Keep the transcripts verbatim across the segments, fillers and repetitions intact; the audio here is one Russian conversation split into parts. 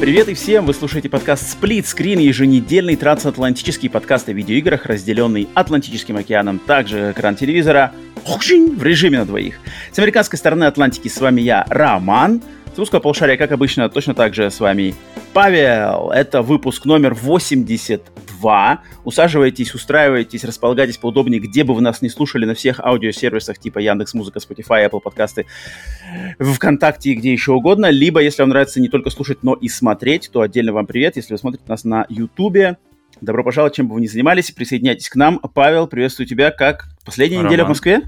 Привет и всем! Вы слушаете подкаст «Сплит-скрин», еженедельный трансатлантический подкаст о видеоиграх, разделенный Атлантическим океаном, также экран телевизора в режиме на двоих. С американской стороны Атлантики с вами я, Роман. С русского полушария, как обычно, точно так же с вами Павел. Это выпуск номер восемьдесят два. Усаживайтесь, устраивайтесь, располагайтесь поудобнее, где бы вы нас не слушали, на всех аудиосервисах типа Яндекс.Музыка, Spotify, Apple подкасты, ВКонтакте и где еще угодно. Либо, если вам нравится не только слушать, но и смотреть, то отдельно вам привет. Если вы смотрите нас на Ютубе, добро пожаловать, чем бы вы ни занимались, присоединяйтесь к нам. Павел, приветствую тебя. Как последняя Роман. Неделя в Москве?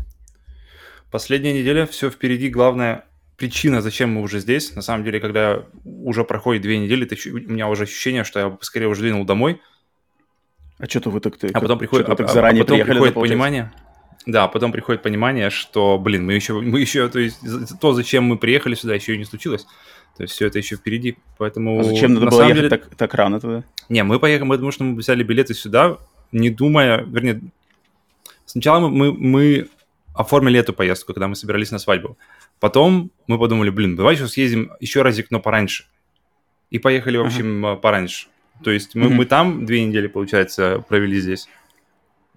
Последняя неделя, все впереди, главное... Причина, зачем мы уже здесь, на самом деле, когда уже проходит две недели, ты, у меня уже ощущение, что я поскорее уже двинул домой. А что-то вы так-то... А потом приходит, а, так заранее а потом приходит понимание... Да, потом приходит понимание, что, блин, мы еще... Мы еще то, есть, то, зачем мы приехали сюда, еще и не случилось. То есть все это еще впереди, поэтому... А зачем надо на было ехать деле... так, так рано тогда? Не, мы поехали, потому что мы взяли билеты сюда, не думая... Вернее, сначала мы, мы, мы оформили эту поездку, когда мы собирались на свадьбу. Потом мы подумали, блин, давай сейчас съездим еще разик, но пораньше. И поехали, в общем, uh-huh. пораньше. То есть мы, uh-huh. мы там две недели, получается, провели здесь.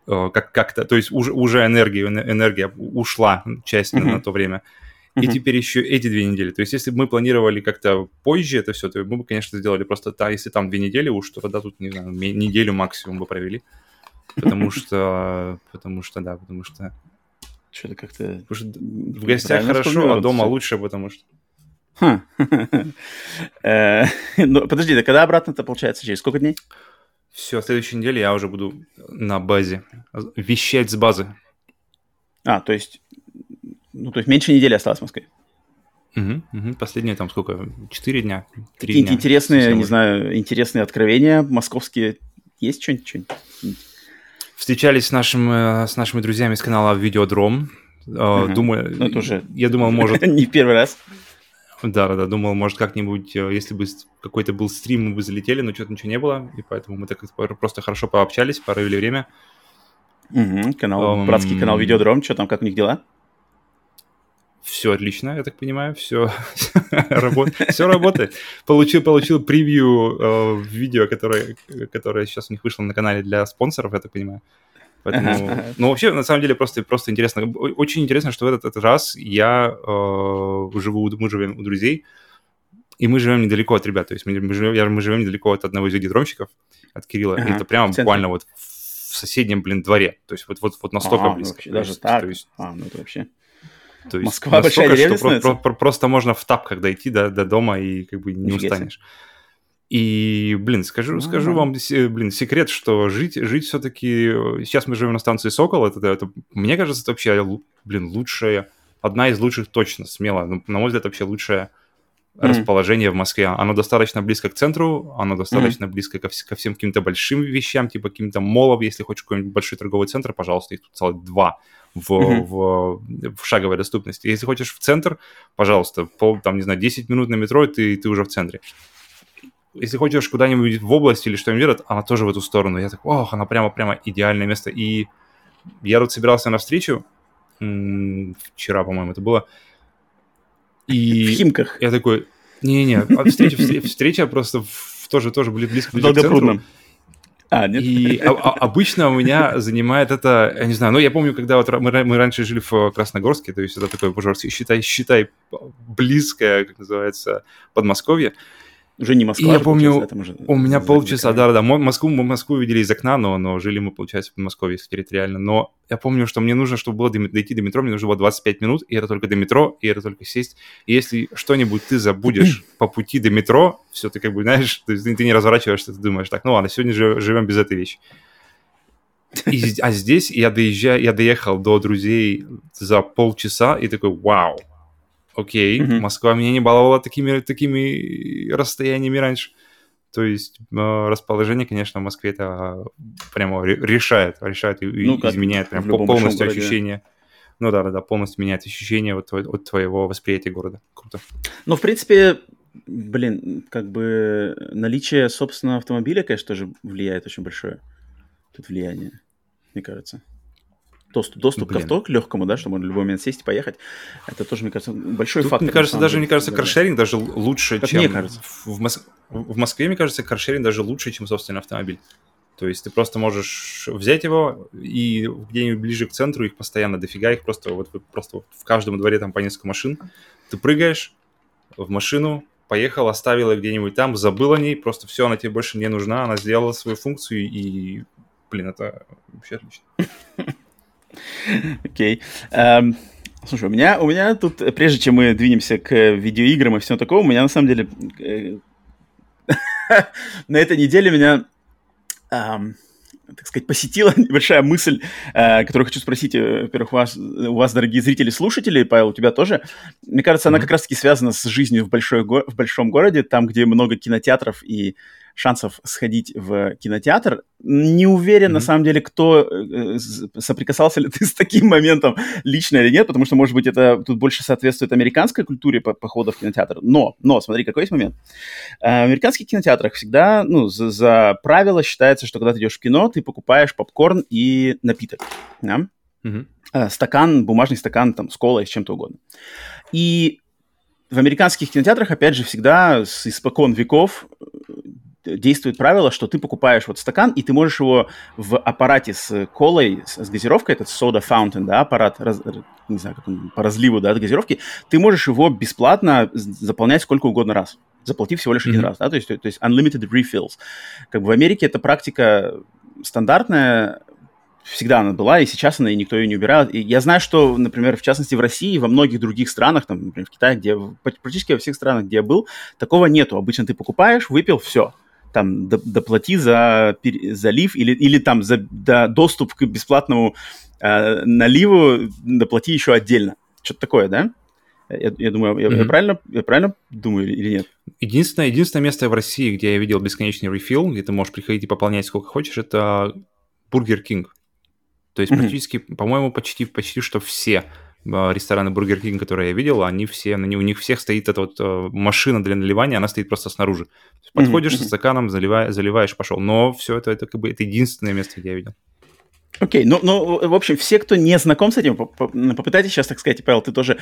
Как- как-то, то есть уже, уже энергия, энергия ушла часть uh-huh. на то время. И uh-huh. теперь еще эти две недели. То есть если бы мы планировали как-то позже это все, то мы бы, конечно, сделали просто так. Если там две недели уж, то тогда тут, не знаю, неделю максимум бы провели. Потому что... Потому что, да, потому что... Что-то как-то... Что в гостях хорошо, а дома все. Лучше, потому что... Хм. Ну, подожди, да когда обратно-то получается? Через сколько дней? Все, в следующей неделе я уже буду на базе. Вещать с базы. А, то есть... Ну, то есть меньше недели осталось в Москве. Угу, угу. Последние там сколько? Четыре дня? Три дня. Какие-то интересные, не знаю, интересные откровения московские. Есть что-нибудь? Что-нибудь? Встречались с, нашим, с нашими друзьями с канала «Видеодром». Uh-huh. Думаю, ну, это уже... Я думал, может... Не в первый раз. Да-да-да, думал, может, как-нибудь, если бы какой-то был стрим, мы бы залетели, но что-то ничего не было, и поэтому мы так просто хорошо пообщались, провели время. Uh-huh. Канал, um... братский канал «Видеодром». Что там, как у них дела? Все отлично, я так понимаю, все работает. Получил превью видео, которое сейчас у них вышло на канале для спонсоров, я так понимаю. Ну, вообще, на самом деле, просто интересно. Очень интересно, что в этот раз я живу, мы живем у друзей, и мы живем недалеко от ребят. То есть мы живем недалеко от одного из видеодромщиков, от Кирилла. Это прямо буквально вот в соседнем, блин, дворе. То есть вот настолько близко. Даже так? А, ну это вообще... То есть Москва большая деревня становится? Про- про- про- просто можно в тапках дойти до, до дома и как бы не Офигеть. Устанешь. И, блин, скажу, скажу вам, блин, секрет, что жить, жить все-таки... Сейчас мы живем на станции «Сокол». Это, это, мне кажется, это вообще, блин, лучшая... Одна из лучших точно, смело. Ну, на мой взгляд, вообще лучшее mm-hmm. расположение в Москве. Оно достаточно близко к центру, оно достаточно mm-hmm. близко ко, вс- ко всем каким-то большим вещам, типа каким-то молам. Если хочешь какой-нибудь большой торговый центр, пожалуйста, их тут целых два. В, mm-hmm. в, в шаговой доступности. Если хочешь в центр, пожалуйста, пол, там, не знаю, десять минут на метро, и ты, ты уже в центре. Если хочешь куда-нибудь в область или что-нибудь делать, она тоже в эту сторону. Я такой, ох, она прямо-прямо идеальное место. И я вот собирался на встречу, м-м, вчера, по-моему, это было. И в Химках. Я такой, не-не-не, встреча, встреча просто в, тоже, тоже близко, близко к центру. А, нет? И а, а, обычно у меня занимает это, я не знаю, ну, я помню, когда вот мы, мы раньше жили в Красногорске, то есть это такое, считай, считай, близкое, как называется, Подмосковье. Уже не Москва. И я помню, уже, у меня полчаса, да-да-да, Москву, мы Москву видели из окна, но, но жили мы, получается, в Подмосковье, если территориально. Но я помню, что мне нужно, чтобы было дойти до метро, мне нужно было двадцать пять минут, и это только до метро, и это только сесть. И если что-нибудь ты забудешь по пути до метро, все, ты как бы, знаешь, ты, ты не разворачиваешься, ты думаешь, так, ну ладно, сегодня живем без этой вещи. И, а здесь я доезжаю, я доехал до друзей за полчаса и такой, вау. Окей, okay, mm-hmm. Москва меня не баловала такими, такими расстояниями раньше. То есть расположение, конечно, в Москве это прямо решает, решает и ну, изменяет прям полностью ощущение. Ну да, да, да, полностью меняет ощущение от, от твоего восприятия города. Круто. Ну, в принципе, блин, как бы наличие собственного автомобиля, конечно, тоже влияет очень большое. Тут влияние, мне кажется. Доступ, доступ к авто, к легкому, да, что можно в любой момент сесть и поехать. Это тоже, мне кажется, большой фактор. Мне кажется, даже, мне кажется, каршеринг даже лучше, как чем... Мне кажется. В, Мос... в Москве, мне кажется, каршеринг даже лучше, чем собственный автомобиль. То есть ты просто можешь взять его и где-нибудь ближе к центру, их постоянно дофига, их просто вот, просто вот в каждом дворе там по несколько машин. Ты прыгаешь в машину, поехал, оставил ее где-нибудь там, забыл о ней, просто все, она тебе больше не нужна, она сделала свою функцию и, блин, это вообще отлично. Окей. Okay. Um, слушай, у меня, у меня тут, прежде чем мы двинемся к видеоиграм и всему такому, у меня на самом деле на этой неделе меня, um, так сказать, посетила небольшая мысль, uh, которую хочу спросить, во-первых, вас, у вас, дорогие зрители, слушатели, Павел, у тебя тоже. Мне кажется, mm-hmm. она как раз-таки связана с жизнью в, большой, в большом городе, там, где много кинотеатров и шансов сходить в кинотеатр. Не уверен, mm-hmm. на самом деле, кто соприкасался ли ты с таким моментом лично или нет, потому что, может быть, это тут больше соответствует американской культуре по- похода в кинотеатр. Но, но, смотри, какой есть момент. В американских кинотеатрах всегда, ну, за, за правило считается, что когда ты идешь в кино, ты покупаешь попкорн и напиток, да? mm-hmm. стакан, бумажный стакан, там, с колой, с чем-то угодно. И в американских кинотеатрах, опять же, всегда испокон веков действует правило, что ты покупаешь вот стакан, и ты можешь его в аппарате с колой, с газировкой, этот soda fountain, да, аппарат, раз, не знаю, как он, по разливу, да, от газировки, ты можешь его бесплатно заполнять сколько угодно раз, заплатив всего лишь mm-hmm. один раз, да, то есть, то, то есть unlimited refills. Как бы в Америке эта практика стандартная, всегда она была, и сейчас она, и никто ее не убирает. И я знаю, что, например, в частности, в России и во многих других странах, там, например, в Китае, где, практически во всех странах, где я был, такого нету. Обычно ты покупаешь, выпил, все. Там доплати за залив или, или там за до, доступ к бесплатному э, наливу доплати еще отдельно. Что-то такое, да? Я, я думаю, я, mm-hmm. я, правильно, я правильно думаю или нет? Единственное, единственное место в России, где я видел бесконечный рефил, где ты можешь приходить и пополнять сколько хочешь, это Burger King. То есть mm-hmm. практически, по-моему, почти, почти что все рестораны Burger King, которые я видел, они все, на них, у них всех стоит эта вот машина для наливания, она стоит просто снаружи. Подходишь mm-hmm. со стаканом, заливаешь, заливаешь, пошел. Но все это, это как бы это единственное место, где я видел. Окей, okay, ну, ну, в общем, все, кто не знаком с этим, попытайтесь сейчас, так сказать, Павел, ты тоже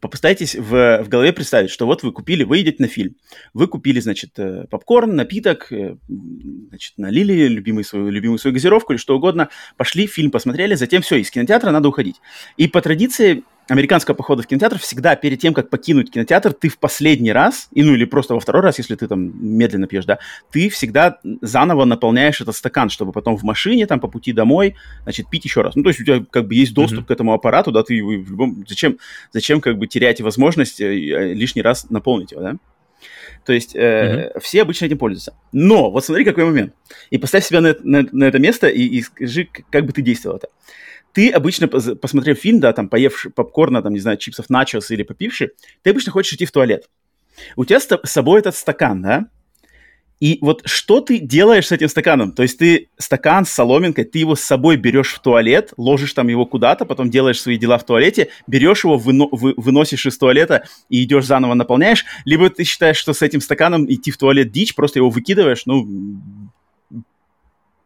попытайтесь в, в голове представить, что вот вы купили, вы идете на фильм, вы купили, значит, попкорн, напиток, значит, налили любимую свою, любимую свою газировку или что угодно, пошли, фильм посмотрели, затем все, из кинотеатра надо уходить. И по традиции американского похода в кинотеатр всегда перед тем, как покинуть кинотеатр, ты в последний раз, и, ну или просто во второй раз, если ты там медленно пьешь, да, ты всегда заново наполняешь этот стакан, чтобы потом в машине, там, по пути домой, значит, пить еще раз. Ну, то есть у тебя как бы есть доступ mm-hmm. к этому аппарату, да, ты в любом... Зачем, зачем как бы терять возможность лишний раз наполнить его, да? То есть э, mm-hmm. все обычно этим пользуются. Но вот смотри, какой момент. И поставь себя на, на, на это место и, и скажи, как бы ты действовал-то. Ты обычно, посмотрев фильм, да, там, поевши попкорна, там, не знаю, чипсов, начос или попивши, ты обычно хочешь идти в туалет. У тебя с собой этот стакан, да? И вот что ты делаешь с этим стаканом? То есть ты стакан с соломинкой, ты его с собой берешь в туалет, ложишь там его куда-то, потом делаешь свои дела в туалете, берешь его, выно- вы- выносишь из туалета и идешь заново наполняешь, либо ты считаешь, что с этим стаканом идти в туалет дичь, просто его выкидываешь, ну...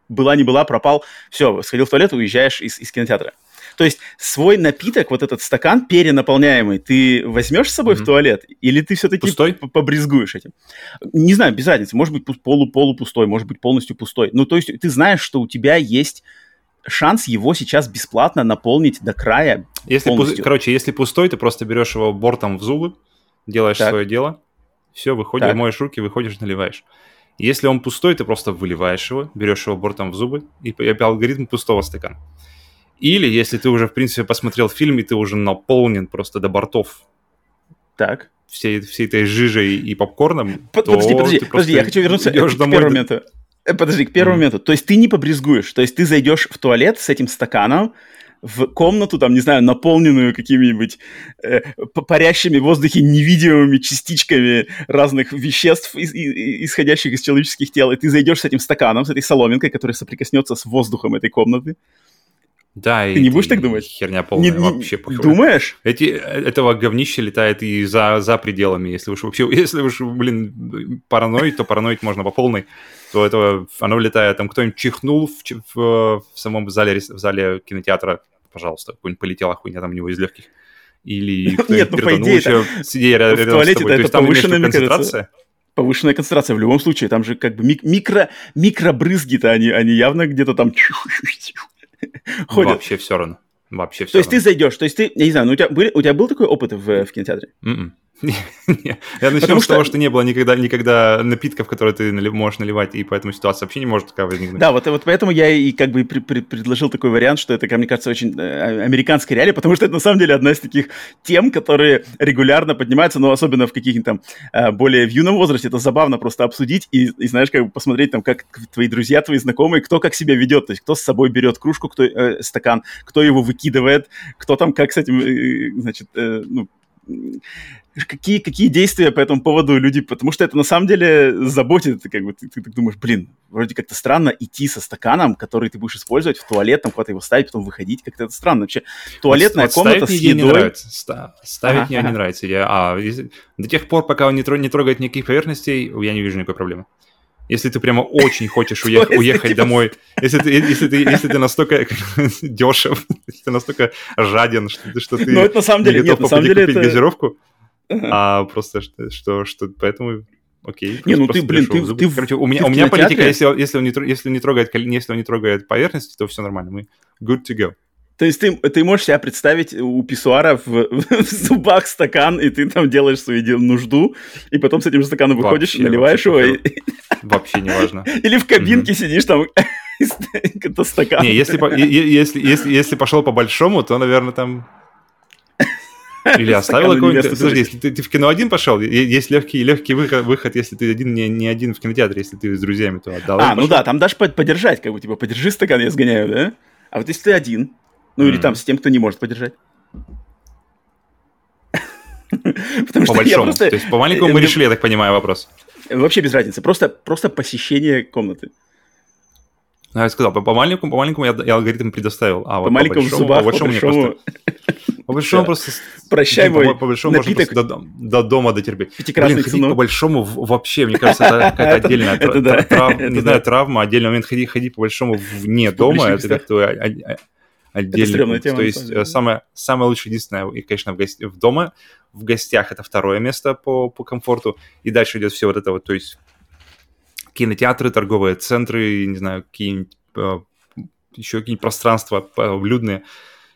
была не была, пропал, все, сходил в туалет, уезжаешь из, из кинотеатра. То есть свой напиток, вот этот стакан перенаполняемый, ты возьмешь с собой mm-hmm. в туалет или ты все-таки побрезгуешь этим? Не знаю, без разницы, может быть полу-полупустой, может быть полностью пустой. Ну, то есть ты знаешь, что у тебя есть шанс его сейчас бесплатно наполнить до края если полностью. Пу- короче, если пустой, ты просто берешь его бортом в зубы, делаешь так. свое дело, все, выходишь, так. моешь руки, выходишь, наливаешь. Если он пустой, ты просто выливаешь его, берешь его бортом в зубы, и по алгоритму пустого стакана. Или, если ты уже, в принципе, посмотрел фильм, и ты уже наполнен просто до бортов так. всей, всей этой жижей и попкорном, Под, то подожди, подожди, ты подожди, я хочу вернуться к первому моменту. Подожди, к первому mm. моменту. То есть ты не побрезгуешь, то есть ты зайдешь в туалет с этим стаканом, в комнату, там, не знаю, наполненную какими-нибудь э, парящими в воздухе невидимыми частичками разных веществ, из- из- исходящих из человеческих тел, и ты зайдешь с этим стаканом, с этой соломинкой, которая соприкоснется с воздухом этой комнаты. Да, ты и не будешь так думать? Херня полная, не, вообще похуй. Думаешь? Эти, этого говнища летает и за, за пределами. Если уж вообще, если уж, блин, параноить, то параноить можно по полной. То этого, оно летает, там кто-нибудь чихнул в, в, в самом зале, в зале кинотеатра, пожалуйста, какой-нибудь полетела хуйня там у него из легких. Или кто-нибудь переданул еще, сидя рядом с тобой. В туалете-то это повышенная концентрация. Повышенная концентрация в любом случае. Там же как бы микробрызги-то, они явно где-то там... Ходят. Вообще все равно. Вообще все то есть равно. Ты зайдешь, то есть ты, я не знаю, ну, у, тебя были, у тебя был такой опыт в, в кинотеатре? Mm-mm. Я начну потому с что... того, что не было никогда, никогда напитков, которые ты налив, можешь наливать, и поэтому ситуация вообще не может такая возникнуть. Да, вот, вот поэтому я и как бы при, при, предложил такой вариант, что это, мне кажется, очень американская реалия, потому что это на самом деле одна из таких тем, которые регулярно поднимаются, но особенно в каких-нибудь там более в юном возрасте, это забавно просто обсудить и, и знаешь, как бы посмотреть там, как твои друзья, твои знакомые, кто как себя ведет, то есть кто с собой берет кружку, кто э, стакан, кто его выкидывает, кто там как с этим, э, значит, э, ну... Какие, какие действия по этому поводу люди... Потому что это на самом деле заботит. Как бы, ты, ты, ты думаешь, блин, вроде как-то странно идти со стаканом, который ты будешь использовать в туалет, там куда-то его ставить, потом выходить. Как-то это странно. Вообще, туалетная вот, комната с едой... Не нравится. Ста- ставить ага, мне ага. не нравится. Я, а, если, до тех пор, пока он не, тро- не трогает никаких поверхностей, я не вижу никакой проблемы. Если ты прямо очень хочешь уех- уехать домой, если ты, если, ты, если ты настолько дешев, если ты настолько жаден, что, что ты это, на самом деле, не готов нет, на самом деле купить это... газировку, uh-huh. а просто что, что, что поэтому окей. Не, ну ты, блин, ты, ты, короче, у меня, ты у меня политика, если, если, он не, если, он не трогает, если он не трогает поверхности, то все нормально, мы good to go. То есть ты, ты можешь себя представить у писсуара в, в зубах стакан, и ты там делаешь свою нужду, и потом с этим же стаканом выходишь, наливаешь его. И... Вообще не важно. Или в кабинке mm-hmm. сидишь там, это стакан. Не, если, если, если, если пошел по-большому, то, наверное, там... Или оставил какой-нибудь... Слушай, если ты, ты в кино один пошел, есть легкий, легкий выход, выход, если ты один, не, не один в кинотеатре, если ты с друзьями, то отдал. А, ну да, там даже подержать, как бы, типа, подержи стакан, я сгоняю, да? А вот если ты один... Ну, mm-hmm. или там с тем, кто не может поддержать. По-большому. То есть, по-маленькому мы решили, я так понимаю, вопрос. Вообще без разницы. Просто посещение комнаты. Я сказал, по-маленькому я алгоритм предоставил. А вот по-большому... По-большому просто... Прощай, мой напиток. До дома дотерпеть. Пятикратный ценок. Блин, по-большому вообще, мне кажется, это какая-то отдельная... Не знаю, травма, отдельный момент. Ходи по-большому вне дома. Это как-то... Отдельно. То есть самое, самое лучшее, единственное, и, конечно, в, гости, в дома, в гостях это второе место по, по комфорту, и дальше идет все вот это вот, то есть кинотеатры, торговые центры, не знаю, какие-нибудь, э, еще какие-нибудь пространства людные,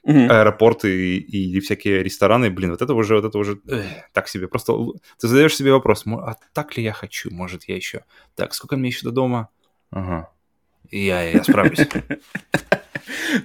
mm-hmm. аэропорты и, и всякие рестораны, блин, вот это уже, вот это уже эх, так себе, просто ты задаешь себе вопрос, а так ли я хочу, может я еще, так, сколько мне еще до дома, ага, я, я справлюсь.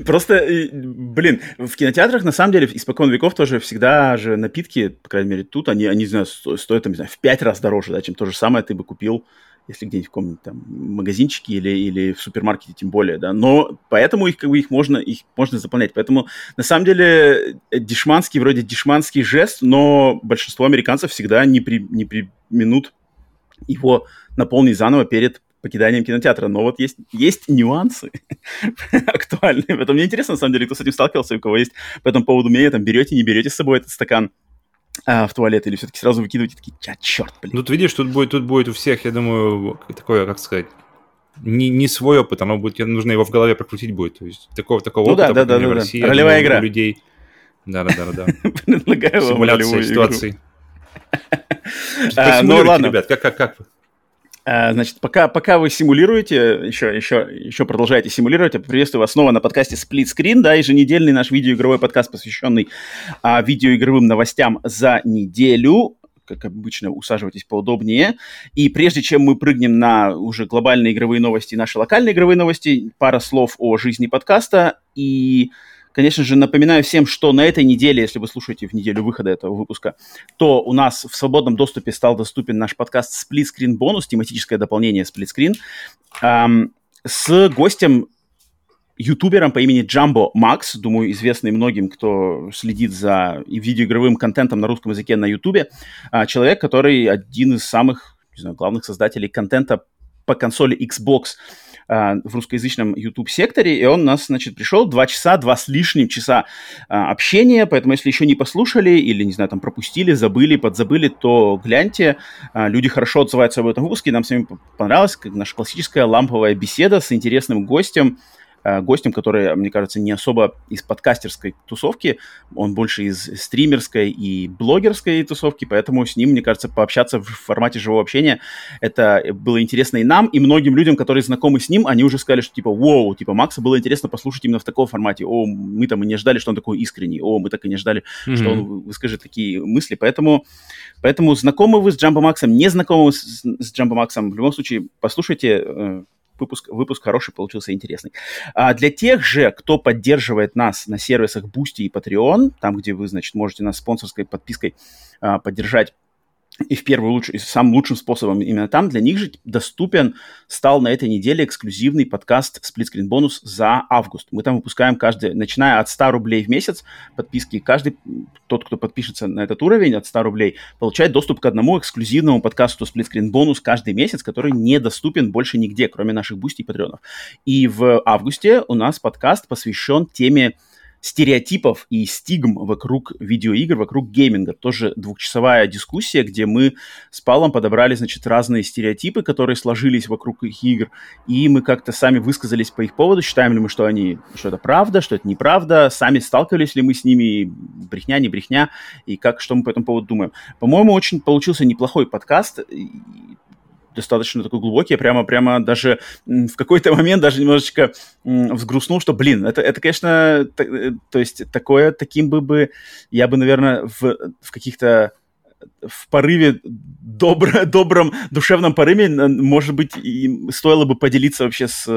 Просто, блин, в кинотеатрах, на самом деле, испокон веков тоже всегда же напитки, по крайней мере, тут, они, они не знаю, стоят, не знаю, в пять раз дороже, да, чем то же самое ты бы купил, если где-нибудь в каком-нибудь там магазинчике или, или в супермаркете, тем более, да. Но поэтому их, как бы, их можно, их можно заполнять. Поэтому, на самом деле, дешманский, вроде дешманский жест, но большинство американцев всегда не, при, не применут его наполнить заново перед покиданием кинотеатра, но вот есть, есть нюансы актуальные. Поэтому мне интересно, на самом деле, кто с этим сталкивался, у кого есть по этому поводу мнение, там, берете, не берете с собой этот стакан а, в туалет, или все-таки сразу выкидываете, такие, а, черт, блин. Тут, видишь, тут будет, тут будет у всех, я думаю, такое, как сказать, не, не свой опыт, оно будет, нужно его в голове прокрутить будет, то есть такого, такого ну, опыта, да, да, да, в России, да. Ролевая думаю, игра. У людей. Да-да-да-да. Предлагаю вам ролевую игру. Симуляция ситуации. Ну, ладно. Ребят, как вы? Значит, пока, пока вы симулируете, еще, еще, еще продолжаете симулировать, я приветствую вас снова на подкасте «Сплит-скрин», да, еженедельный наш видеоигровой подкаст, посвященный а, видеоигровым новостям за неделю. Как обычно, усаживайтесь поудобнее. И прежде чем мы прыгнем на уже глобальные игровые новости, наши локальные игровые новости, пара слов о жизни подкаста и... Конечно же, напоминаю всем, что на этой неделе, если вы слушаете в неделю выхода этого выпуска, то у нас в свободном доступе стал доступен наш подкаст «Сплит-скрин бонус», тематическое дополнение «Сплит-скрин», эм, с гостем ютубером по имени Джамбо Макс, думаю, известный многим, кто следит за видеоигровым контентом на русском языке на ютубе, человек, который один из самых, не знаю, главных создателей контента по консоли Xbox в русскоязычном YouTube-секторе, и он нас, значит, пришел два часа, два с лишним часа а, общения, поэтому если еще не послушали или, не знаю, там пропустили, забыли, подзабыли, то гляньте, а, люди хорошо отзываются об этом выпуске, нам всем понравилась наша классическая ламповая беседа с интересным гостем, а, гостем, который, мне кажется, не особо из подкастерской тусовки, он больше из стримерской и блогерской тусовки, поэтому с ним, мне кажется, пообщаться в формате живого общения, это было интересно и нам, и многим людям, которые знакомы с ним, они уже сказали, что типа, вау, типа, Макса было интересно послушать именно в таком формате, о, мы там и не ждали, что он такой искренний, о, мы так и не ждали, mm-hmm. что он выскажет такие мысли, поэтому, поэтому знакомы вы с Джамбо Максом, не знакомы с, с Джамбо Максом, в любом случае, послушайте. Выпуск, выпуск хороший, получился интересный. А для тех же, кто поддерживает нас на сервисах Boosty и Patreon, там, где вы, значит, можете нас спонсорской подпиской а, поддержать, и в первую луч... и самым лучшим способом именно там, для них же доступен стал на этой неделе эксклюзивный подкаст «Сплит-скрин бонус» за август. Мы там выпускаем каждый, начиная от сто рублей в месяц подписки, каждый, тот, кто подпишется на этот уровень от сто рублей, получает доступ к одному эксклюзивному подкасту «Сплит-скрин бонус» каждый месяц, который недоступен больше нигде, кроме наших Boosty и Patreon'ов. И в августе у нас подкаст посвящен теме стереотипов и стигм вокруг видеоигр, вокруг гейминга. Тоже двухчасовая дискуссия, где мы с Павлом подобрали, значит, разные стереотипы, которые сложились вокруг их игр, и мы как-то сами высказались по их поводу, считаем ли мы, что они, что это правда, что это неправда, сами сталкивались ли мы с ними, брехня, не брехня, и как, что мы по этому поводу думаем. По-моему, очень получился неплохой подкаст, достаточно такой глубокий, я прямо, прямо даже в какой-то момент даже немножечко взгрустнул, что, блин, это, это конечно, т- то есть такое, таким бы, бы я бы, наверное, в, в каких-то, в порыве, добро, добром, душевном порыве, может быть, и стоило бы поделиться вообще с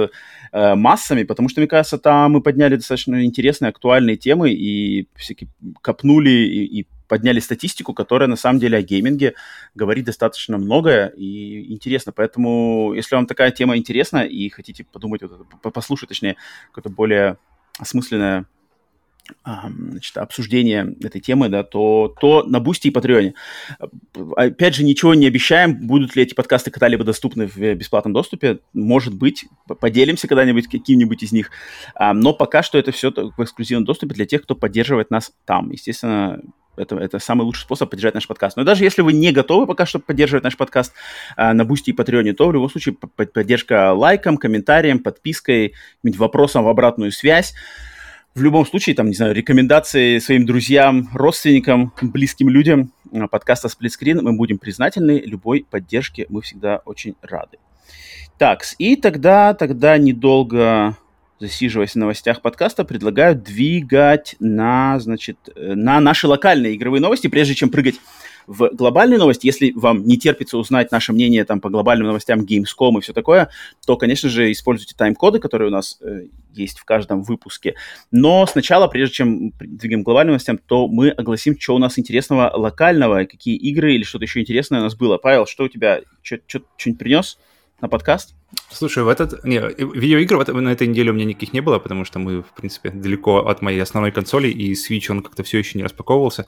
э, массами, потому что, мне кажется, там мы подняли достаточно интересные, актуальные темы и всякие копнули и, и подняли статистику, которая на самом деле о гейминге говорит достаточно многое и интересно. Поэтому, если вам такая тема интересна и хотите подумать, вот, послушать, точнее, какое-то более осмысленное, значит, обсуждение этой темы, да, то, то на Boosty и Patreon. Опять же, ничего не обещаем, будут ли эти подкасты когда-либо доступны в бесплатном доступе. Может быть, поделимся когда-нибудь каким-нибудь из них. Но пока что это все в эксклюзивном доступе для тех, кто поддерживает нас там. Естественно, Это, это самый лучший способ поддержать наш подкаст. Но даже если вы не готовы пока что поддерживать наш подкаст а, на Boosty и Patreon, то в любом случае поддержка лайком, комментарием, подпиской, вопросом в обратную связь. В любом случае, там, не знаю, рекомендации своим друзьям, родственникам, близким людям подкаста «Сплитскрин». Мы будем признательны любой поддержке. Мы всегда очень рады. Так, и тогда, тогда недолго... засиживаясь в новостях подкаста, предлагаю двигать на, значит, на наши локальные игровые новости, прежде чем прыгать в глобальные новости. Если вам не терпится узнать наше мнение там, по глобальным новостям Gamescom и все такое, то, конечно же, используйте тайм-коды, которые у нас э, есть в каждом выпуске. Но сначала, прежде чем двигаем к глобальным новостям, то мы огласим, что у нас интересного локального, какие игры или что-то еще интересное у нас было. Павел, что у тебя? Что-нибудь принес на подкаст? Слушай, в этот... Не, видеоигр в это... на этой неделе у меня никаких не было, потому что мы, в принципе, далеко от моей основной консоли, и Switch, он как-то все еще не распаковывался.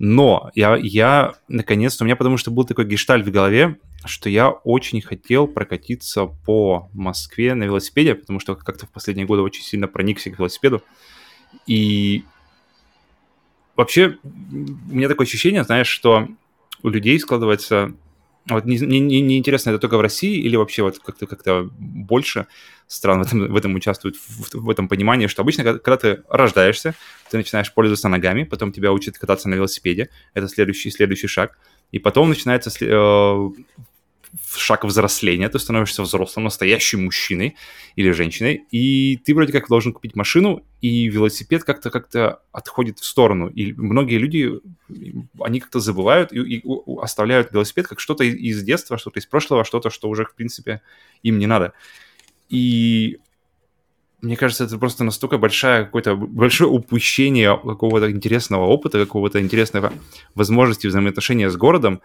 Но я, я наконец-то... У меня потому что был такой гештальт в голове, что я очень хотел прокатиться по Москве на велосипеде, потому что как-то в последние годы очень сильно проникся к велосипеду. И вообще у меня такое ощущение, знаешь, что у людей складывается... Вот не, не, не интересно, это только в России или вообще вот как-то, как-то больше стран в этом, в этом участвуют, в, в этом понимании, что обычно, когда, когда ты рождаешься, ты начинаешь пользоваться ногами, потом тебя учат кататься на велосипеде, это следующий, следующий шаг, и потом начинается э, шаг взросления, ты становишься взрослым, настоящим мужчиной или женщиной, и ты вроде как должен купить машину, и велосипед как-то, как-то отходит в сторону, и многие люди... они как-то забывают и, и оставляют велосипед как что-то из детства, что-то из прошлого, что-то, что уже, в принципе, им не надо. И мне кажется, это просто настолько большое, какое-то большое упущение какого-то интересного опыта, какого-то интересного возможности взаимоотношения с городом,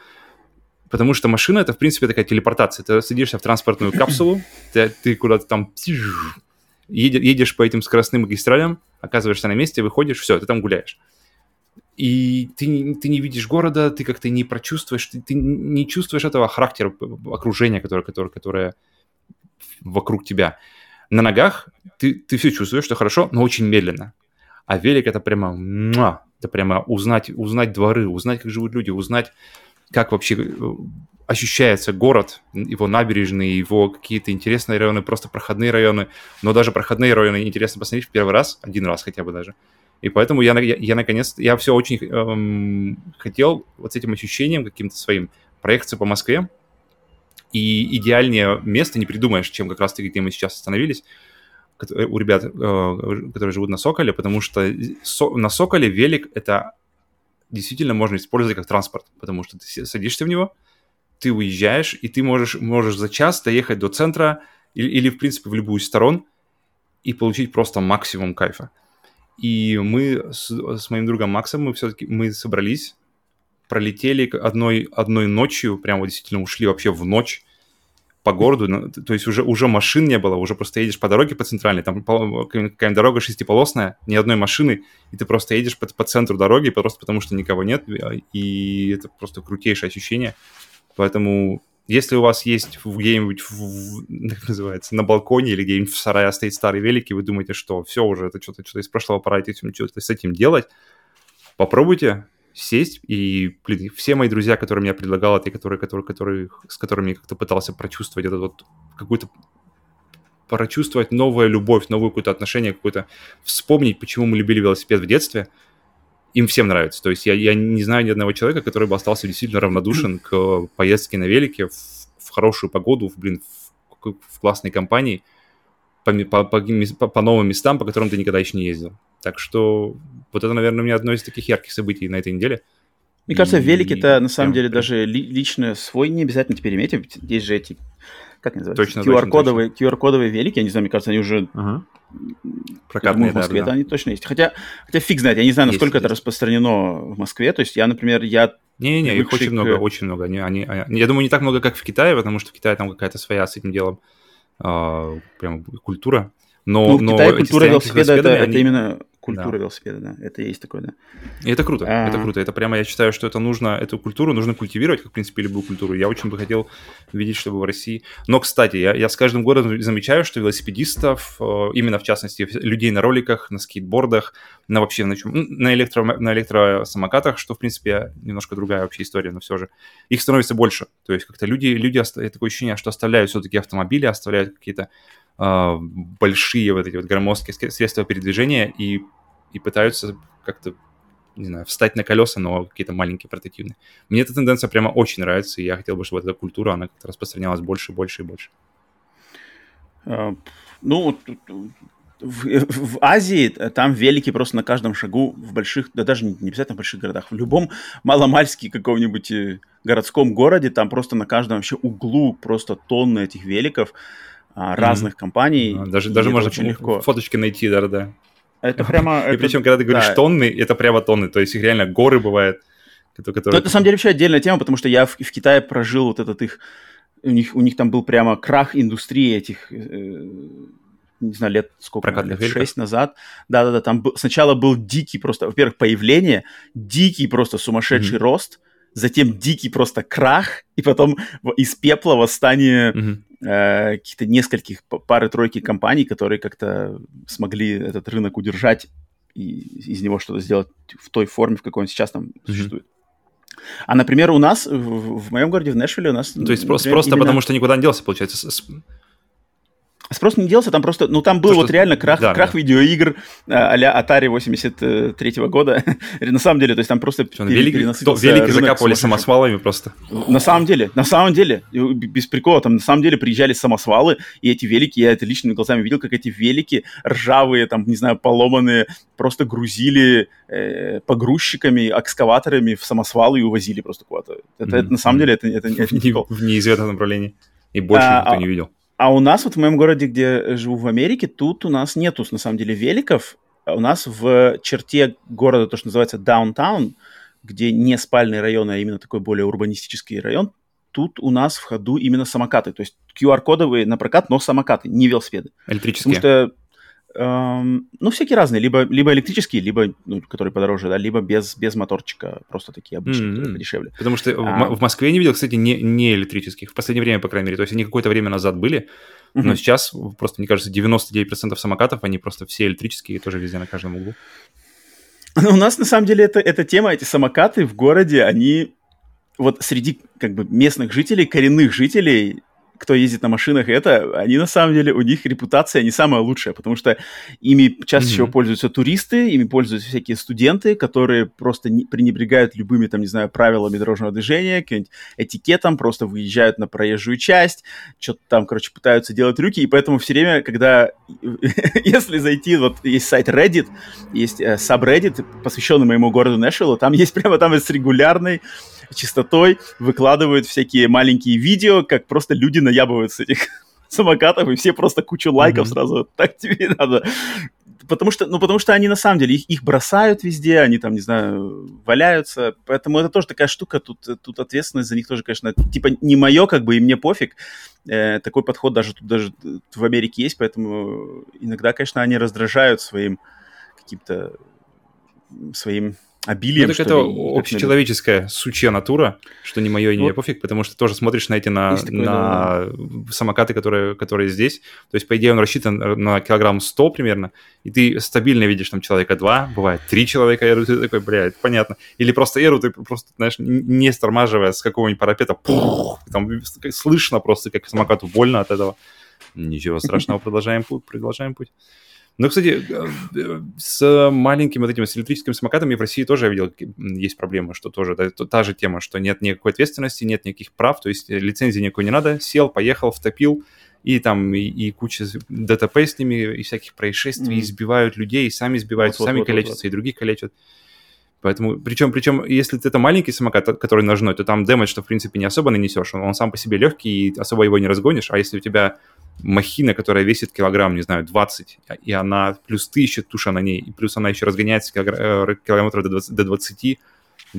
потому что машина — это, в принципе, такая телепортация. Ты садишься в транспортную капсулу, ты, ты куда-то там едешь по этим скоростным магистралям, оказываешься на месте, выходишь, все, ты там гуляешь. И ты, ты не видишь города, ты как-то не прочувствуешь, ты, ты не чувствуешь этого характера, окружения, которое, которое, которое вокруг тебя. На ногах ты, ты все чувствуешь, что хорошо, но очень медленно. А велик — это прямо, это прямо узнать, узнать дворы, узнать, как живут люди, узнать, как вообще ощущается город, его набережные, его какие-то интересные районы, просто проходные районы. Но даже проходные районы интересно посмотреть в первый раз, один раз хотя бы даже. И поэтому я, я, я наконец-то, я все очень эм, хотел вот с этим ощущением каким-то своим проехаться по Москве. И идеальнее место не придумаешь, чем как раз-таки, где мы сейчас остановились, у ребят, э, которые живут на Соколе, потому что со, на Соколе велик – это действительно можно использовать как транспорт, потому что ты садишься в него, ты уезжаешь, и ты можешь, можешь за час доехать до центра или, или, в принципе, в любую из сторон и получить просто максимум кайфа. И мы с, с моим другом Максом, мы все-таки мы собрались, пролетели одной, одной ночью, прям вот действительно ушли вообще в ночь по городу. То есть уже, уже машин не было, уже просто едешь по дороге по центральной, там какая-нибудь дорога шестиполосная, ни одной машины, и ты просто едешь по, по центру дороги, просто потому что никого нет, и это просто крутейшее ощущение. Поэтому если у вас есть где-нибудь, как называется, на балконе или где-нибудь в сарае стоит старый велик, и вы думаете, что все уже, это что-то, что-то из прошлого, пора этим, что-то с этим делать, попробуйте сесть. И, блин, все мои друзья, которые меня предлагали, те, которые, которые, которые, с которыми я как-то пытался прочувствовать этот вот какую-то, прочувствовать новую любовь, новое какое-то отношение, какое-то, вспомнить, почему мы любили велосипед в детстве, им всем нравится. То есть я, я не знаю ни одного человека, который бы остался действительно равнодушен к поездке на велике в, в хорошую погоду, в, блин, в, в классной компании, по, по, по, по новым местам, по которым ты никогда еще не ездил. Так что вот это, наверное, у меня одно из таких ярких событий на этой неделе. Мне кажется, велики-то, на самом деле, прям... даже ли, лично свой не обязательно теперь иметь. Есть же эти, как называются, ку ар-кодовые, ку ар-кодовые велики, я не знаю, мне кажется, они уже... Ага. Прокатные, в Москве, да, да. Они точно есть. Хотя, хотя фиг знает, я не знаю, насколько есть, это есть. распространено в Москве. То есть я, например, я... Не-не, их очень к... много, очень много. Они, они, они... Я думаю, не так много, как в Китае, потому что в Китае там какая-то своя с этим делом а, прям культура. Но, ну, в но Китае культура велосипеда, это, они... это именно культура да. велосипеда, да. Это есть такое, да. И это круто, а... это круто. Это прямо, я считаю, что это нужно, эту культуру нужно культивировать, как, в принципе, любую культуру. Я очень бы хотел видеть, чтобы в России... Но, кстати, я, я с каждым годом замечаю, что велосипедистов, именно, в частности, людей на роликах, на скейтбордах, на вообще на, чем, на, электро, на электросамокатах, что, в принципе, немножко другая вообще история, но все же, их становится больше. То есть как-то люди, люди такое ощущение, что оставляют все-таки автомобили, оставляют какие-то большие вот эти вот громоздкие средства передвижения и, и пытаются как-то, не знаю, встать на колеса, но какие-то маленькие портативные. Мне эта тенденция прямо очень нравится, и я хотел бы, чтобы эта культура, она как-то распространялась больше, больше и больше. Ну, в, в Азии там велики просто на каждом шагу в больших, да даже не обязательно в больших городах, в любом маломальски каком-нибудь городском городе там просто на каждом вообще углу просто тонны этих великов, разных mm-hmm. компаний. Даже, даже можно очень легко фоточки найти, да-да-да. Это прямо... И это... причем, когда ты говоришь да. тонны, это прямо тонны. То есть их реально горы бывают. Которые... Но это, на самом деле, вообще отдельная тема, потому что я в, в Китае прожил вот этот их... У них, у них там был прямо крах индустрии этих... Э... не знаю, лет сколько, лет шесть назад. Да-да-да, там был... сначала был дикий просто... Во-первых, появление, дикий просто сумасшедший mm-hmm. рост, затем дикий просто крах, и потом из пепла восстание... Mm-hmm. каких-то нескольких, пары-тройки компаний, которые как-то смогли этот рынок удержать и из него что-то сделать в той форме, в какой он сейчас там mm-hmm. существует. А, например, у нас, в, в моем городе, в Нэшвилле, у нас... То есть например, просто именно... потому, что никуда не делся, получается... Спрос не делся, там просто, ну там был то, вот что... реально крах, да, крах да. видеоигр а-ля Atari восемьдесят третьего года. На самом деле, то есть там просто перенасытился рынок. Велики закапывали самосвалами просто. На самом деле, на самом деле, без прикола, там на самом деле приезжали самосвалы, и эти велики, я это личными глазами видел, как эти велики ржавые, там, не знаю, поломанные, просто грузили э, погрузчиками, экскаваторами в самосвалы и увозили просто куда-то. Это, mm-hmm. это на самом деле, это, это, это не прикол. В неизвестном направлении, и больше а, никто не видел. А у нас, вот в моем городе, где живу в Америке, тут у нас нету, на самом деле, великов. У нас в черте города, то, что называется даунтаун, где не спальные районы, а именно такой более урбанистический район, тут у нас в ходу именно самокаты. То есть ку ар-кодовые на прокат, но самокаты, не велосипеды. Электрические. Потому что Эм, ну, всякие разные, либо, либо электрические, либо, ну, которые подороже, да, либо без, без моторчика, просто такие обычные, mm-hmm. дешевле. Потому что а... в Москве я не видел, кстати, не, не электрических, в последнее время, по крайней мере, то есть они какое-то время назад были, mm-hmm. но сейчас просто, мне кажется, девяносто девять процентов самокатов, они просто все электрические, тоже везде на каждом углу. У нас, на самом деле, это, эта тема, эти самокаты в городе, они вот среди, как бы, местных жителей, коренных жителей, кто ездит на машинах, это, они на самом деле, у них репутация не самая лучшая, потому что ими чаще mm-hmm. всего пользуются туристы, ими пользуются всякие студенты, которые просто не, пренебрегают любыми, там, не знаю, правилами дорожного движения, каким-нибудь этикетом, просто выезжают на проезжую часть, что-то там, короче, пытаются делать трюки, и поэтому все время, когда, если зайти, вот есть сайт Reddit, есть subreddit, посвященный моему городу Нэшвиллу, там есть прямо, там есть регулярный частотой выкладывают всякие маленькие видео, как просто люди наябывают с этих самокатов, и все просто кучу лайков mm-hmm. сразу, так тебе надо. Потому что, ну, потому что они на самом деле, их, их бросают везде, они там, не знаю, валяются, поэтому это тоже такая штука, тут, тут ответственность за них тоже, конечно, типа не мое, как бы, и мне пофиг. Э, такой подход даже, тут, даже в Америке есть, поэтому иногда, конечно, они раздражают своим каким-то, своим... обилием, ну, так это ли, общечеловеческая ли. Сучья натура, что не мое и не вот. Пофиг, потому что тоже смотришь на эти на, такое, на да. самокаты, которые, которые здесь. То есть, по идее, он рассчитан на килограмм сто примерно, и ты стабильно видишь там человека два, бывает три человека эру, ты такой, блядь, понятно. Или просто эру ты просто, знаешь, не стормаживая с какого-нибудь парапета, пух, там слышно просто, как самокату больно от этого. Ничего страшного, продолжаем путь, продолжаем путь. Ну, кстати, с маленьким вот этим, с электрическим самокатом я в России тоже видел, есть проблема, что тоже да, та же тема, что нет никакой ответственности, нет никаких прав, то есть лицензии никакой не надо, сел, поехал, втопил, и там и, и куча ДТП с ними, и всяких происшествий, mm-hmm. избивают людей, и сами избиваются, вот, сами вот, калечатся, вот, вот. И других калечат. Поэтому, причем, причем, если это маленький самокат, который ножной, то там дэмэдж, что, в принципе, не особо нанесешь, он, он сам по себе легкий, и особо его не разгонишь, а если у тебя... махина, которая весит килограмм, не знаю, двадцать, и она плюс тысяча туша на ней, и плюс она еще разгоняется килогр... километров до двадцати, до двадцати,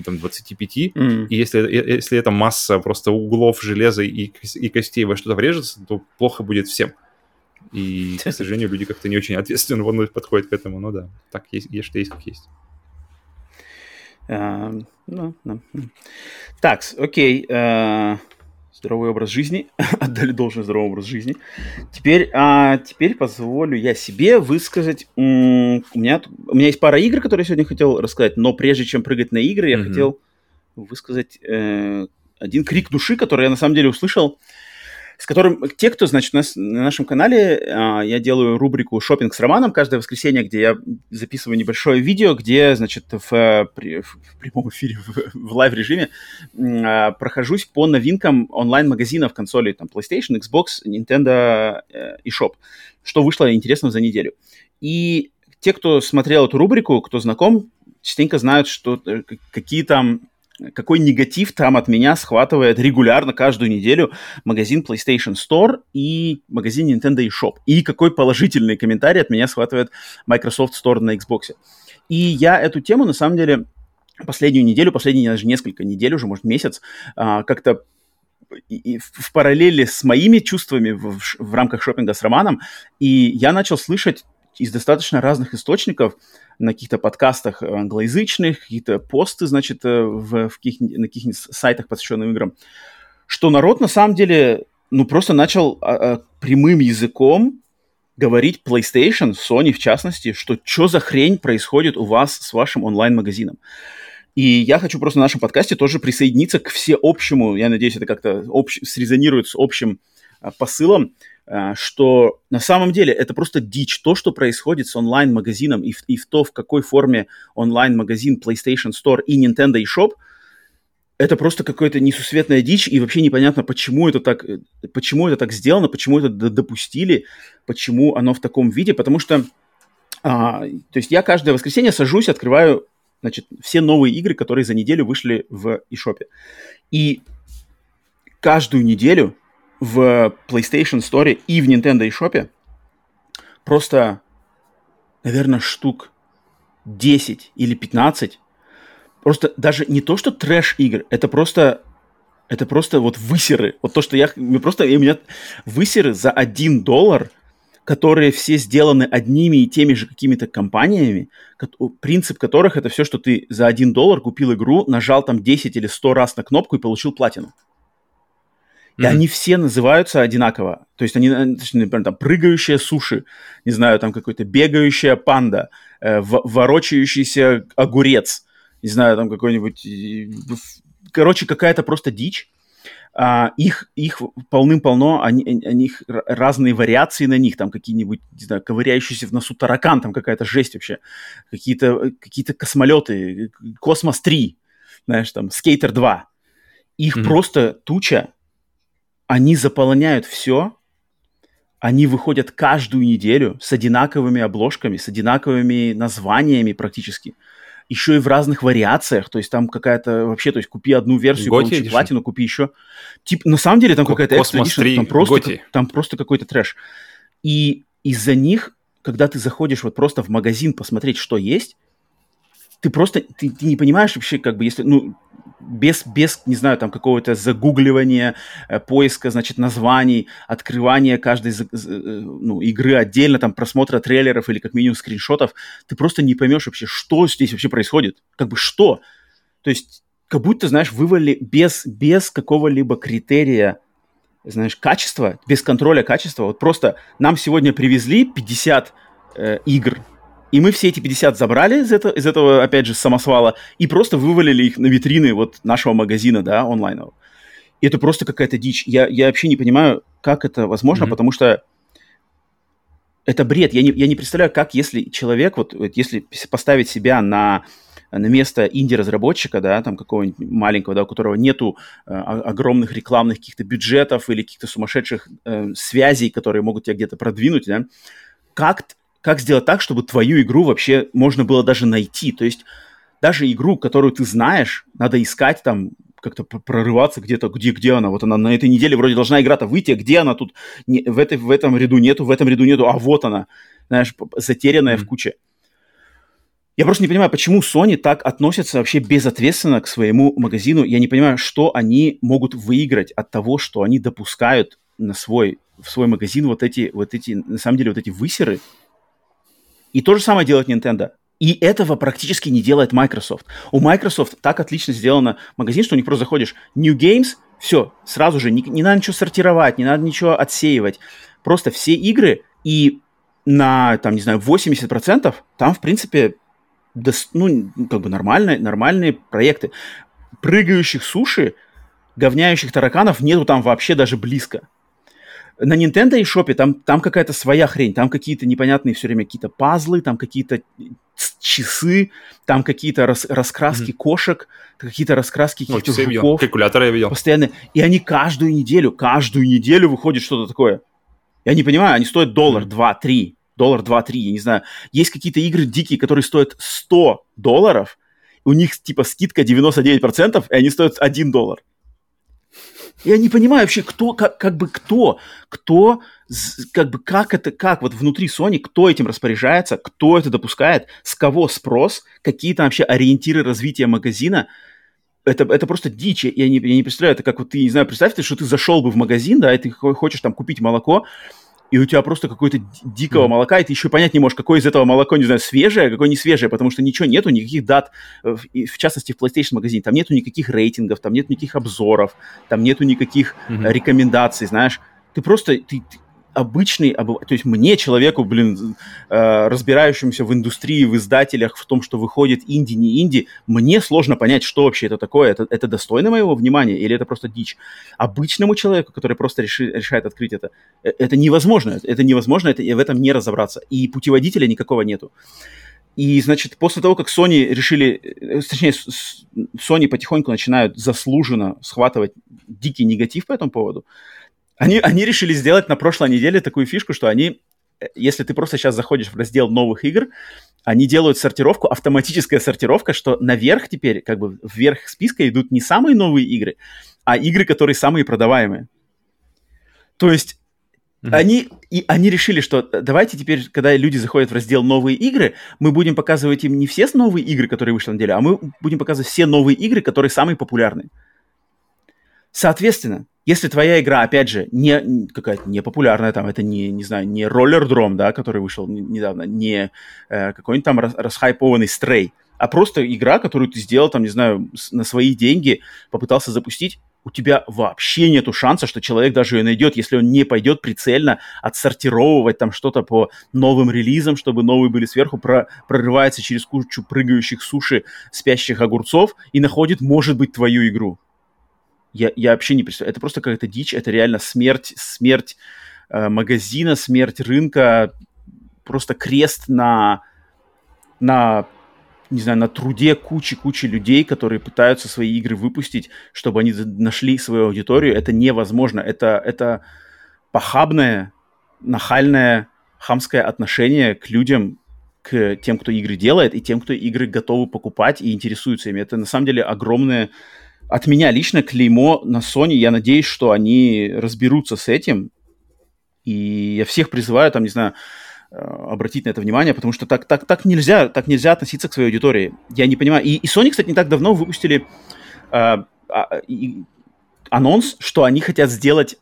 там, двадцати пяти, mm. и если, если эта масса просто углов железа и, и костей во что-то врежется, то плохо будет всем. И, к сожалению, люди как-то не очень ответственно подходят к этому, но да, так есть, есть что есть, как есть. Uh, no, no. Так, окей. Okay. Uh... Здоровый образ жизни. Отдали должное здоровый образ жизни. Теперь, а, теперь позволю я себе высказать... М- у, меня, у меня есть пара игр, которые я сегодня хотел рассказать, но прежде чем прыгать на игры, я mm-hmm. хотел высказать э- один крик души, который я на самом деле услышал, с которым те, кто, значит, у нас на нашем канале, э- я делаю рубрику «Шоппинг с Романом» каждое воскресенье, где я записываю небольшое видео, где, значит, в, в, в прямом эфире, в, в лайв-режиме э- прохожусь по новинкам онлайн-магазинов консолей, там, PlayStation, Xbox, Nintendo eShop, что вышло интересно за неделю. И те, кто смотрел эту рубрику, кто знаком, частенько знают, что какие там... какой негатив там от меня схватывает регулярно каждую неделю магазин PlayStation Store и магазин Nintendo eShop. И какой положительный комментарий от меня схватывает Microsoft Store на Xbox. И я эту тему, на самом деле, последнюю неделю, последние даже несколько недель, уже, может, месяц, как-то И в параллели с моими чувствами в, в рамках шопинга с Романом, и я начал слышать из достаточно разных источников, на каких-то подкастах англоязычных, какие-то посты, значит, в, в каких, на каких-нибудь сайтах, посвященных играм, что народ, на самом деле, ну, просто начал а, а, прямым языком говорить PlayStation, Sony в частности, что что за хрень происходит у вас с вашим онлайн-магазином. И я хочу просто на нашем подкасте тоже присоединиться к всеобщему, я надеюсь, это как-то общ, срезонирует с общим а, посылом, что на самом деле это просто дичь. То, что происходит с онлайн-магазином и в, и в то, в какой форме онлайн-магазин PlayStation Store и Nintendo eShop, это просто какая-то несусветная дичь, и вообще непонятно, почему это так, почему это так сделано, почему это допустили, почему оно в таком виде. Потому что а, то есть я каждое воскресенье сажусь, открываю, значит, все новые игры, которые за неделю вышли в eShop. И каждую неделю в PlayStation Store и в Nintendo eShop просто, наверное, штук десять или пятнадцать. Просто даже не то, что трэш-игр, это просто, это просто вот высеры. Вот то, что я... Просто у меня высеры за один доллар которые все сделаны одними и теми же какими-то компаниями, принцип которых это все, что ты за один доллар купил игру, нажал там десять или сто раз на кнопку и получил платину. И mm-hmm. они все называются одинаково. То есть они, например, там прыгающая суши, не знаю, там какой-то бегающая панда, э, в- ворочающийся огурец, не знаю, там какой-нибудь... Короче, какая-то просто дичь. А, их, их полным-полно, они, они, их разные вариации на них, там какие-нибудь, не знаю, ковыряющиеся в носу таракан, там какая-то жесть вообще, какие-то, какие-то космолеты, Космос три, знаешь, там, Скейтер два. Их mm-hmm. просто туча. Они заполняют все, они выходят каждую неделю с одинаковыми обложками, с одинаковыми названиями практически, еще и в разных вариациях, то есть там какая-то вообще, то есть купи одну версию, Готи получи Edition. Платину, купи еще. Тип, на самом деле там какая-то экстра-эдишн, там просто, там просто какой-то трэш. И из-за них, когда ты заходишь вот просто в магазин посмотреть, что есть, ты просто, ты, ты не понимаешь вообще, как бы, если, ну, без, без, не знаю, там, какого-то загугливания, э, поиска, значит, названий, открывания каждой, э, ну, игры отдельно, там, просмотра трейлеров или, как минимум, скриншотов, ты просто не поймешь вообще, что здесь вообще происходит, как бы, что. То есть, как будто, знаешь, вывали без, без какого-либо критерия, знаешь, качества, без контроля качества, вот просто нам сегодня привезли пятьдесят э, игр, и мы все эти пятьдесят забрали из этого, из этого, опять же, самосвала и просто вывалили их на витрины вот нашего магазина, да, онлайнового. И это просто какая-то дичь. Я, я вообще не понимаю, как это возможно, mm-hmm. потому что это бред. Я не, я не представляю, как если человек, вот если поставить себя на, на место инди-разработчика, да, там какого-нибудь маленького, да, у которого нету э, огромных рекламных каких-то бюджетов или каких-то сумасшедших э, связей, которые могут тебя где-то продвинуть, да, как-то Как сделать так, чтобы твою игру вообще можно было даже найти? То есть даже игру, которую ты знаешь, надо искать там, как-то прорываться где-то, где, где она. Вот она на этой неделе вроде должна игра-то выйти, а где она тут? Не, в, этой, в этом ряду нету, в этом ряду нету, а вот она, знаешь, затерянная mm-hmm. в куче. Я просто не понимаю, почему Sony так относится вообще безответственно к своему магазину. Я не понимаю, что они могут выиграть от того, что они допускают на свой, в свой магазин вот эти, вот эти, на самом деле, вот эти высеры. И то же самое делает Nintendo. И этого практически не делает Microsoft. У Microsoft так отлично сделан магазин, что у них просто заходишь New Games, все, сразу же, не, не надо ничего сортировать, не надо ничего отсеивать. Просто все игры, и на, там, не знаю, восемьдесят процентов там, в принципе, дос, ну, как бы нормальные, нормальные проекты. Прыгающих суши, говняющих тараканов нету там вообще даже близко. На Nintendo eShop там, там какая-то своя хрень, там какие-то непонятные все время какие-то пазлы, там какие-то часы, там какие-то рас, раскраски mm-hmm. кошек, какие-то раскраски каких-то ну, жуков. Калькуляторы я видел. Постоянно. И они каждую неделю, каждую неделю выходит что-то такое. Я не понимаю, они стоят доллар, mm-hmm. два, три, доллар, два, три, я не знаю. Есть какие-то игры дикие, которые стоят сто долларов, у них типа скидка девяносто девять процентов, и они стоят один доллар. Я не понимаю вообще, кто, как, как бы кто, кто, как бы как это, как вот внутри Sony, кто этим распоряжается, кто это допускает, с кого спрос, какие там вообще ориентиры развития магазина. Это, это просто дичь. Я не, я не представляю, это как вот ты, не знаю, представь, что ты зашел бы в магазин, да, и ты хочешь там купить молоко, и у тебя просто какое-то дикого mm-hmm. молока, и ты еще понять не можешь, какое из этого молоко, не знаю, свежее, а какое не свежее, потому что ничего нету, никаких дат, в частности, в PlayStation магазине, там нету никаких рейтингов, там нету никаких обзоров, там нету никаких mm-hmm. рекомендаций, знаешь. Ты просто ты, ты обычный обыватель, то есть мне, человеку, блин, разбирающемуся в индустрии, в издателях, в том, что выходит инди, не инди, мне сложно понять, что вообще это такое, это, это достойно моего внимания или это просто дичь. Обычному человеку, который просто реши, решает открыть это, это невозможно, это невозможно, это, в этом не разобраться, и путеводителя никакого нету. И, значит, после того, как Sony решили, точнее, Sony потихоньку начинают заслуженно схватывать дикий негатив по этому поводу, Они, они решили сделать на прошлой неделе такую фишку, что они, если ты просто сейчас заходишь в раздел новых игр, они делают сортировку, автоматическая сортировка, что наверх теперь, как бы вверх списка идут не самые новые игры, а игры, которые самые продаваемые. То есть mm-hmm. они, и они решили, что давайте теперь, когда люди заходят в раздел новые игры, мы будем показывать им не все новые игры, которые вышли на неделю, а мы будем показывать все новые игры, которые самые популярные. Соответственно, Если твоя игра, опять же, не какая-то не популярная, там, это не, не знаю, не роллердром, да, который вышел недавно, не э, какой-нибудь там расхайпованный стрей, а просто игра, которую ты сделал, там, не знаю, на свои деньги, попытался запустить, у тебя вообще нету шанса, что человек даже ее найдет, если он не пойдет прицельно отсортировывать там что-то по новым релизам, чтобы новые были сверху, про- прорывается через кучу прыгающих суши спящих огурцов и находит, может быть, твою игру. Я, я вообще не представляю. Это просто какая-то дичь, это реально смерть, смерть э, магазина, смерть рынка, просто крест на, на, не знаю, на труде кучи-кучи людей, которые пытаются свои игры выпустить, чтобы они нашли свою аудиторию. Это невозможно. Это, это похабное, нахальное, хамское отношение к людям, к тем, кто игры делает, и тем, кто игры готовы покупать и интересуются ими. Это на самом деле огромное... От меня лично клеймо на Sony. Я надеюсь, что они разберутся с этим. И я всех призываю, там, не знаю, обратить на это внимание, потому что так, так, так, нельзя, так нельзя относиться к своей аудитории. Я не понимаю. И, и Sony, кстати, не так давно выпустили а, а, и, анонс, что они хотят сделать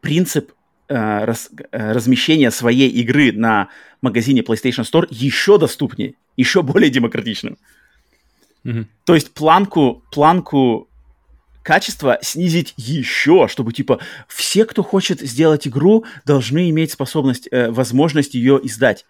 принцип а, раз, размещения своей игры на магазине PlayStation Store еще доступнее, еще более демократичным. Mm-hmm. То есть планку, планку качества снизить еще, чтобы, типа, все, кто хочет сделать игру, должны иметь способность, э, возможность ее издать.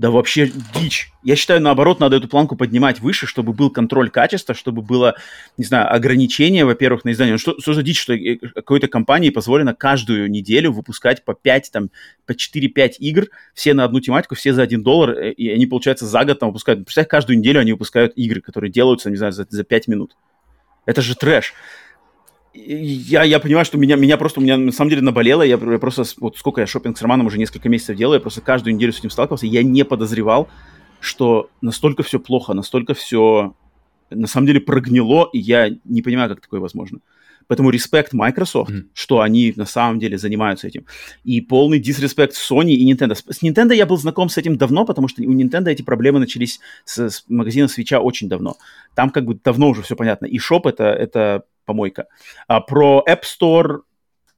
Да вообще дичь. Я считаю, наоборот, надо эту планку поднимать выше, чтобы был контроль качества, чтобы было, не знаю, ограничение, во-первых, на издание. Что, что за дичь, что какой-то компании позволено каждую неделю выпускать по пять, там, по четыре-пять игр, все на одну тематику, все за один доллар, и они, получается, за год там выпускают. Представляете, каждую неделю они выпускают игры, которые делаются, не знаю, за, за пять минут. Это же трэш. Я, я понимаю, что меня, меня просто, у меня на самом деле наболело, я, я просто, вот сколько я шопинг с Романом уже несколько месяцев делаю, я просто каждую неделю с этим сталкивался, я не подозревал, что настолько все плохо, настолько все, на самом деле, прогнило, и я не понимаю, как такое возможно. Поэтому респект Microsoft, mm. что они на самом деле занимаются этим, и полный дисреспект Sony и Nintendo. С Nintendo я был знаком с этим давно, потому что у Nintendo эти проблемы начались с, с магазина Switch'а очень давно. Там как бы давно уже все понятно, и eShop это... это помойка. А про App Store,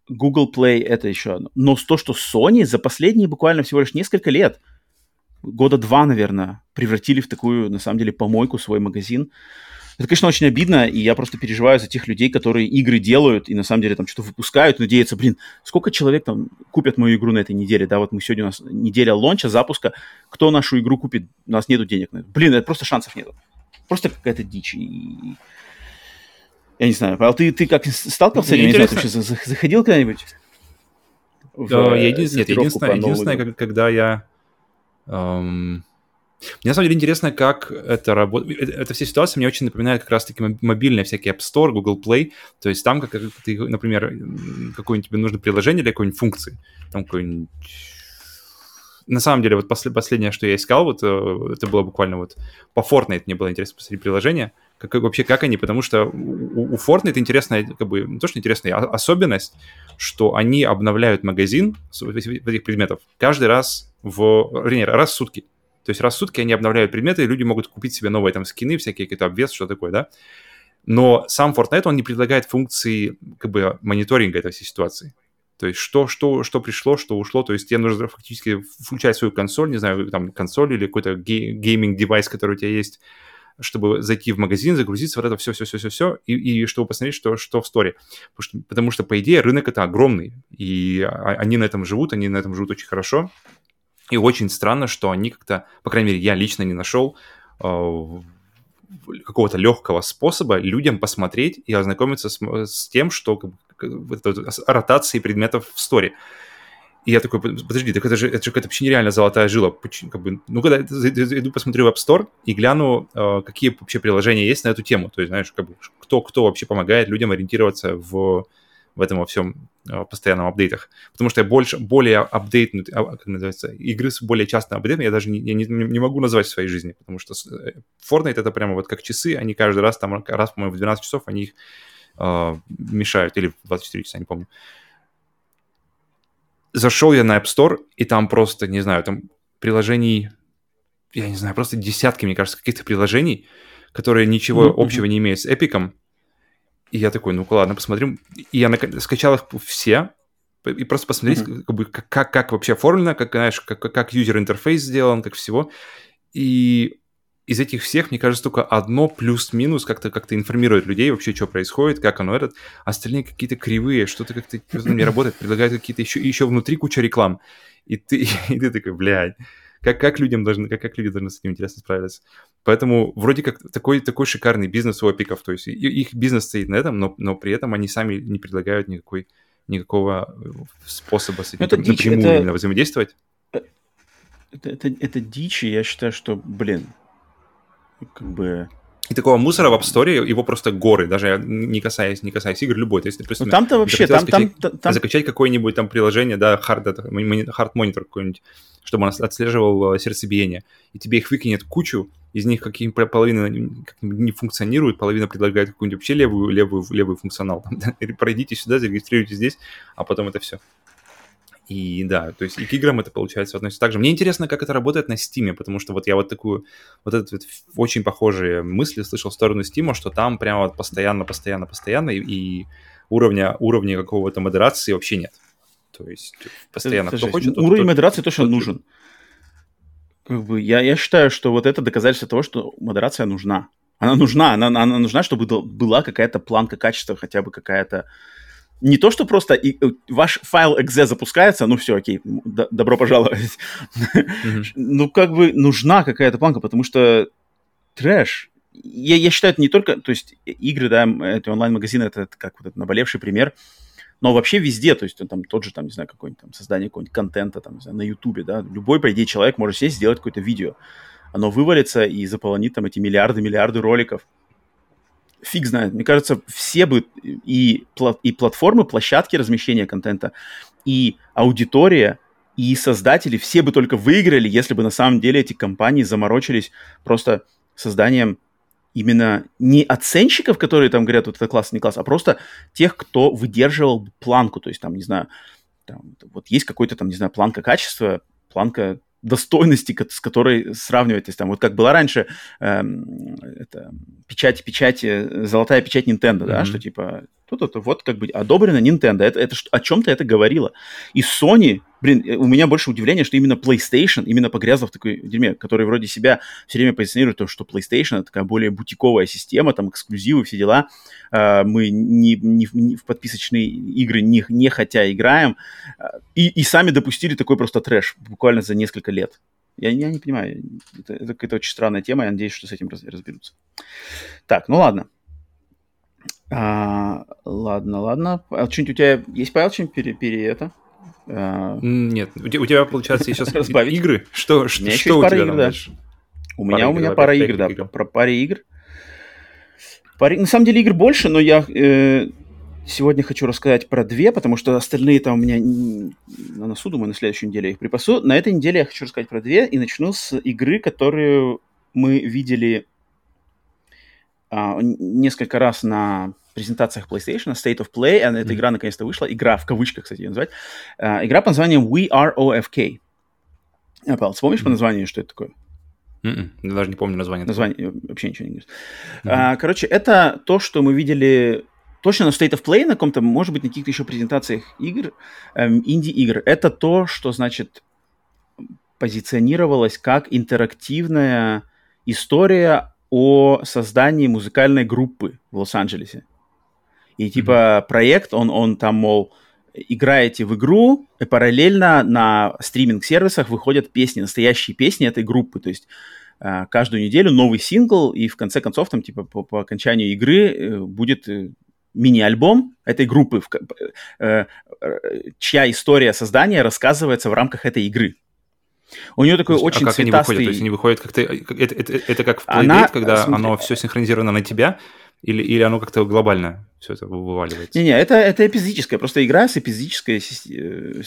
Google Play, это еще одно. Но то, что Sony за последние буквально всего лишь несколько лет, года два, наверное, превратили в такую, на самом деле, помойку свой магазин. Это, конечно, очень обидно, и я просто переживаю за тех людей, которые игры делают и, на самом деле, там что-то выпускают, надеются, блин, сколько человек там купят мою игру на этой неделе, да, вот мы сегодня, у нас неделя лонча, запуска, кто нашу игру купит, у нас нету денег. Блин, это просто шансов нету. Просто какая-то дичь. И... Я не знаю, Павел, ты, ты как сталкивался с этим? Ты вообще заходил когда-нибудь? Да, в, я един... Нет, единственное, единственное как, когда я... Эм... Мне на самом деле интересно, как это работает. Эта вся ситуация мне очень напоминает как раз-таки мобильные всякие App Store, Google Play. То есть там, как ты, например, какое-нибудь тебе нужно приложение для какой-нибудь функции. Там какой-нибудь... На самом деле, вот после... последнее, что я искал, вот это было буквально вот... По Fortnite мне было интересно посмотреть приложение. Как, вообще, как они, потому что у, у Fortnite интересная, как бы, не то, что интересная, а особенность, что они обновляют магазин этих предметов каждый раз в, не, раз в сутки. То есть раз в сутки они обновляют предметы, и люди могут купить себе новые там скины, всякие какие-то обвес, что такое, да. Но сам Fortnite, он не предлагает функции, как бы, мониторинга этой всей ситуации. То есть что, что, что пришло, что ушло. То есть тебе нужно фактически включать свою консоль, не знаю, там, консоль или какой-то гей- гейминг-девайс, который у тебя есть, чтобы зайти в магазин, загрузиться, вот это все-все-все-все-все, и, и чтобы посмотреть, что, что в сторе. Потому что, потому что, по идее, рынок это огромный, и они на этом живут, они на этом живут очень хорошо. И очень странно, что они как-то, по крайней мере, я лично не нашел э, какого-то легкого способа людям посмотреть и ознакомиться с, с тем, что как, как, с ротацией предметов в сторе. И я такой, подожди, так это же, это же какая-то вообще нереально золотая жила. Как бы, ну, когда я иду, посмотрю в App Store и гляну, какие вообще приложения есть на эту тему. То есть, знаешь, как бы, кто, кто вообще помогает людям ориентироваться в, в этом во всем постоянном апдейтах. Потому что я больше, более апдейт, как называется, игры с более частным апдейтом я даже не, я не, не могу назвать в своей жизни. Потому что Fortnite это прямо вот как часы, они каждый раз, там, раз, по-моему, в двенадцать часов они их э, мешают. Или в двадцать четыре часа, не помню. Зашел я на App Store, и там просто, не знаю, там приложений, я не знаю, просто десятки, мне кажется, каких-то приложений, которые ничего mm-hmm. общего не имеют с Эпиком. И я такой, ну-ка, ладно, посмотрим. И я на... скачал их все. И просто посмотреть, mm-hmm. как бы, как, как вообще оформлено, как, знаешь, как, как юзер-интерфейс сделан, как всего. И из этих всех, мне кажется, только одно плюс-минус как-то, как-то информирует людей вообще, что происходит, как оно этот. Остальные какие-то кривые, что-то как-то не работает, предлагают какие-то еще... И еще внутри куча реклам. И ты, и ты такой, блядь. Как, как, людям должны, как, как люди должны с этим интересно справиться. Поэтому вроде как такой, такой шикарный бизнес у опиков. То есть и, их бизнес стоит на этом, но, но при этом они сами не предлагают никакой, никакого способа с этим это дичь, напрямую это, именно взаимодействовать. Это, это, это дичь, я считаю, что, блин, как бы... И такого мусора в App Store, его просто горы, даже не касаясь, не касаясь игр, любой. То есть, допустим, ну, там-то вообще... Там, скачать, там, там... закачать какое-нибудь там приложение, да, хард-монитор какой-нибудь, чтобы он отслеживал сердцебиение. И тебе их выкинет кучу, из них какие-нибудь половина не функционирует, половина предлагает какую-нибудь вообще левую, левую, левую функционал. Пройдите сюда, зарегистрируйтесь здесь, а потом это все. И да, то есть и к играм это, получается, относится также. Мне интересно, как это работает на Стиме, потому что вот я вот такую, вот этот вот очень похожие мысли слышал в сторону Стима, что там прямо вот постоянно, постоянно, постоянно, и, и уровня, уровня какого-то модерации вообще нет. То есть постоянно слушай, кто хочет... Уровень тот, модерации тот, точно тот, нужен. Как бы я, я считаю, что вот это доказательство того, что модерация нужна. Она нужна, она, она нужна, чтобы была какая-то планка качества, хотя бы какая-то... Не то, что просто и, ваш файл .exe запускается, ну все, окей, д- добро пожаловать. Mm-hmm. Ну, как бы нужна какая-то планка, потому что трэш. Я, я считаю, это не только... То есть игры, да, это онлайн-магазины, это, это как вот этот наболевший пример. Но вообще везде, то есть там тот же, там, не знаю, какой-нибудь там создание какого-нибудь контента, там, не знаю, на Ютубе, да. Любой, по идее, человек может сесть, сделать какое-то видео. Оно вывалится и заполонит там эти миллиарды-миллиарды роликов. Фиг знает. Мне кажется, все бы и, и платформы, площадки размещения контента, и аудитория, и создатели, все бы только выиграли, если бы на самом деле эти компании заморочились просто созданием именно не оценщиков, которые там говорят, вот это класс, не класс, а просто тех, кто выдерживал планку. То есть там, не знаю, там, вот есть какой-то там, не знаю, планка качества, планка достойности, с которой сравниваетесь. Там, вот как была раньше эм, это, печать, печать, золотая печать Nintendo, mm-hmm. да, что типа тут вот как бы одобрено Nintendo. Это, это, о чем-то это говорило. И Sony, блин, у меня больше удивление, что именно PlayStation, именно погрязла в такой дерьме, который вроде себя все время позиционирует, то, что PlayStation это такая более бутиковая система, там эксклюзивы, все дела. Э, мы не, не, не в подписочные игры не, не хотя играем. И, и сами допустили такой просто трэш буквально за несколько лет. Я, я не понимаю, это, это какая-то очень странная тема, я надеюсь, что с этим раз, разберутся. Так, ну ладно. А, ладно, ладно. А что-нибудь у тебя есть, Павел, что-нибудь пере, пере это? А... Нет, у тебя, у тебя, получается, сейчас игры? Что, что, у меня что у тебя игр, да. У меня, у меня пара игр, да, игр. Про паре игр. Пара... На самом деле игр больше, но я э, сегодня хочу рассказать про две, потому что остальные там у меня на носу, думаю, на следующей неделе я их припасу. На этой неделе я хочу рассказать про две и начну с игры, которую мы видели э, несколько раз на... презентациях PlayStation, State of Play, эта mm-hmm. игра наконец-то вышла, игра в кавычках, кстати, ее называть, uh, игра под названием We Are о эф кей. А, Павел, вспомнишь mm-hmm. по названию, что это такое? Mm-mm. Я даже не помню название. Название вообще ничего не говорит. Mm-hmm. Uh, короче, это то, что мы видели точно на State of Play, на каком-то, может быть, на каких-то еще презентациях игр, эм, инди-игр. Это то, что, значит, позиционировалось как интерактивная история о создании музыкальной группы в Лос-Анджелесе. И типа проект, он, он там, мол, играете в игру, и параллельно на стриминг-сервисах выходят песни, настоящие песни этой группы. То есть э, каждую неделю новый сингл, и в конце концов, там, типа, по, по окончанию игры э, будет э, мини-альбом этой группы, в, э, э, чья история создания рассказывается в рамках этой игры. У нее такой есть, очень а цветастый... А как они выходят? То есть они выходят как-то... Это, это, это как в Playdate, она... когда Смотри... оно все синхронизировано на тебя? Или, или оно как-то глобально все это вываливается? Не-не, это, это эпизодическая. Просто игра с эпизодической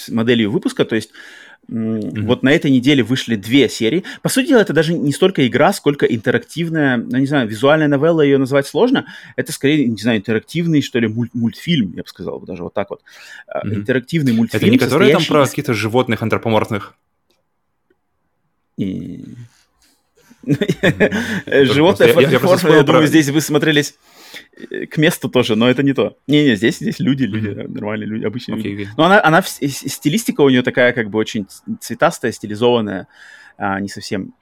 моделью выпуска. То есть mm-hmm. вот на этой неделе вышли две серии. По сути дела, это даже не столько игра, сколько интерактивная... Ну, не знаю, визуальная новелла, ее назвать сложно. Это скорее, не знаю, интерактивный, что ли, мульт- мультфильм, я бы сказал, даже вот так вот. Mm-hmm. Интерактивный мультфильм. Это не которые состоящий... там про каких-то животных антропоморфных? И... Животное, я, я, я думаю, здесь вы смотрелись к месту тоже, но это не то. Не-не, здесь, здесь люди, люди, mm-hmm. нормальные люди, обычные okay, люди. Okay. Но она, она, стилистика у нее такая как бы очень цветастая, стилизованная, а, не совсем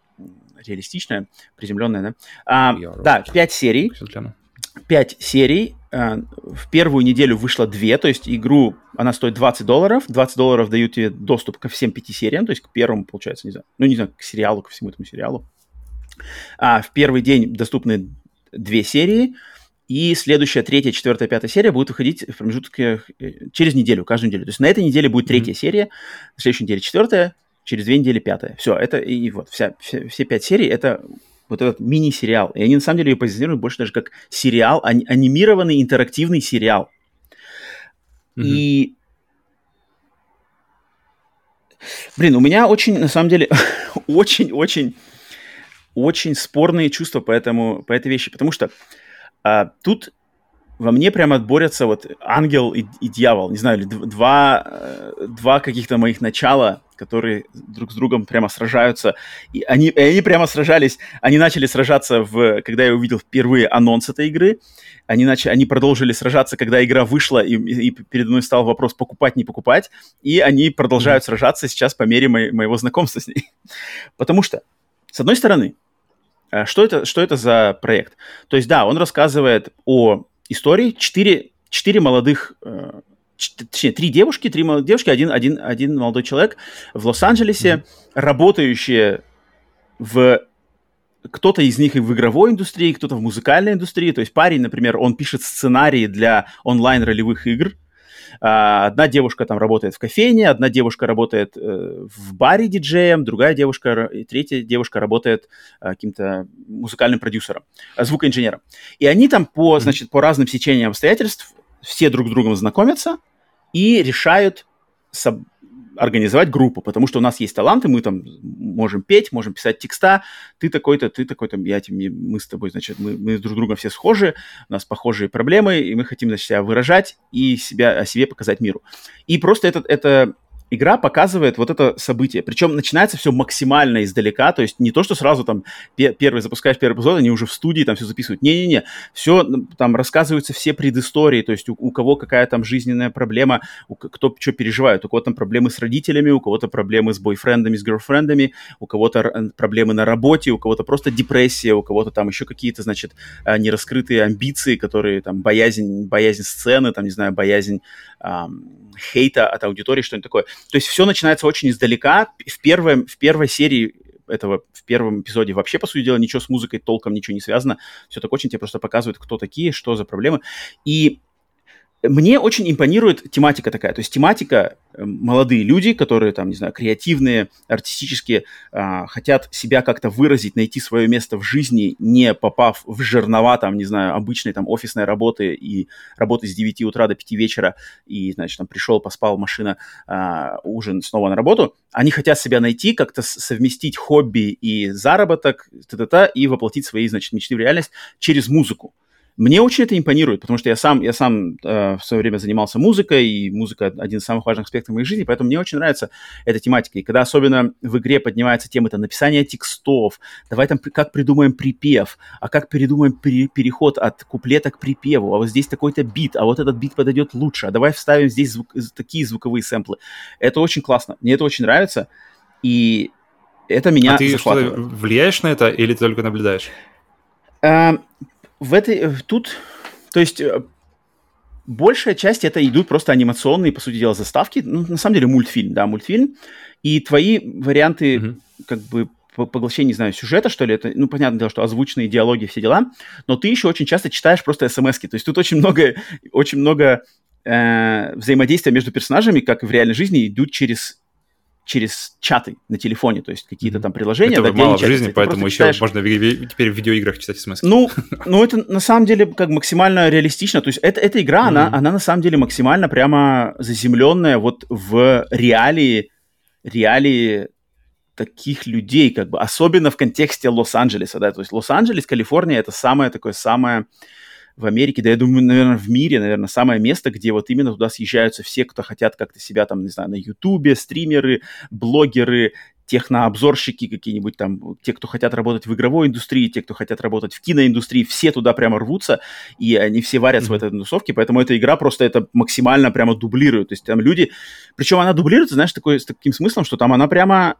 реалистичная, приземленная, да? А, да, пять серий. Пять серий. В первую неделю вышло две, то есть игру, она стоит двадцать долларов. двадцать долларов дают тебе доступ ко всем пяти сериям, то есть к первому, получается, не знаю, ну, не знаю, к сериалу, ко всему этому сериалу. А в первый день доступны две серии, и следующая, третья, четвертая, пятая серия будет выходить в промежутке через неделю, каждую неделю. То есть на этой неделе будет третья mm-hmm. серия, на следующей неделе четвертая, через две недели пятая. Все, это и вот, вся, все, все пять серий, это... вот этот мини-сериал. И они, на самом деле, ее позиционируют больше даже как сериал, а анимированный интерактивный сериал. Mm-hmm. И... Блин, у меня очень, на самом деле, очень-очень очень спорные чувства по, этому, по этой вещи. Потому что а, тут во мне прямо борются вот ангел и, и дьявол. Не знаю, два, два каких-то моих начала, которые друг с другом прямо сражаются. И они, и они прямо сражались. Они начали сражаться, в, когда я увидел впервые анонс этой игры. Они, нач... они продолжили сражаться, когда игра вышла, и, и передо мной стал вопрос, покупать, не покупать. И они продолжают mm-hmm. сражаться сейчас по мере мо... моего знакомства с ней. Потому что, с одной стороны, что это, что это за проект? То есть, да, он рассказывает о истории четыре, четыре молодых... Точнее, три девушки, три молодые девушки, один, один, один молодой человек в Лос-Анджелесе, mm-hmm. работающие в... Кто-то из них и в игровой индустрии, кто-то в музыкальной индустрии. То есть парень, например, он пишет сценарии для онлайн-ролевых игр. Одна девушка там работает в кофейне, одна девушка работает в баре диджеем, другая девушка, и третья девушка работает каким-то музыкальным продюсером, звукоинженером. И они там по, mm-hmm. значит, по разным сечениям обстоятельств все друг с другом знакомятся и решают соб- организовать группу, потому что у нас есть таланты, мы там можем петь, можем писать текста, ты такой-то, ты такой-то, я тебе, мы с тобой, значит, мы, мы друг с другом все схожи, у нас похожие проблемы, и мы хотим, значит, себя выражать и себя, о себе показать миру. И просто этот, эта игра показывает вот это событие, причем начинается все максимально издалека, то есть не то, что сразу там пе- первый запускаешь первый эпизод, они уже в студии там все записывают, не-не-не, все там рассказываются все предыстории, то есть у, у кого какая там жизненная проблема, у, кто что переживает, у кого там проблемы с родителями, у кого-то проблемы с бойфрендами, с герлфрендами, у кого-то р- проблемы на работе, у кого-то просто депрессия, у кого-то там еще какие-то, значит, нераскрытые амбиции, которые там боязнь, боязнь сцены, там, не знаю, боязнь эм, хейта от аудитории, что-нибудь такое. То есть все начинается очень издалека. В, первом, в первой серии этого, в первом эпизоде вообще, по сути дела, ничего с музыкой толком ничего не связано. Все так очень тебе просто показывают, кто такие, что за проблемы. И мне очень импонирует тематика такая. То есть тематика молодые люди, которые там, не знаю, креативные, артистические, а, хотят себя как-то выразить, найти свое место в жизни, не попав в жернова там, не знаю, обычной там офисной работы и работы с девяти утра до пяти вечера и, значит, там пришел, поспал, машина, а, ужин, снова на работу. Они хотят себя найти, как-то совместить хобби и заработок, та-та-та, и воплотить свои, значит, мечты в реальность через музыку. Мне очень это импонирует, потому что я сам, я сам э, в свое время занимался музыкой, и музыка – один из самых важных аспектов моей жизни, поэтому мне очень нравится эта тематика. И когда особенно в игре поднимается тема это написание текстов, давай там как придумаем припев, а как придумаем пере- переход от куплета к припеву, а вот здесь такой-то бит, а вот этот бит подойдет лучше, а давай вставим здесь звук, такие звуковые сэмплы. Это очень классно, мне это очень нравится, и это меня захватывает. А ты влияешь на это или ты только наблюдаешь? А- В этой, тут, то есть, большая часть это идут просто анимационные, по сути дела, заставки. Ну, на самом деле, мультфильм, да, мультфильм. И твои варианты, mm-hmm. как бы, поглощения, не знаю, сюжета, что ли, это, ну, понятное дело, что озвученные диалоги, все дела. Но ты еще очень часто читаешь просто смс-ки. То есть, тут очень много, очень много э, взаимодействия между персонажами, как в реальной жизни, идут через... через чаты на телефоне, то есть какие-то там приложения. Этого да, мало в жизни, поэтому еще читаешь... можно в, теперь в видеоиграх читать смс. Ну, ну, это на самом деле как максимально реалистично. То есть это, эта игра, mm-hmm. она, она на самом деле максимально прямо заземленная вот в реалии, реалии таких людей, как бы, особенно в контексте Лос-Анджелеса. Да? То есть Лос-Анджелес, Калифорния, это самое такое, самое... в Америке, да, я думаю, наверное, в мире, наверное, самое место, где вот именно туда съезжаются все, кто хотят как-то себя там, не знаю, на Ютубе, стримеры, блогеры, технообзорщики какие-нибудь там, те, кто хотят работать в игровой индустрии, те, кто хотят работать в киноиндустрии, все туда прямо рвутся, и они все варятся mm-hmm. в этой тусовке, поэтому эта игра просто это максимально прямо дублирует. То есть там люди... Причем она дублируется, знаешь, такой, с таким смыслом, что там она прямо...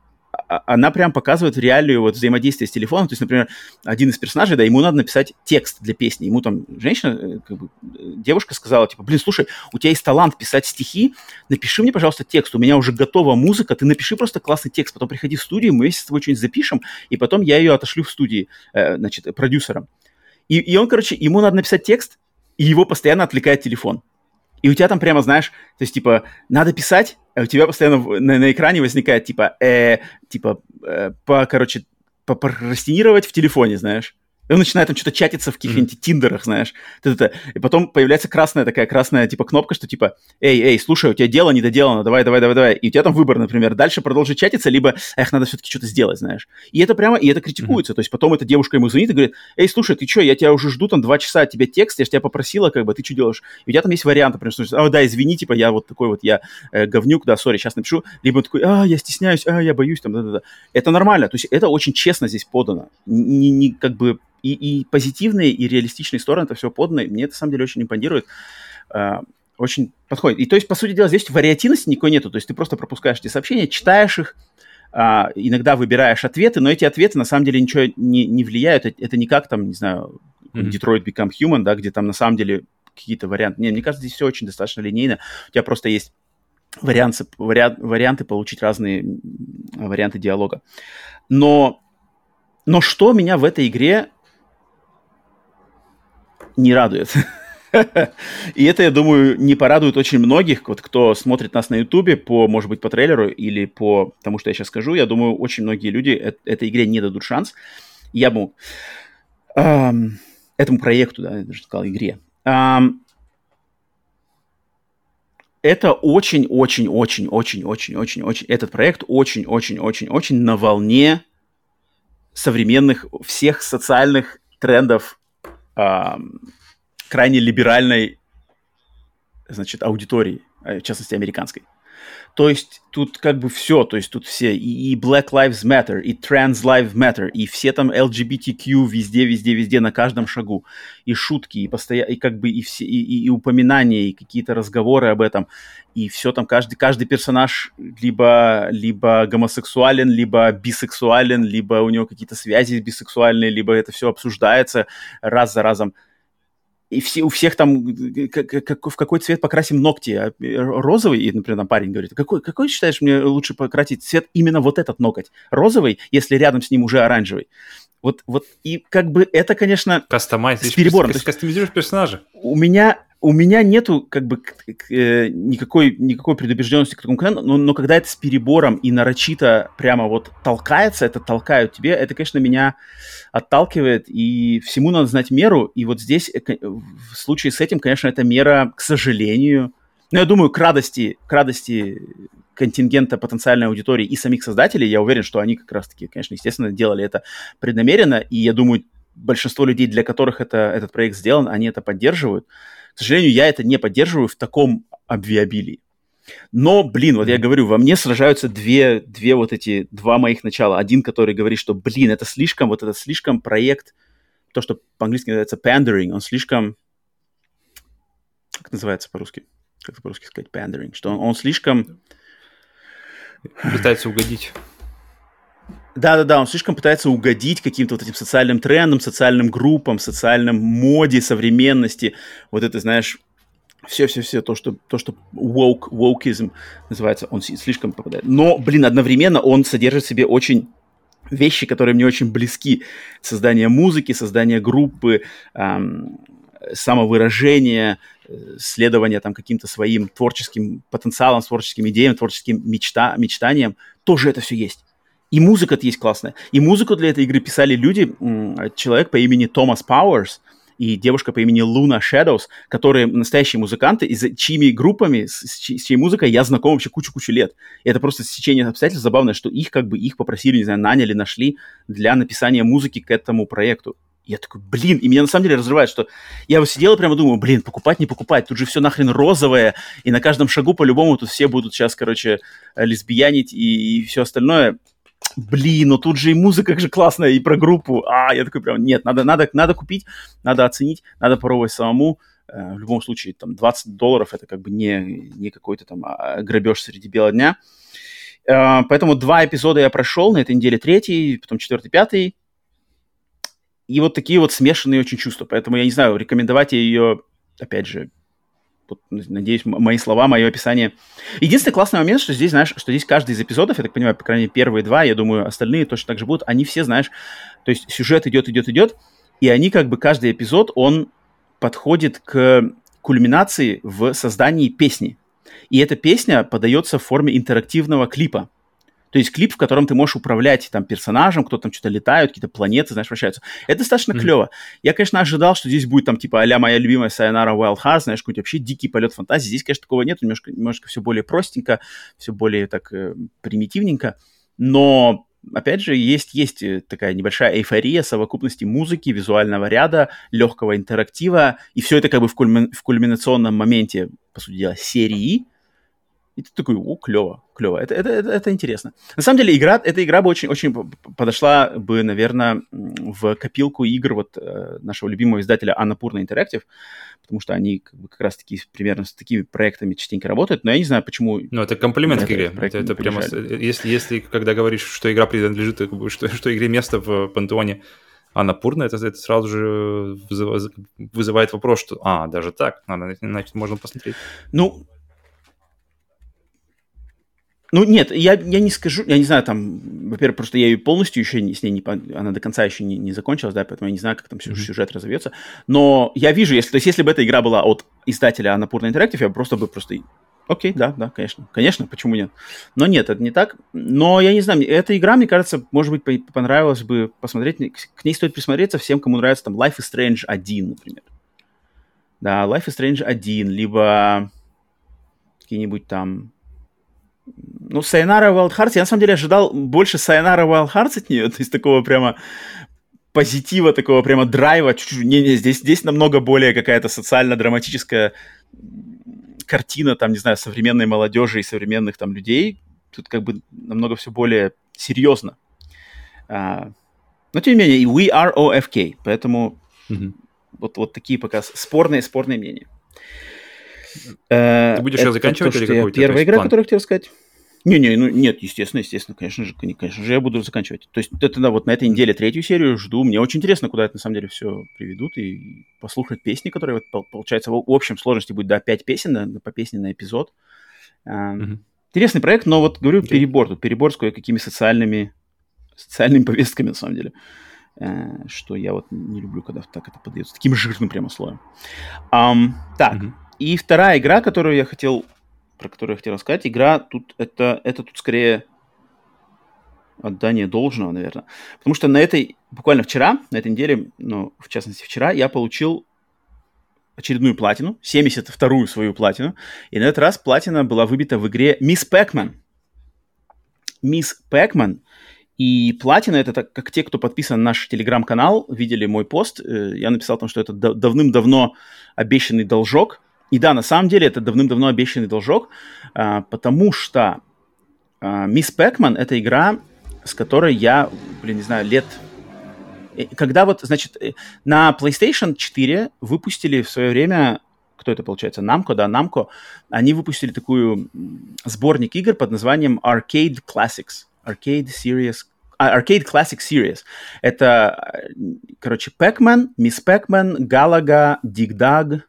она прям показывает реалию вот взаимодействия с телефоном. То есть, например, один из персонажей, да, ему надо написать текст для песни. Ему там женщина, как бы, девушка сказала, типа, блин, слушай, у тебя есть талант писать стихи, напиши мне, пожалуйста, текст, у меня уже готова музыка, ты напиши просто классный текст, потом приходи в студию, мы вместе с тобой что-нибудь запишем, и потом я ее отошлю в студии, значит, продюсерам. И, и он, короче, ему надо написать текст, и его постоянно отвлекает телефон. И у тебя там прямо, знаешь, то есть, типа, надо писать, а у тебя постоянно на, на экране возникает, типа, э, типа, э, по, короче, попростинировать в телефоне, знаешь. И он начинает там что-то чатиться в каких-нибудь mm-hmm. тиндерах, знаешь. Т-т-т-т. И потом появляется красная такая, красная, типа, кнопка, что, типа, эй, эй, слушай, у тебя дело недоделано, давай, давай, давай, давай. И у тебя там выбор, например, дальше продолжить чатиться, либо, эх, надо все-таки что-то сделать, знаешь. И это прямо, и это критикуется. Mm-hmm. То есть потом эта девушка ему звонит и говорит, эй, слушай, ты что, я тебя уже жду там два часа, тебе текст, я же тебя попросила, как бы, ты что делаешь? И у тебя там есть варианты, например, что, а, да, извини, типа, я вот такой вот, я э, говнюк, да, сори, сейчас напишу. Либо он такой, а, я стесняюсь, а, я боюсь, там, да-да-да. Это нормально, то есть это очень честно здесь подано. Не как бы И, и позитивные, и реалистичные стороны это все подано. Мне это, на самом деле, очень импонирует. Э, очень подходит. И то есть, по сути дела, здесь вариативности никакой нету. То есть ты просто пропускаешь эти сообщения, читаешь их, э, иногда выбираешь ответы, но эти ответы, на самом деле, ничего не, не влияют. Это, это не как, там, не знаю, mm-hmm. Detroit Become Human, да, где там, на самом деле, какие-то варианты. Не, мне кажется, здесь все очень достаточно линейно. У тебя просто есть варианты, вариант, варианты получить разные варианты диалога. Но, но что меня в этой игре не радует. И это, я думаю, не порадует очень многих, вот, кто смотрит нас на Ютубе, по, может быть, по трейлеру или по тому, что я сейчас скажу. Я думаю, очень многие люди э- этой игре не дадут шанс. Я бы... Эм, этому проекту, да, я даже сказал, игре. Эм, это очень-очень-очень-очень-очень-очень... Этот проект очень-очень-очень-очень на волне современных всех социальных трендов крайне либеральной, значит, аудитории, в частности, американской. То есть тут как бы все, то есть тут все, и, и Black Lives Matter, и Trans Lives Matter, и все там эл джи би ти кью везде-везде-везде на каждом шагу, и шутки, и, постоя... и как бы и, все, и, и, и упоминания, и какие-то разговоры об этом, и все там, каждый, каждый персонаж либо, либо гомосексуален, либо бисексуален, либо у него какие-то связи бисексуальные, либо это все обсуждается раз за разом. И все, у всех там, как, как, в какой цвет покрасим ногти? Розовый, и, например, там парень говорит, какой, какой считаешь, мне лучше покрасить цвет? Именно вот этот ноготь. Розовый, если рядом с ним уже оранжевый. Вот, вот и как бы это, конечно, с перебором. Ты кастомизируешь персонажа. У меня, у меня нету как бы никакой, никакой предубежденности к такому контенту, но, но когда это с перебором и нарочито прямо вот толкается, это толкают тебе, это, конечно, меня отталкивает, и всему надо знать меру, и вот здесь в случае с этим, конечно, эта мера, к сожалению, но я думаю, к радости, к радости контингента потенциальной аудитории и самих создателей, я уверен, что они как раз-таки, конечно, естественно, делали это преднамеренно, и я думаю, большинство людей, для которых это, этот проект сделан, они это поддерживают. К сожалению, я это не поддерживаю в таком обвиобилии. Но, блин, вот я говорю, во мне сражаются две, две вот эти, два моих начала. Один, который говорит, что, блин, это слишком, вот это слишком проект, то, что по-английски называется pandering, он слишком, как называется по-русски? Как это по-русски сказать? Pandering. Что он, он слишком... Пытается угодить. Да-да-да, он слишком пытается угодить каким-то вот этим социальным трендам, социальным группам, социальным моде, современности. Вот это, знаешь, все-все-все, то, что, то, что woke, wokeism называется, он слишком попадает. Но, блин, одновременно он содержит в себе очень... вещи, которые мне очень близки. Создание музыки, создание группы, эм, самовыражение... следование там каким-то своим творческим потенциалом, творческим идеям, творческим мечта, мечтаниям, тоже это все есть. И музыка-то есть классная. И музыку для этой игры писали люди, человек по имени Томас Пауэрс и девушка по имени Луна Шэдоус, которые настоящие музыканты, и с чьими группами, с чьей, с чьей музыкой я знаком вообще кучу-кучу лет. И это просто стечение обстоятельств забавное, что их как бы их попросили, не знаю, наняли, нашли для написания музыки к этому проекту. Я такой, блин, и меня на самом деле разрывает, что я вот сидел и прямо думаю, блин, покупать, не покупать, тут же все нахрен розовое, и на каждом шагу по-любому тут все будут сейчас, короче, лесбиянить и, и все остальное. блин, ну тут же и музыка же классная, и про группу. А, я такой прям, нет, надо, надо, надо купить, надо оценить, надо попробовать самому. В любом случае, там, двадцать долларов – это как бы не, не какой-то там грабеж среди бела дня. Поэтому два эпизода я прошел на этой неделе, третий, потом четвертый, пятый. И вот такие вот смешанные очень чувства. Поэтому я не знаю, рекомендовать ее, опять же, вот, надеюсь, мои слова, мое описание. Единственный классный момент, что здесь, знаешь, что здесь каждый из эпизодов, я так понимаю, по крайней мере, первые два, я думаю, остальные точно так же будут, они все, знаешь, то есть сюжет идет, идет, идет, и они как бы каждый эпизод, он подходит к кульминации в создании песни. И эта песня подается в форме интерактивного клипа. То есть клип, в котором ты можешь управлять там персонажем, кто там что-то летает, какие-то планеты, знаешь, вращаются. Это достаточно mm-hmm. клево. Я, конечно, ожидал, что здесь будет там типа а-ля моя любимая Sayonara Wild Hearts, знаешь, какой-то вообще дикий полет фантазии. Здесь, конечно, такого нет, немножко, немножко все более простенько, все более так э, примитивненько. Но, опять же, есть, есть такая небольшая эйфория совокупности музыки, визуального ряда, легкого интерактива. И все это как бы в, кульми... в кульминационном моменте, по сути дела, серии. И ты такой, о, клево, клево. Это, это, это, это интересно. На самом деле, игра, эта игра бы очень, очень подошла бы, наверное, в копилку игр вот нашего любимого издателя Annapurna Interactive, потому что они как бы как раз-таки примерно с такими проектами частенько работают, но я не знаю, почему... Ну, это комплимент к игре. Это, это прямо... Если, если, когда говоришь, что игра принадлежит, что, что игре место в пантеоне Annapurna, это, это сразу же вызывает вопрос, что, а, даже так, надо, значит, можно посмотреть. Ну... Ну, нет, я, я не скажу, я не знаю, там, во-первых, просто я ее полностью еще не, с ней не, она до конца еще не, не закончилась, да, поэтому я не знаю, как там сюжет mm-hmm. разовьется, но я вижу, если, то есть, если бы эта игра была от издателя Annapurna Interactive, я просто бы просто, окей, да, да, конечно, конечно, почему нет, но нет, это не так, но я не знаю, эта игра, мне кажется, может быть, понравилась бы посмотреть, к ней стоит присмотреться всем, кому нравится, там, Life is Strange один, например, да, Life is Strange один, либо какие-нибудь там... Ну, Sayonara Wild Hearts, я на самом деле ожидал больше Sayonara Wild Hearts от нее, то есть такого прямо позитива, такого прямо драйва. Не-не, здесь, здесь намного более какая-то социально-драматическая картина, там, не знаю, современной молодежи и современных там людей. Тут как бы намного все более серьезно. А, но, тем не менее, we are о эф кей, поэтому mm-hmm. вот, вот такие пока спорные, спорные мнения. Ты будешь сейчас заканчивать то, или какой-то? Первая игра, которую я хотел сказать. Не-не, ну нет, естественно, естественно, конечно же, конечно же, я буду заканчивать. То есть, это да, вот на этой неделе третью серию жду. Мне очень интересно, куда это на самом деле все приведут, и послушать песни, которые вот, получается, в общем сложности будет, да, пять песен, да, по песне на эпизод. Mm-hmm. Интересный проект, но вот говорю, okay. перебор тут, перебор с кое-какими социальными, социальными повестками, на самом деле. Что я вот не люблю, когда так это подается таким жирным прямо слоем. Um, так. Mm-hmm. И вторая игра, которую я хотел, про которую я хотел рассказать, игра тут, это, это тут скорее отдание должного, наверное. Потому что на этой, буквально вчера, на этой неделе, ну, в частности вчера, я получил очередную платину, семьдесят вторую свою платину. И на этот раз платина была выбита в игре Miss Pac-Man. Miss Pac-Man. И платина, это так, как те, кто подписан на наш телеграм-канал, видели мой пост. Я написал там, что это давным-давно обещанный должок. И да, на самом деле, это давным-давно обещанный должок, потому что Miss Pac-Man — это игра, с которой я, блин, не знаю, лет... Когда вот, значит, на PlayStation четыре выпустили в свое время... Кто это, получается? Namco, да, Namco. Они выпустили такую сборник игр под названием Arcade Classics. Arcade Series... А, Arcade Classic Series. Это, короче, Pac-Man, Miss Pac-Man, Galaga, Dig Dug...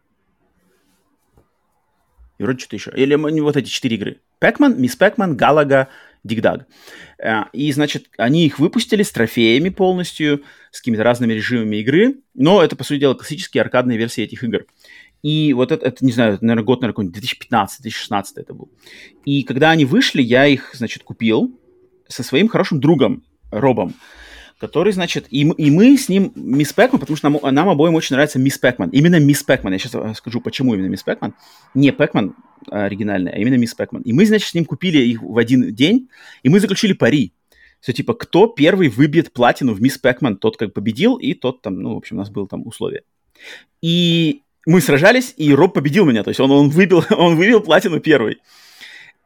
И вроде что-то еще. Или вот эти четыре игры. Pac-Man, Miss Pac-Man, Galaga, Dig Dug. И, значит, они их выпустили с трофеями полностью, с какими-то разными режимами игры. Но это, по сути дела, классические аркадные версии этих игр. И вот это, это не знаю, это, наверное, год, наверное, две тысячи пятнадцатый - две тысячи шестнадцатый это был. И когда они вышли, я их, значит, купил со своим хорошим другом Робом, который, значит, и, и мы с ним Miss Pac-Man, потому что нам, нам обоим очень нравится Miss Pac-Man. Именно Miss Pac-Man. Я сейчас скажу, почему именно Miss Pac-Man. Не Pac-Man оригинальный, а именно Miss Pac-Man. И мы, значит, с ним купили их в один день, и мы заключили пари. Все типа, кто первый выбьет платину в Miss Pac-Man, тот как победил, и тот там, ну, в общем, у нас было там условие. И мы сражались, и Роб победил меня, то есть он, он, выбил, он выбил платину первый.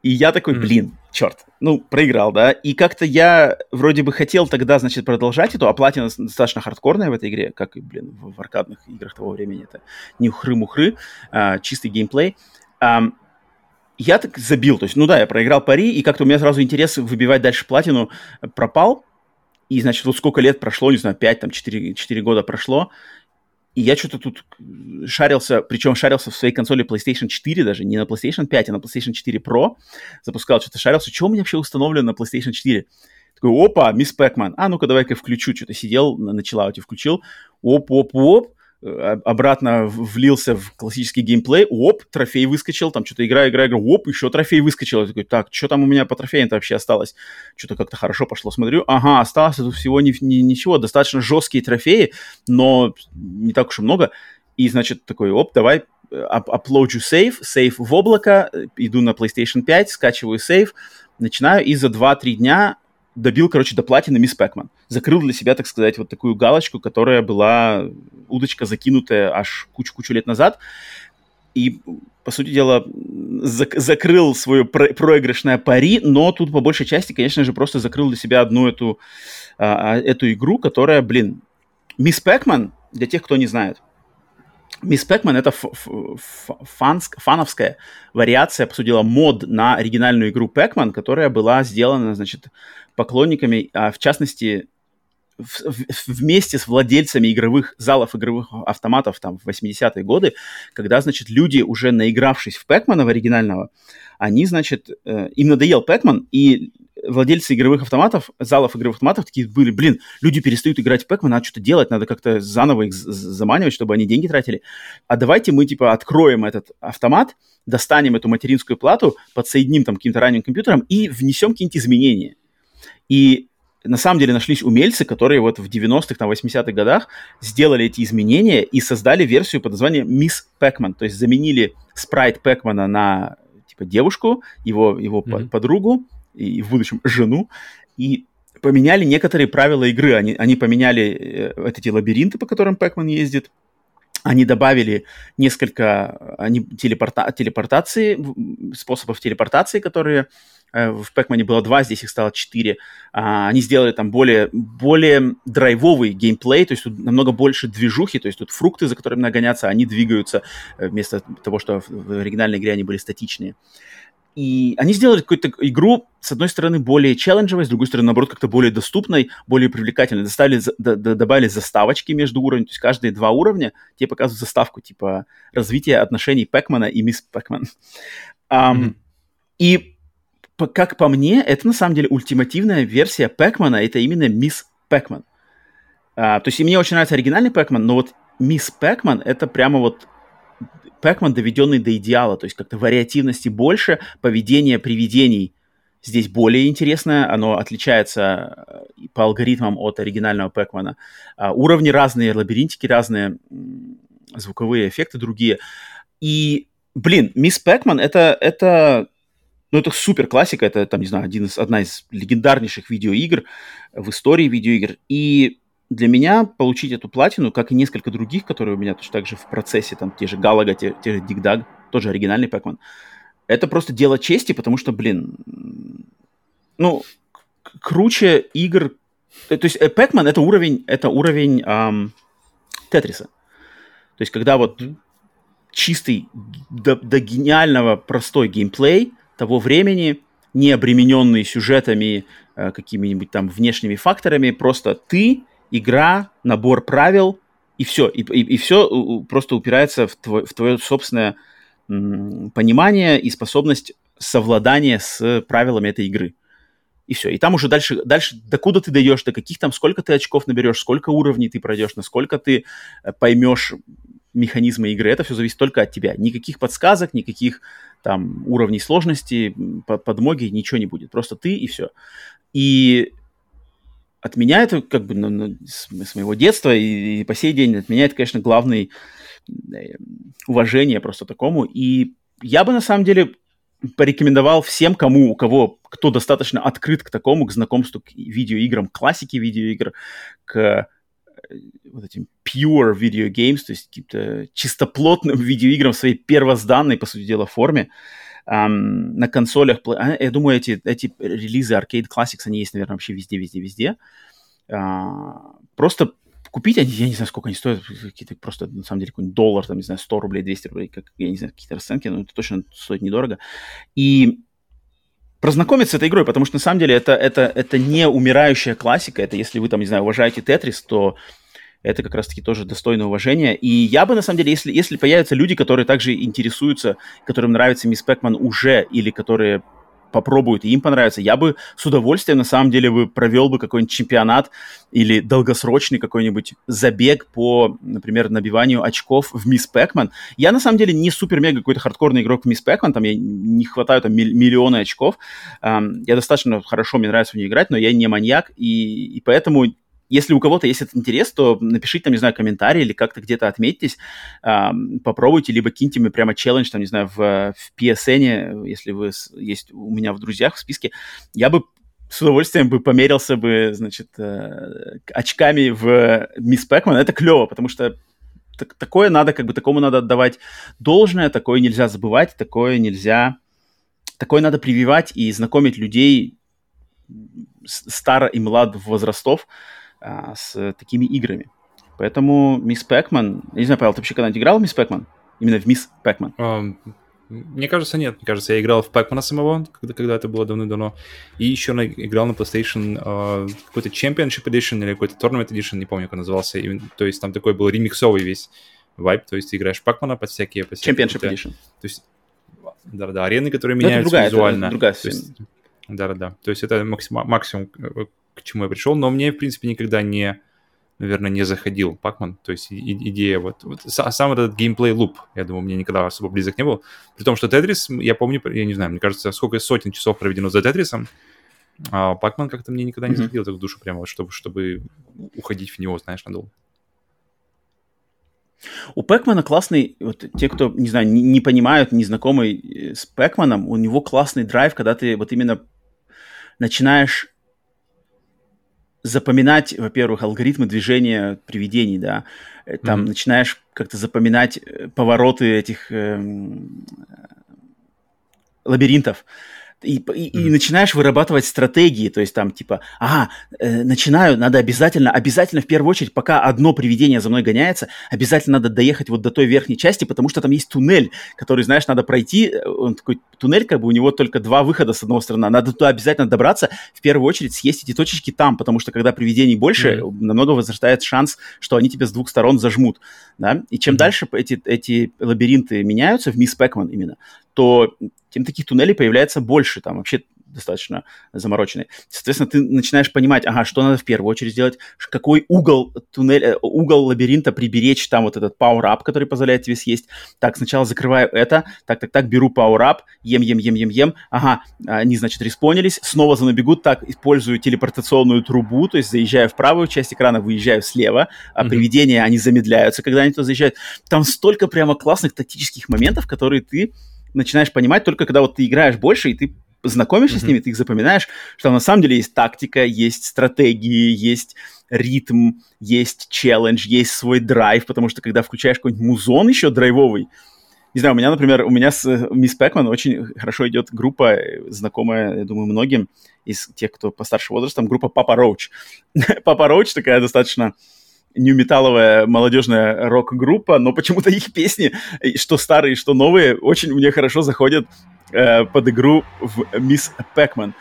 И я такой, блин, черт, ну, проиграл, да. И как-то я вроде бы хотел тогда, значит, продолжать эту, а платина достаточно хардкорная в этой игре, как и, блин, в аркадных играх того времени. Это не ухры-мухры, а чистый геймплей. А, я так забил, то есть, ну да, я проиграл пари, и как-то у меня сразу интерес выбивать дальше платину пропал. И, значит, вот сколько лет прошло, не знаю, пять, там, четыре, четыре года прошло. И я что-то тут шарился, причем шарился в своей консоли PlayStation четыре даже, не на PlayStation пять, а на PlayStation четыре Pro. Запускал, что-то шарился. Что у меня вообще установлено на PlayStation четыре? Такой, опа, мисс Пэкман. А, ну-ка, давай-ка включу. Что-то сидел, на чиллауте включил. Оп-оп-оп. Обратно влился в классический геймплей. Оп, трофей выскочил. Там что-то игра, игра, игра. Оп, еще трофей выскочил. Я такой, так, что там у меня по трофеям-то вообще осталось? Что-то как-то хорошо пошло. Смотрю, ага, осталось тут всего ни, ни, ничего. Достаточно жесткие трофеи, но не так уж и много. И, значит, такой, оп, давай, аплоджу сейв. Сейв в облако. Иду на PlayStation пять, скачиваю сейв. Начинаю, и за два-три дня... добил, короче, до платины мисс Пэкман. Закрыл для себя, так сказать, вот такую галочку, которая была удочка закинутая аж кучу-кучу лет назад. И, по сути дела, зак- закрыл свое про- проигрышное пари, но тут, по большей части, конечно же, просто закрыл для себя одну эту, а, эту игру, которая, блин... Мисс Пэкман, для тех, кто не знает, Мисс Пэкман — это ф- ф- фанск, фановская вариация, по сути дела, мод на оригинальную игру Пэкман, которая была сделана, значит, поклонниками, а в частности, в, в, вместе с владельцами игровых залов, игровых автоматов там, в восьмидесятые годы, когда, значит, люди, уже наигравшись в Пэкмана, в оригинального, они, значит, э, им надоел Пэкман, и владельцы игровых автоматов, залов игровых автоматов такие были, блин, люди перестают играть в Пэкман, надо что-то делать, надо как-то заново их заманивать, чтобы они деньги тратили. А давайте мы, типа, откроем этот автомат, достанем эту материнскую плату, подсоединим там каким-то ранним компьютером и внесем какие-нибудь изменения. И на самом деле нашлись умельцы, которые вот в девяностых, там, восьмидесятых годах сделали эти изменения и создали версию под названием Мисс Пэкман. То есть заменили спрайт Пэкмана на, типа, девушку, его, его mm-hmm. подругу и в будущем жену. И поменяли некоторые правила игры. Они, они поменяли вот эти лабиринты, по которым Пэкман ездит. Они добавили несколько они телепорта, телепортации, способов телепортации, которые... В Pac-Man было два, здесь их стало четыре. А, они сделали там более, более драйвовый геймплей, то есть тут намного больше движухи, то есть тут фрукты, за которыми надо гоняться, они двигаются вместо того, что в оригинальной игре они были статичные. И они сделали какую-то игру, с одной стороны, более челленджевой, с другой стороны, наоборот, как-то более доступной, более привлекательной. Доставили, д- д- добавили заставочки между уровнями, то есть каждые два уровня тебе показывают заставку, типа развитие отношений Пэкмана и мисс Пэкман. Um, mm-hmm. И как по мне, это на самом деле ультимативная версия Пэкмана, это именно Мисс Пэкман. А, то есть и мне очень нравится оригинальный Пэкман, но вот Мисс Пэкман это прямо вот Пэкман, доведенный до идеала, то есть как-то вариативности больше, поведение привидений здесь более интересное, оно отличается по алгоритмам от оригинального Пэкмана. А, уровни разные, лабиринтики разные, звуковые эффекты другие. И, блин, Мисс Пэкман это... это Ну, это супер классика, это, там, не знаю, один из, одна из легендарнейших видеоигр в истории видеоигр. И для меня получить эту платину, как и несколько других, которые у меня точно так же в процессе, там, те же Галага, те, те же Dig Dag, тоже оригинальный Pac-Man, это просто дело чести, потому что, блин, ну, к- круче игр... То есть Pac-Man — это уровень, это уровень эм, Тетриса. То есть когда вот чистый, до, до гениального простой геймплей... того времени, не обремененный сюжетами, э, какими-нибудь там внешними факторами, просто ты, игра, набор правил, и все. И, и, и все просто упирается в, твой, в твое собственное м- понимание и способность совладания с правилами этой игры. И все. И там уже дальше, дальше докуда ты дойдешь, до каких там, сколько ты очков наберешь, сколько уровней ты пройдешь, насколько ты поймешь механизмы игры, это все зависит только от тебя. Никаких подсказок, никаких там уровней сложности, подмоги, ничего не будет. Просто ты и все. И от меня это как бы ну, с, с моего детства и, и по сей день от меня это, конечно, главное уважение просто такому. И я бы на самом деле порекомендовал всем, кому, у кого, кто достаточно открыт к такому, к знакомству к видеоиграм, классике видеоигр, к вот этим pure video games, то есть каким-то чистоплотным видеоиграм в своей первозданной, по сути дела, форме, эм, на консолях, я думаю, эти, эти релизы Arcade Classics, они есть, наверное, вообще везде-везде-везде. А, просто купить они, я не знаю, сколько они стоят, какие-то просто, на самом деле, какой-нибудь доллар, там, не знаю, сто рублей, двести рублей, как, я не знаю, какие-то расценки, но это точно стоит недорого. И прознакомиться с этой игрой, потому что, на самом деле, это, это, это не умирающая классика, это, если вы, там, не знаю, уважаете Тетрис, то это как раз-таки тоже достойно уважения. И я бы, на самом деле, если, если появятся люди, которые также интересуются, которым нравится Мисс Пэкман уже, или которые попробуют, и им понравится, я бы с удовольствием, на самом деле, бы провел бы какой-нибудь чемпионат или долгосрочный какой-нибудь забег по, например, набиванию очков в Мисс Пэкман. Я, на самом деле, не супер-мега какой-то хардкорный игрок в Мисс Пэкман, там я не хватаю там миллионы очков. Я достаточно хорошо, мне нравится в нее играть, но я не маньяк, и, и поэтому... Если у кого-то есть этот интерес, то напишите там, не знаю, комментарий или как-то где-то отметьтесь, э, попробуйте, либо киньте мне прямо челлендж, там, не знаю, в, в пи эс эн, если вы с, есть у меня в друзьях в списке, я бы с удовольствием бы померился бы, значит, э, очками в Мисс Пэкман. Это клево, потому что так, такое надо, как бы такому надо отдавать должное, такое нельзя забывать, такое нельзя, такое надо прививать и знакомить людей старо и млад возрастов с такими играми. Поэтому Мисс Пэкман... Я не знаю, Павел, ты вообще когда-нибудь играл в Мисс Пэкман? Именно в Мисс Пэкман? Um, мне кажется, нет. Мне кажется, я играл в Пэкмана самого, когда, когда это было давно-давно. И еще на, играл на PlayStation uh, какой-то Championship Edition или какой-то Tournament Edition, не помню, как он назывался. И, то есть там такой был ремиксовый весь вайб. То есть ты играешь в Пэкмана под всякие... Под всякие Championship какие-то... Edition. То есть, да-да, арены, которые меняются это другая, визуально. Это, это другая то есть, да-да-да. То есть это максим, максимум... к чему я пришел, но мне, в принципе, никогда не, наверное, не заходил Пакман, то есть и, идея вот, вот сам этот геймплей-луп, я думаю, мне никогда особо близок не был, при том, что Тетрис, я помню, я не знаю, мне кажется, сколько сотен часов проведено за Тетрисом, а Пакман как-то мне никогда не mm-hmm. заходил так в душу прямо, чтобы, чтобы уходить в него, знаешь, надолго. У Пэкмана классный, вот те, кто, не знаю, не, не понимают, не знакомы с Пэкманом, у него классный драйв, когда ты вот именно начинаешь запоминать, во-первых, алгоритмы движения привидений, да, там mm-hmm. начинаешь как-то запоминать повороты этих э, лабиринтов, и, и, mm-hmm. и начинаешь вырабатывать стратегии, то есть там типа, ага, э, начинаю, надо обязательно, обязательно в первую очередь, пока одно привидение за мной гоняется, обязательно надо доехать вот до той верхней части, потому что там есть туннель, который, знаешь, надо пройти, он такой туннель, как бы у него только два выхода с одного стороны, надо туда обязательно добраться, в первую очередь съесть эти точечки там, потому что когда привидений больше, mm-hmm. намного возрастает шанс, что они тебя с двух сторон зажмут, да, и чем mm-hmm. дальше эти, эти лабиринты меняются, в Мисс Пэкман именно, то... тем таких туннелей появляется больше, там вообще достаточно замороченные. Соответственно, ты начинаешь понимать, ага, что надо в первую очередь сделать, какой угол туннеля, угол лабиринта приберечь, там вот этот пауэр-ап, который позволяет тебе съесть. Так, сначала закрываю это, так-так-так, беру пауэр-ап, ем-ем-ем-ем-ем, ага, они, значит, респонились, снова занабегут, так, использую телепортационную трубу, то есть заезжаю в правую часть экрана, выезжаю слева, а mm-hmm. привидения, они замедляются, когда они туда заезжают. Там столько прямо классных тактических моментов, которые ты начинаешь понимать только когда вот ты играешь больше, и ты знакомишься mm-hmm. с ними, ты их запоминаешь, что на самом деле есть тактика, есть стратегии, есть ритм, есть челлендж, есть свой драйв, потому что когда включаешь какой-нибудь музон еще драйвовый, не знаю, у меня, например, у меня с Мисс Пэкман очень хорошо идет группа, знакомая, я думаю, многим из тех, кто постарше возраста, там группа Папа Роуч. Папа Роуч такая достаточно... нью-металловая молодежная рок-группа, но почему-то их песни, что старые, что новые, очень мне хорошо заходят э, под игру в Мисс Пэкман.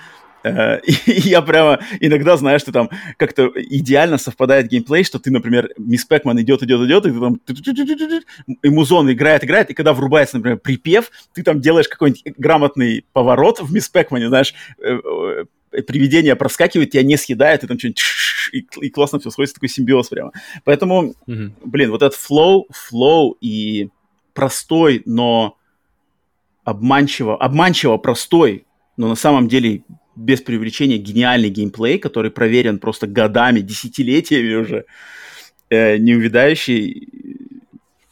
Э, и, и я прямо иногда, знаешь, что там как-то идеально совпадает геймплей, что ты, например, Мисс Пэкман идет, идет, идет, и ты там... и музон играет, играет, и когда врубается, например, припев, ты там делаешь какой-нибудь грамотный поворот в Мисс Пэкмане, знаешь, э, э, привидение проскакивает, тебя не съедает, и там что-нибудь... И, и классно все сходится, такой симбиоз прямо. Поэтому, mm-hmm. блин, вот этот флоу, флоу и простой, но обманчиво, обманчиво простой, но на самом деле без преувеличения гениальный геймплей, который проверен просто годами, десятилетиями уже, э, неувядающий.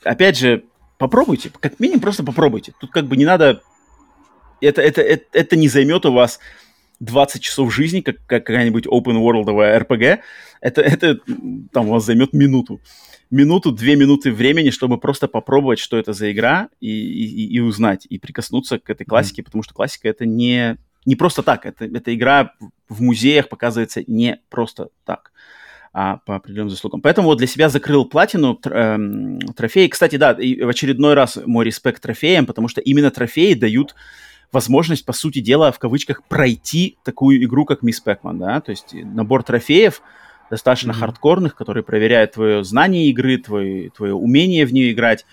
Опять же, попробуйте, как минимум просто попробуйте. Тут как бы не надо... Это, это, это, это не займет у вас двадцать часов жизни, как, как какая-нибудь open-world'овая эр пи джи, это, это там у вас займет минуту. Минуту, две минуты времени, чтобы просто попробовать, что это за игра, и, и, и узнать, и прикоснуться к этой классике, mm-hmm. потому что классика — это не, не просто так. Это, эта игра в музеях показывается не просто так, а по определенным заслугам. Поэтому вот для себя закрыл платину, трофей. Кстати, да, в очередной раз мой респект трофеям, потому что именно трофеи дают возможность, по сути дела, в кавычках, пройти такую игру, как Мисс Пэкман, да, то есть набор трофеев, достаточно mm-hmm. хардкорных, которые проверяют твое знание игры, твое, твое умение в нее играть,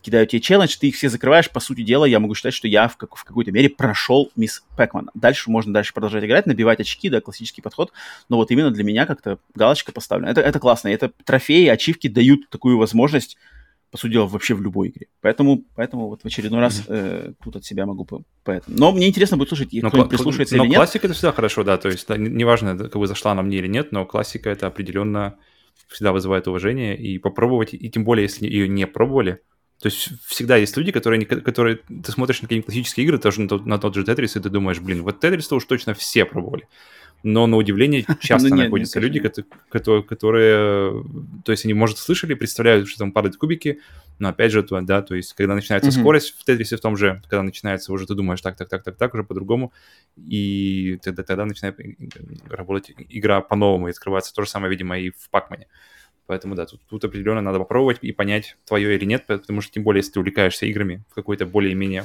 кидают тебе челлендж, ты их все закрываешь, по сути дела, я могу считать, что я в, как, в какой-то мере прошел Мисс Пэкман. Дальше можно дальше продолжать играть, набивать очки, да, классический подход, но вот именно для меня как-то галочка поставлена. Это, это классно, это трофеи, ачивки дают такую возможность, по сути дела, вообще в любой игре. Поэтому, поэтому вот в очередной раз э, тут от себя могу по, по этому. Но мне интересно будет слушать, кто-нибудь кла- прислушается но или нет. Но классика — это всегда хорошо, да. То есть да, неважно, как бы зашла она мне или нет, но классика — это определенно всегда вызывает уважение. И попробовать, и тем более, если ее не пробовали. То есть всегда есть люди, которые, которые ты смотришь на какие-нибудь классические игры, тоже на тот, на тот же Тетрис, и ты думаешь, блин, вот Тетрис-то уж точно все пробовали. Но на удивление часто ну, находятся нет, люди, которые, которые, то есть они, может, слышали, представляют, что там падают кубики, но опять же, да, то есть когда начинается mm-hmm. скорость в Тетрисе в том же, когда начинается уже, ты думаешь, так, так, так, так, так, уже по-другому, и тогда, тогда начинает работать игра по-новому, и открывается то же самое, видимо, и в Пакмане. Поэтому, да, тут, тут определенно надо попробовать и понять, твое или нет, потому что, тем более, если ты увлекаешься играми в какой-то более-менее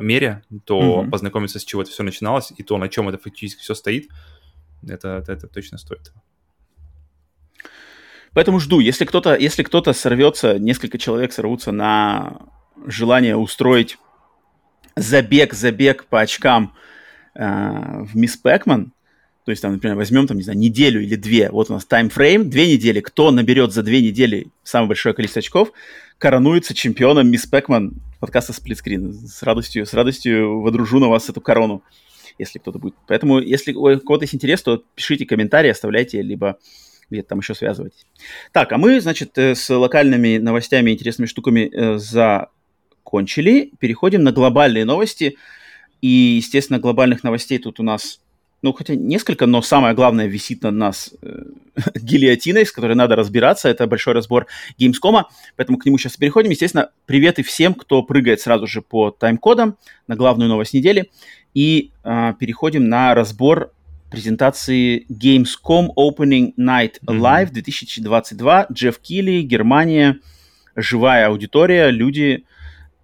мере, то mm-hmm. познакомиться, с чего это все начиналось, и то, на чем это фактически все стоит, это, это, это точно стоит. Поэтому жду. Если кто-то, если кто-то сорвется, несколько человек сорвутся на желание устроить забег-забег по очкам э, в Мисс Пэкман, то есть, там, например, возьмем, там, не знаю, неделю или две, вот у нас таймфрейм, две недели, кто наберет за две недели самое большое количество очков, коронуется чемпионом Мисс Пэкман подкаста «Сплит-скрин». С радостью, с радостью водружу на вас эту корону, если кто-то будет. Поэтому, если у кого-то есть интерес, то пишите комментарии, оставляйте, либо где-то там еще связывайтесь. Так, а мы, значит, с локальными новостями, интересными штуками закончили. Переходим на глобальные новости. И, естественно, глобальных новостей тут у нас... Ну, хотя несколько, но самое главное висит на нас э, гильотиной, с которой надо разбираться. Это большой разбор Gamescom, поэтому к нему сейчас переходим. Естественно, приветы всем, кто прыгает сразу же по тайм-кодам на главную новость недели. И э, переходим на разбор презентации Gamescom Opening Night Live две тысячи двадцать два. Джефф Килли, Германия, живая аудитория, люди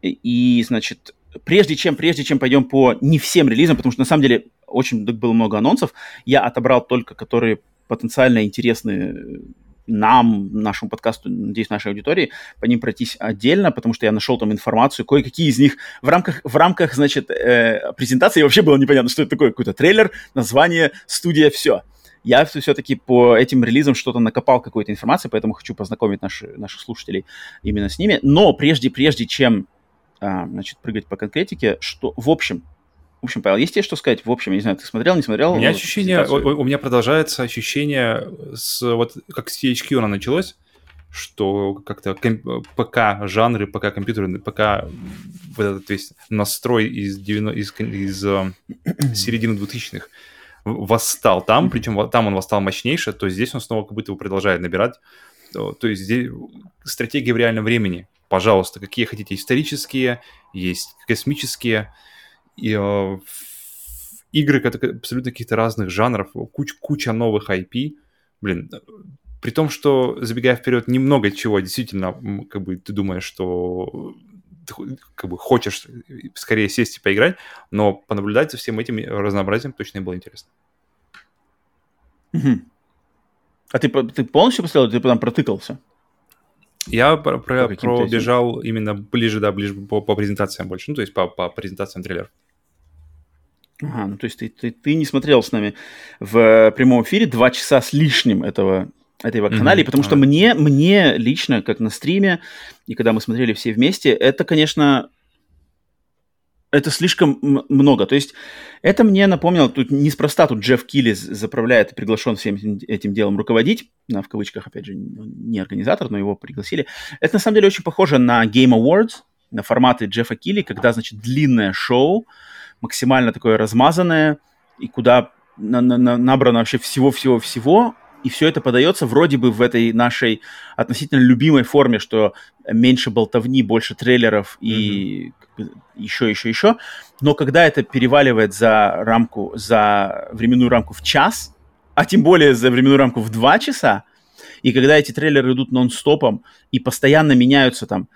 и, значит... Прежде чем, прежде чем пойдем по не всем релизам, потому что на самом деле очень было много анонсов, я отобрал только, которые потенциально интересны нам, нашему подкасту, надеюсь, нашей аудитории, по ним пройтись отдельно, потому что я нашел там информацию, кое-какие из них в рамках, в рамках значит, э, презентации вообще было непонятно, что это такое, какой-то трейлер, название, студия, все. Я все-таки по этим релизам что-то накопал какой-то информации, поэтому хочу познакомить наши, наших слушателей именно с ними, но прежде, прежде чем значит, прыгать по конкретике, что в общем, в общем, Павел, есть тебе что сказать? В общем, я не знаю, ты смотрел, не смотрел? У меня ощущение, у, у меня продолжается ощущение, с, вот как с си эйч кью она началась, что как-то комп- ПК-жанры, ПК-компьютеры, ПК, вот этот весь настрой из, из, из, из середины двухтысячных восстал там, причем там он восстал мощнейше, то здесь он снова как будто его продолжает набирать. То, то есть здесь стратегия в реальном времени. Пожалуйста, какие хотите, исторические, есть космические, и, э, игры абсолютно каких-то разных жанров, куч, куча новых ай пи, блин, при том, что, забегая вперед, немного чего, действительно, как бы ты думаешь, что ты, как бы, хочешь скорее сесть и поиграть, но понаблюдать за всем этим разнообразием точно было интересно. Mm-hmm. А ты, ты полностью посмотрел, ты там протыкался? Я про, про, пробежал этим? Именно ближе, да, ближе по, по презентациям больше, ну, то есть по, по презентациям трейлеров. Ага, ну, то есть ты, ты, ты не смотрел с нами в прямом эфире два часа с лишним этого, этой вакханалии, mm-hmm. потому что mm-hmm. мне, мне лично, как на стриме, и когда мы смотрели все вместе, это, конечно... Это слишком много. То есть это мне напомнило, тут неспроста тут Джефф Килли заправляет, приглашен всем этим делом руководить, в кавычках, опять же, не организатор, но его пригласили. Это на самом деле очень похоже на Game Awards, на форматы Джеффа Килли, когда, значит, длинное шоу, максимально такое размазанное, и куда на- на- на- набрано вообще всего-всего-всего, и все это подается вроде бы в этой нашей относительно любимой форме, что меньше болтовни, больше трейлеров и еще-еще-еще. Mm-hmm. Но когда это переваливает за рамку, за временную рамку в час, а тем более за временную рамку в два часа, и когда эти трейлеры идут нон-стопом и постоянно меняются там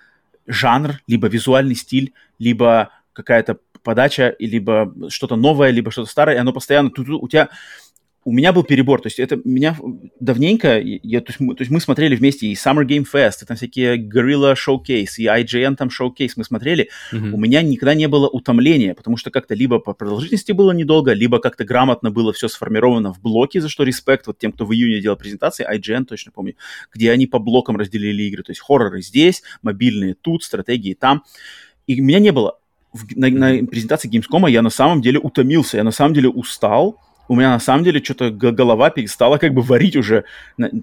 жанр, либо визуальный стиль, либо какая-то подача, либо что-то новое, либо что-то старое, и оно постоянно... У тебя... У меня был перебор, то есть это меня давненько, я, то, есть мы, то есть мы смотрели вместе и Summer Game Fest, и там всякие Guerrilla Showcase, и ай джи эн там Showcase мы смотрели, mm-hmm. у меня никогда не было утомления, потому что как-то либо по продолжительности было недолго, либо как-то грамотно было все сформировано в блоки, за что респект вот тем, кто в июне делал презентации, ай джи эн точно помню, где они по блокам разделили игры, то есть хорроры здесь, мобильные тут, стратегии там, и меня не было. В, на, на презентации Gamescom я на самом деле утомился, я на самом деле устал. У меня, на самом деле, что-то голова перестала как бы варить уже,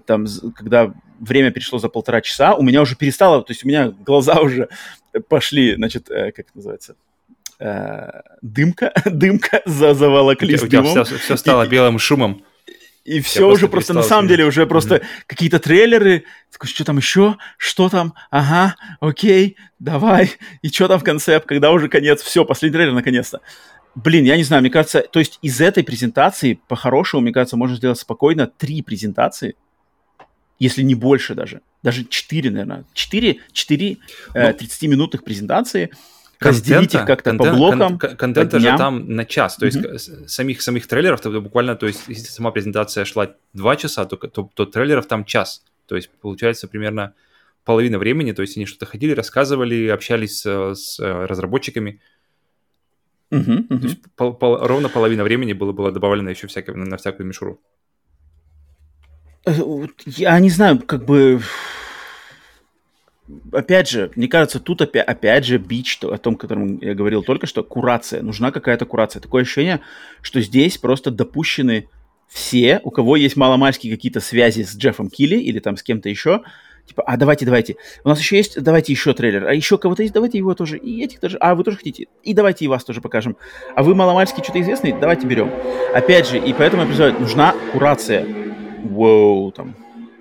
там, когда время перешло за полтора часа, у меня уже перестало, то есть у меня глаза уже пошли, значит, э, как это называется, э, дымка, дымка заволокли с дымом. У тебя все, все стало и, белым шумом. И, и все уже просто, на самом деле, уже просто mm-hmm. какие-то трейлеры, что там еще, что там, ага, окей, давай, и что там в конце, когда уже конец, все, последний трейлер наконец-то. Блин, я не знаю, мне кажется, то есть из этой презентации, по-хорошему, мне кажется, можно сделать спокойно три презентации, если не больше даже. Даже четыре, наверное. Четыре, четыре тридцатиминутных презентации. Разделить их как-то контент, по блокам. Кон- контента по же там на час. То есть mm-hmm. самих, самих трейлеров то буквально, то есть если сама презентация шла два часа, то, то, то трейлеров там час. То есть получается примерно половина времени. То есть они что-то ходили, рассказывали, общались с, с разработчиками. Uh-huh, uh-huh. То есть пол, пол, ровно половина времени было, было добавлено еще всякое, на, на всякую мишуру. Я не знаю, как бы... Опять же, мне кажется, тут опять, опять же бич, то, о том, о котором я говорил только что, курация. Нужна какая-то курация. Такое ощущение, что здесь просто допущены все, у кого есть маломальские какие-то связи с Джеффом Килли или там с кем-то еще... Типа, а давайте, давайте, у нас еще есть, давайте еще трейлер, а еще кого-то есть, давайте его тоже, и этих тоже, а вы тоже хотите, и давайте и вас тоже покажем, а вы маломальски что-то известный, давайте берем. Опять же, и поэтому я призываю, нужна курация. Воу, там,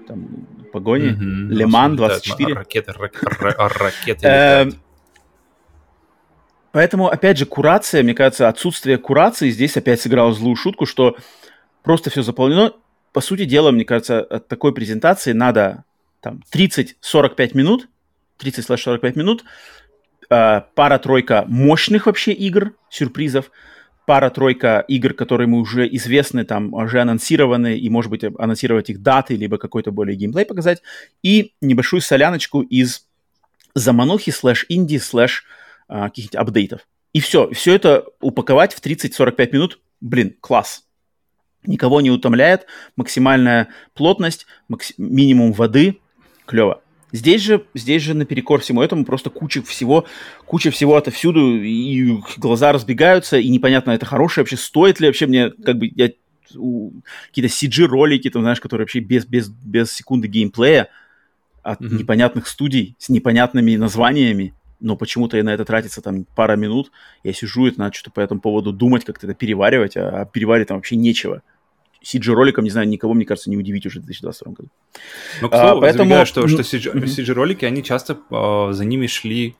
там погони, mm-hmm. Леман двадцать четыре. Ракеты, ракеты. Поэтому, опять же, курация, мне кажется, отсутствие курации здесь опять сыграло злую шутку, что просто все заполнено. По сути дела, мне кажется, от такой презентации надо... Там тридцать сорок пять минут, тридцать сорок пять минут, э, пара-тройка мощных вообще игр, сюрпризов, пара-тройка игр, которые мы уже известны, там уже анонсированы, и, может быть, анонсировать их даты, либо какой-то более геймплей показать, и небольшую соляночку из заманухи слэш инди слэш каких-нибудь апдейтов. И все, все это упаковать в тридцать сорок пять минут, блин, класс. Никого не утомляет, максимальная плотность, макс- минимум воды. Клево. Здесь же, здесь же наперекор всему этому просто куча всего, куча всего отовсюду, и глаза разбегаются, и непонятно, это хорошее вообще, стоит ли вообще мне, как бы, я, у, какие-то си джи-ролики, там, знаешь, которые вообще без, без, без секунды геймплея от mm-hmm. непонятных студий с непонятными названиями, но почему-то и на это тратится там пара минут, я сижу, это надо что-то по этому поводу думать, как-то это переваривать, а, а переваривать там вообще нечего. си джи-роликом, не знаю, никого, мне кажется, не удивить уже в две тысячи двадцать втором году. Ну, к слову, а, поэтому... забегаю, что, что си джи-ролики, они часто э, за ними шли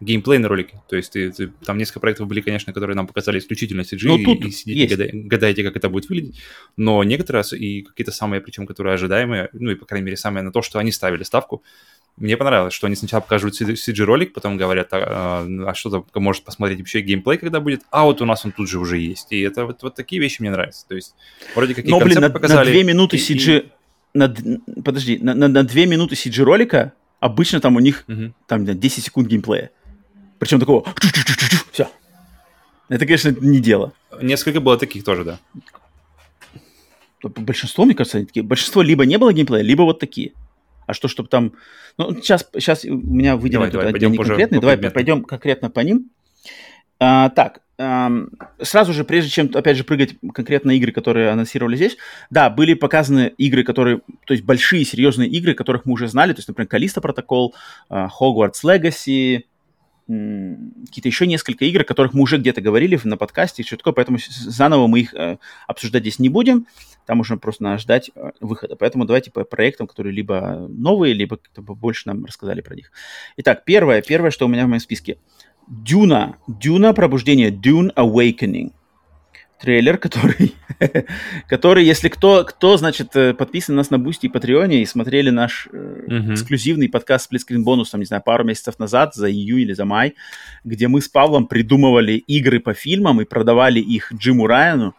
геймплейные ролики. То есть ты, ты, там несколько проектов были, конечно, которые нам показали исключительно си джи, ну, и, и сидите, гадай, гадайте, как это будет выглядеть. Но некоторые, и какие-то самые, причем, которые ожидаемые, ну и, по крайней мере, самые на то, что они ставили ставку. Мне понравилось, что они сначала покажут си джи-ролик, потом говорят, а, а что-то может посмотреть вообще геймплей, когда будет, а вот у нас он тут же уже есть. И это вот, вот такие вещи мне нравятся. То есть вроде какие-то концепты на, показали. Но, блин, на две минуты си джи... И... На, подожди, на, на, на две минуты си джи-ролика обычно там у них угу. там, десять секунд геймплея. Причем такого... Все. Это, конечно, не дело. Несколько было таких тоже, да. Большинство, мне кажется, они такие. Большинство либо не было геймплея, либо вот такие. А что, чтобы там... Ну, сейчас, сейчас у меня выделено отдельный конкретный. Давай пойдем конкретно по ним. А, так, а, сразу же, прежде чем, опять же, прыгать конкретно игры, которые анонсировали здесь, да, были показаны игры, которые... То есть большие, серьезные игры, которых мы уже знали. То есть, например, Callisto Protocol, Hogwarts Legacy, какие-то еще несколько игр, о которых мы уже где-то говорили на подкасте и все такое, поэтому заново мы их э, обсуждать здесь не будем, там уже просто надо ждать э, выхода. Поэтому давайте по проектам, которые либо новые, либо как-то больше нам рассказали про них. Итак, первое, первое, что у меня в моем списке. Дюна. Дюна пробуждение. Dune Awakening. Трейлер, который, который, если кто, кто, значит, подписан нас на Boosty и Patreon и смотрели наш mm-hmm. эксклюзивный подкаст «Сплит-скрин бонус», там, не знаю, пару месяцев назад, за июнь или за май, где мы с Павлом придумывали игры по фильмам и продавали их Джиму Райану.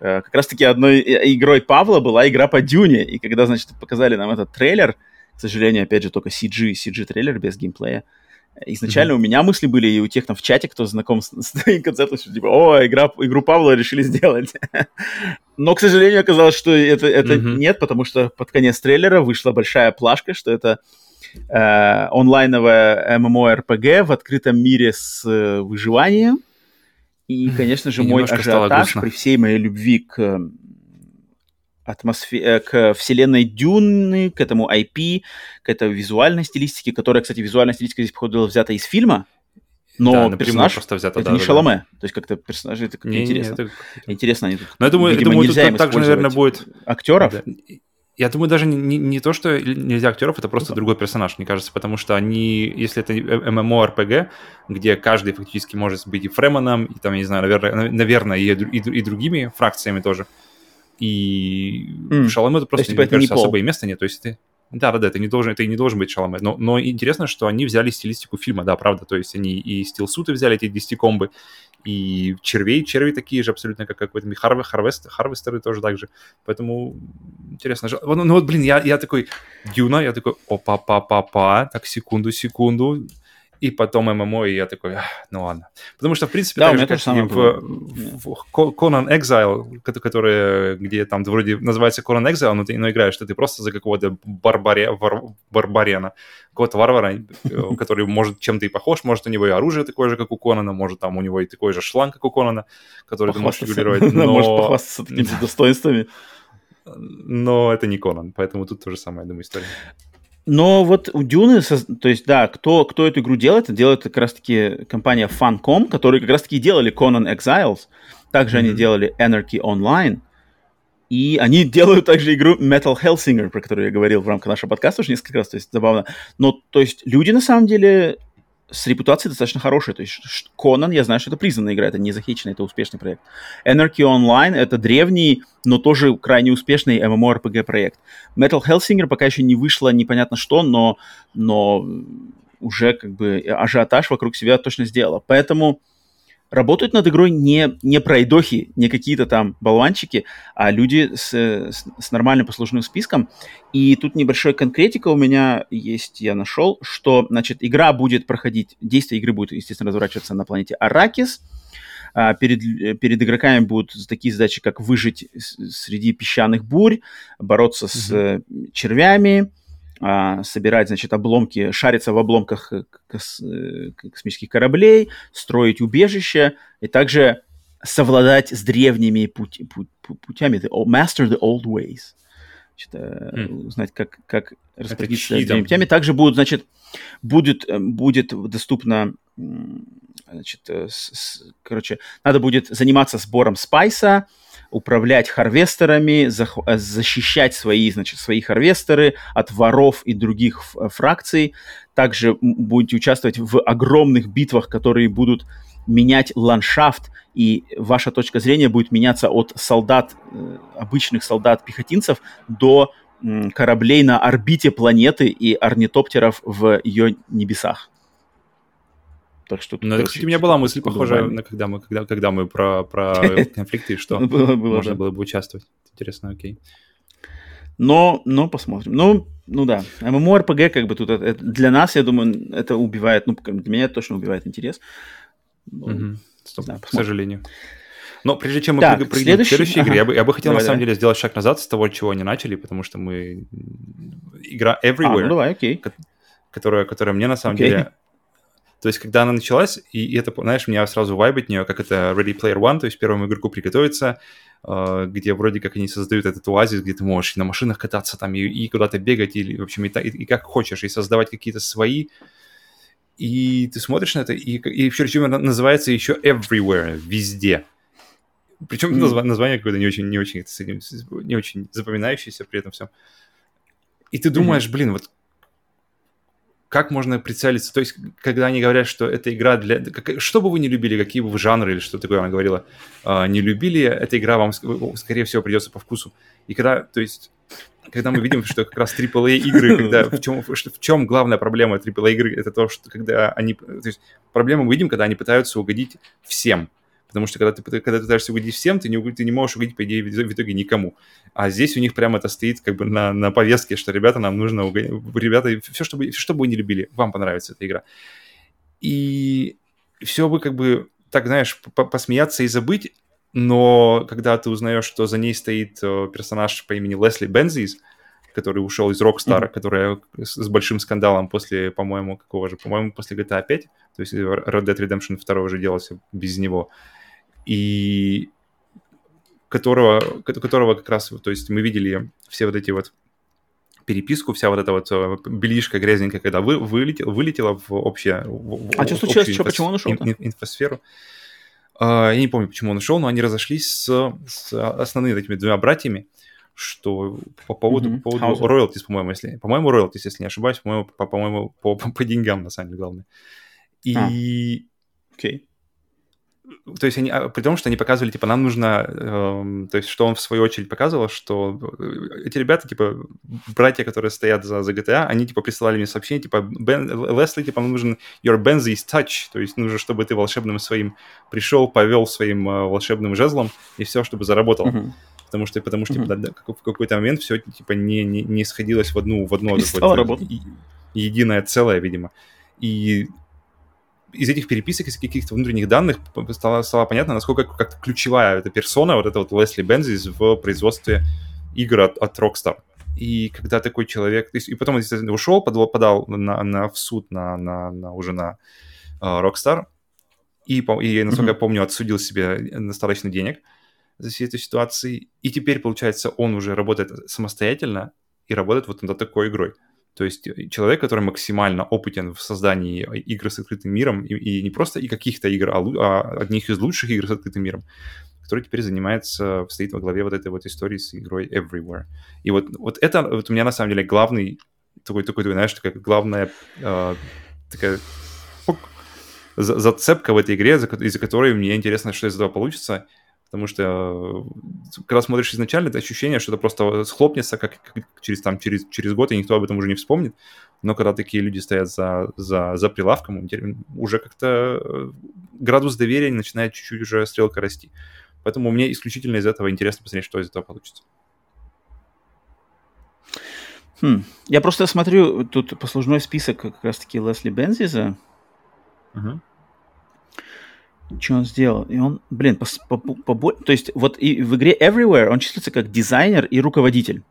Как раз-таки одной игрой Павла была игра по Дюне, и когда, значит, показали нам этот трейлер, к сожалению, опять же, только си джи, си джи-трейлер без геймплея, изначально mm-hmm. у меня мысли были, и у тех там в чате, кто знаком с, с таким концептом, что типа, о, игра, игру Павла решили сделать. Но, к сожалению, оказалось, что это, это mm-hmm. нет, потому что под конец трейлера вышла большая плашка, что это э, онлайновая эм эм о эр пи джи в открытом мире с э, выживанием. И, конечно же, и мой ажиотаж при всей моей любви к... атмосфе... к вселенной Дюны, к этому ай пи, к этой визуальной стилистике, которая, кстати, визуальная стилистика здесь, походу, взята из фильма, но да, персонаж взято, это да, не да, Шаломе. Да. То есть как-то персонажи, это как-то не, интересно. Не, это... Интересно они тут, но я думаю, видимо, я думаю, нельзя тут им так же, наверное, будет... актеров. Да. Я думаю, даже не, не то, что нельзя актеров, это просто да. другой персонаж, мне кажется, потому что они, если это MMORPG, где каждый фактически может быть и Фременом, и там, я не знаю, наверное, наверное и, и, и, и другими фракциями тоже, и mm. Шаломе это просто, есть, мне кажется, особое место нет. То есть ты... Да, да, да, ты не должен, ты не должен быть Шаломе. Но, но интересно, что они взяли стилистику фильма, да, правда. То есть они и стилсуты взяли, эти десятикомбы, и червей, черви такие же абсолютно, как, как в этом, и харве, харвест, харвестеры тоже так же. Поэтому интересно. Ну, ну вот, блин, я, я такой, Дюна, я такой, опа-па-па-па, так, секунду, секунду. И потом ММО, и я такой, ну ладно. Потому что, в принципе, да, так же, как и в Conan Exile, который, где там вроде называется Conan Exile, но ты но играешь, что ты просто за какого-то барбаре, вар, барбарена, какого-то варвара, который, может, чем-то и похож, может, у него и оружие такое же, как у Конана, может, там у него и такой же шланг, как у Конана, который ты можешь регулировать. Но... Может похвастаться такими достоинствами. Но это не Конан, поэтому тут то же самое, я думаю, история. Но вот у Дюны, то есть, да, кто, кто эту игру делает, делает как раз-таки компания Funcom, которые как раз-таки делали Conan Exiles, также mm-hmm. они делали Anarchy Online, и они делают также игру Metal Hellsinger, про которую я говорил в рамках нашего подкаста уже несколько раз, то есть, забавно. Но, то есть, люди, на самом деле, с репутацией достаточно хорошие, то есть, Conan, я знаю, что это признанная игра, это не захеченный, это успешный проект. Anarchy Online — это древний, но тоже крайне успешный MMORPG проект. Metal Hellsinger пока еще не вышло непонятно что, но, но уже как бы ажиотаж вокруг себя точно сделала. Поэтому работают над игрой не, не пройдохи, не какие-то там болванчики, а люди с, с, с нормальным послужным списком. И тут небольшая конкретика у меня есть, я нашел, что, значит, игра будет проходить, действие игры будет, естественно, разворачиваться на планете Аракис. Перед, перед игроками будут такие задачи, как выжить среди песчаных бурь, бороться mm-hmm. с червями, собирать, значит, обломки, шариться в обломках кос- космических кораблей, строить убежища и также совладать с древними пути- пу- путями. The old, master the old ways. Значит, mm. узнать, как, как распорядиться древними путями. Также будут, значит, будет, будет доступно, значит, с, с, короче, надо будет заниматься сбором спайса, управлять харвестерами, защищать свои, значит, свои харвестеры от воров и других фракций. Также будете участвовать в огромных битвах, которые будут менять ландшафт, и ваша точка зрения будет меняться от солдат, обычных солдат-пехотинцев до кораблей на орбите планеты и орнитоптеров в ее небесах. Так что, ну, это, кстати, у меня была мысль похожая, на когда мы, когда, когда мы про, про конфликты, что было, было, можно да. было бы участвовать. Интересно, окей. Но, но посмотрим. Ну, ну да, MMORPG как бы тут это, для нас, я думаю, это убивает, ну, для меня это точно убивает интерес. Mm-hmm. Стоп, да, к сожалению. Но прежде чем мы прыгаем к следующей игре, ага. я, бы, я бы хотел, давай, на самом давай. деле, сделать шаг назад с того, чего не начали, потому что мы... Игра Everywhere, а, ну, давай, окей. которая, которая мне, на самом okay. деле... То есть, когда она началась, и это, знаешь, меня сразу вайбит нее, как это Ready Player One, то есть первому игроку приготовиться, где вроде как они создают этот оазис, где ты можешь на машинах кататься там и, и куда-то бегать, или, в общем, и, и, и как хочешь, и создавать какие-то свои... И ты смотришь на это, и, и в чертюме называется еще Everywhere, везде. Причем mm. название какое-то не очень, не очень, не очень запоминающееся при этом всем. И ты думаешь, mm-hmm. блин, вот как можно прицелиться? То есть, когда они говорят, что эта игра для... Что бы вы не любили, какие бы вы жанры или что такое, она говорила, не любили, эта игра вам, скорее всего, придется по вкусу. И когда, то есть... Когда мы видим, что как раз ААА-игры, когда в чем, в чем главная проблема ААА-игры, это то, что когда они... То есть проблему мы видим, когда они пытаются угодить всем. Потому что когда ты, когда ты пытаешься угодить всем, ты не, ты не можешь угодить, по идее, в итоге никому. А здесь у них прямо это стоит как бы на, на повестке, что, ребята, нам нужно угодить... Ребята, все, что вы, что бы вы не любили, вам понравится эта игра. И все бы как бы, так, знаешь, посмеяться и забыть. Но когда ты узнаешь, что за ней стоит персонаж по имени Лесли Бензис, который ушел из Rockstar, mm-hmm. который с большим скандалом после, по-моему, какого же, по-моему, после джи ти эй пять, то есть Red Dead Redemption два уже делался без него, и которого, которого как раз, то есть мы видели все вот эти вот переписку, вся вот эта вот белишка грязненькая, когда вы, вылетела, вылетела в общее... В, а в, что случилось? Инфос... Почему он ушел? Ин, инфосферу. Uh, я не помню, почему он ушел, но они разошлись с, с основными этими двумя братьями, что по поводу, mm-hmm. по поводу роялтис, по-моему, если, по-моему, роялтис, если не ошибаюсь, по-моему, по, по-моему, по, по деньгам, на самом деле, главное. И... Окей. Okay. То есть они, при том, что они показывали, типа, нам нужно... Э, то есть что он, в свою очередь, показывал, что эти ребята, типа, братья, которые стоят за, за джи ти эй, они, типа, присылали мне сообщение, типа, Лесли, типа, нам нужен your Benzies touch, то есть нужно, чтобы ты волшебным своим пришел, повел своим э, волшебным жезлом, и все, чтобы заработал. Mm-hmm. Потому что, потому что mm-hmm. типа, да, да, в какой-то момент все, типа, не, не, не сходилось в одну, в одно единое целое, видимо. И... из этих переписок, из каких-то внутренних данных стало, стало понятно, насколько как ключевая эта персона, вот эта вот Лесли Бензис в производстве игр от, от Rockstar. И когда такой человек... И потом он действительно ушел, подал, подал на, на, в суд на, на, на, уже на uh, Rockstar. И, и, насколько mm-hmm. я помню, отсудил себе достаточно денег за всей этой ситуацией. И теперь, получается, он уже работает самостоятельно и работает вот над такой игрой. То есть человек, который максимально опытен в создании игр с открытым миром, и, и не просто и каких-то игр, а, лу- а одних из лучших игр с открытым миром, который теперь занимается, стоит во главе вот этой вот истории с игрой Everywhere. И вот, вот это вот у меня на самом деле главный, такой, такой, такой знаешь, такая главная э, такая пук, за- зацепка в этой игре, из-за которой мне интересно, что из этого получится. Потому что, когда смотришь изначально, это ощущение, что это просто схлопнется как, как через, там, через, через год, и никто об этом уже не вспомнит. Но когда такие люди стоят за, за, за прилавком, уже как-то градус доверия начинает чуть-чуть уже стрелка расти. Поэтому мне исключительно из этого интересно посмотреть, что из этого получится. Хм. Я просто смотрю тут послужной список как раз-таки Лесли Бензиса. Uh-huh. Что он сделал? И он, блин, по, по, по, то есть вот и в игре Everywhere он числится как дизайнер и руководитель.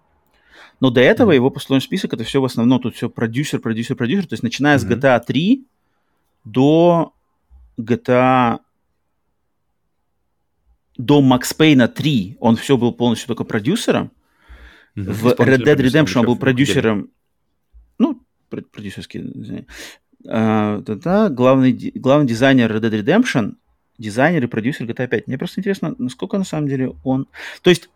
Но до этого mm-hmm. его послужной список, это все в основном, тут все продюсер, продюсер, продюсер. То есть начиная mm-hmm. с джи ти эй три до джи ти эй... До Max Payne три он все был полностью только продюсером. Mm-hmm. В Red Dead Redemption он был продюсером... Ну, продюсерский... Извиняюсь. Uh, да, главный, главный дизайнер Red Dead Redemption, дизайнер и продюсер джи ти эй пять. Мне просто интересно, насколько на самом деле он... То есть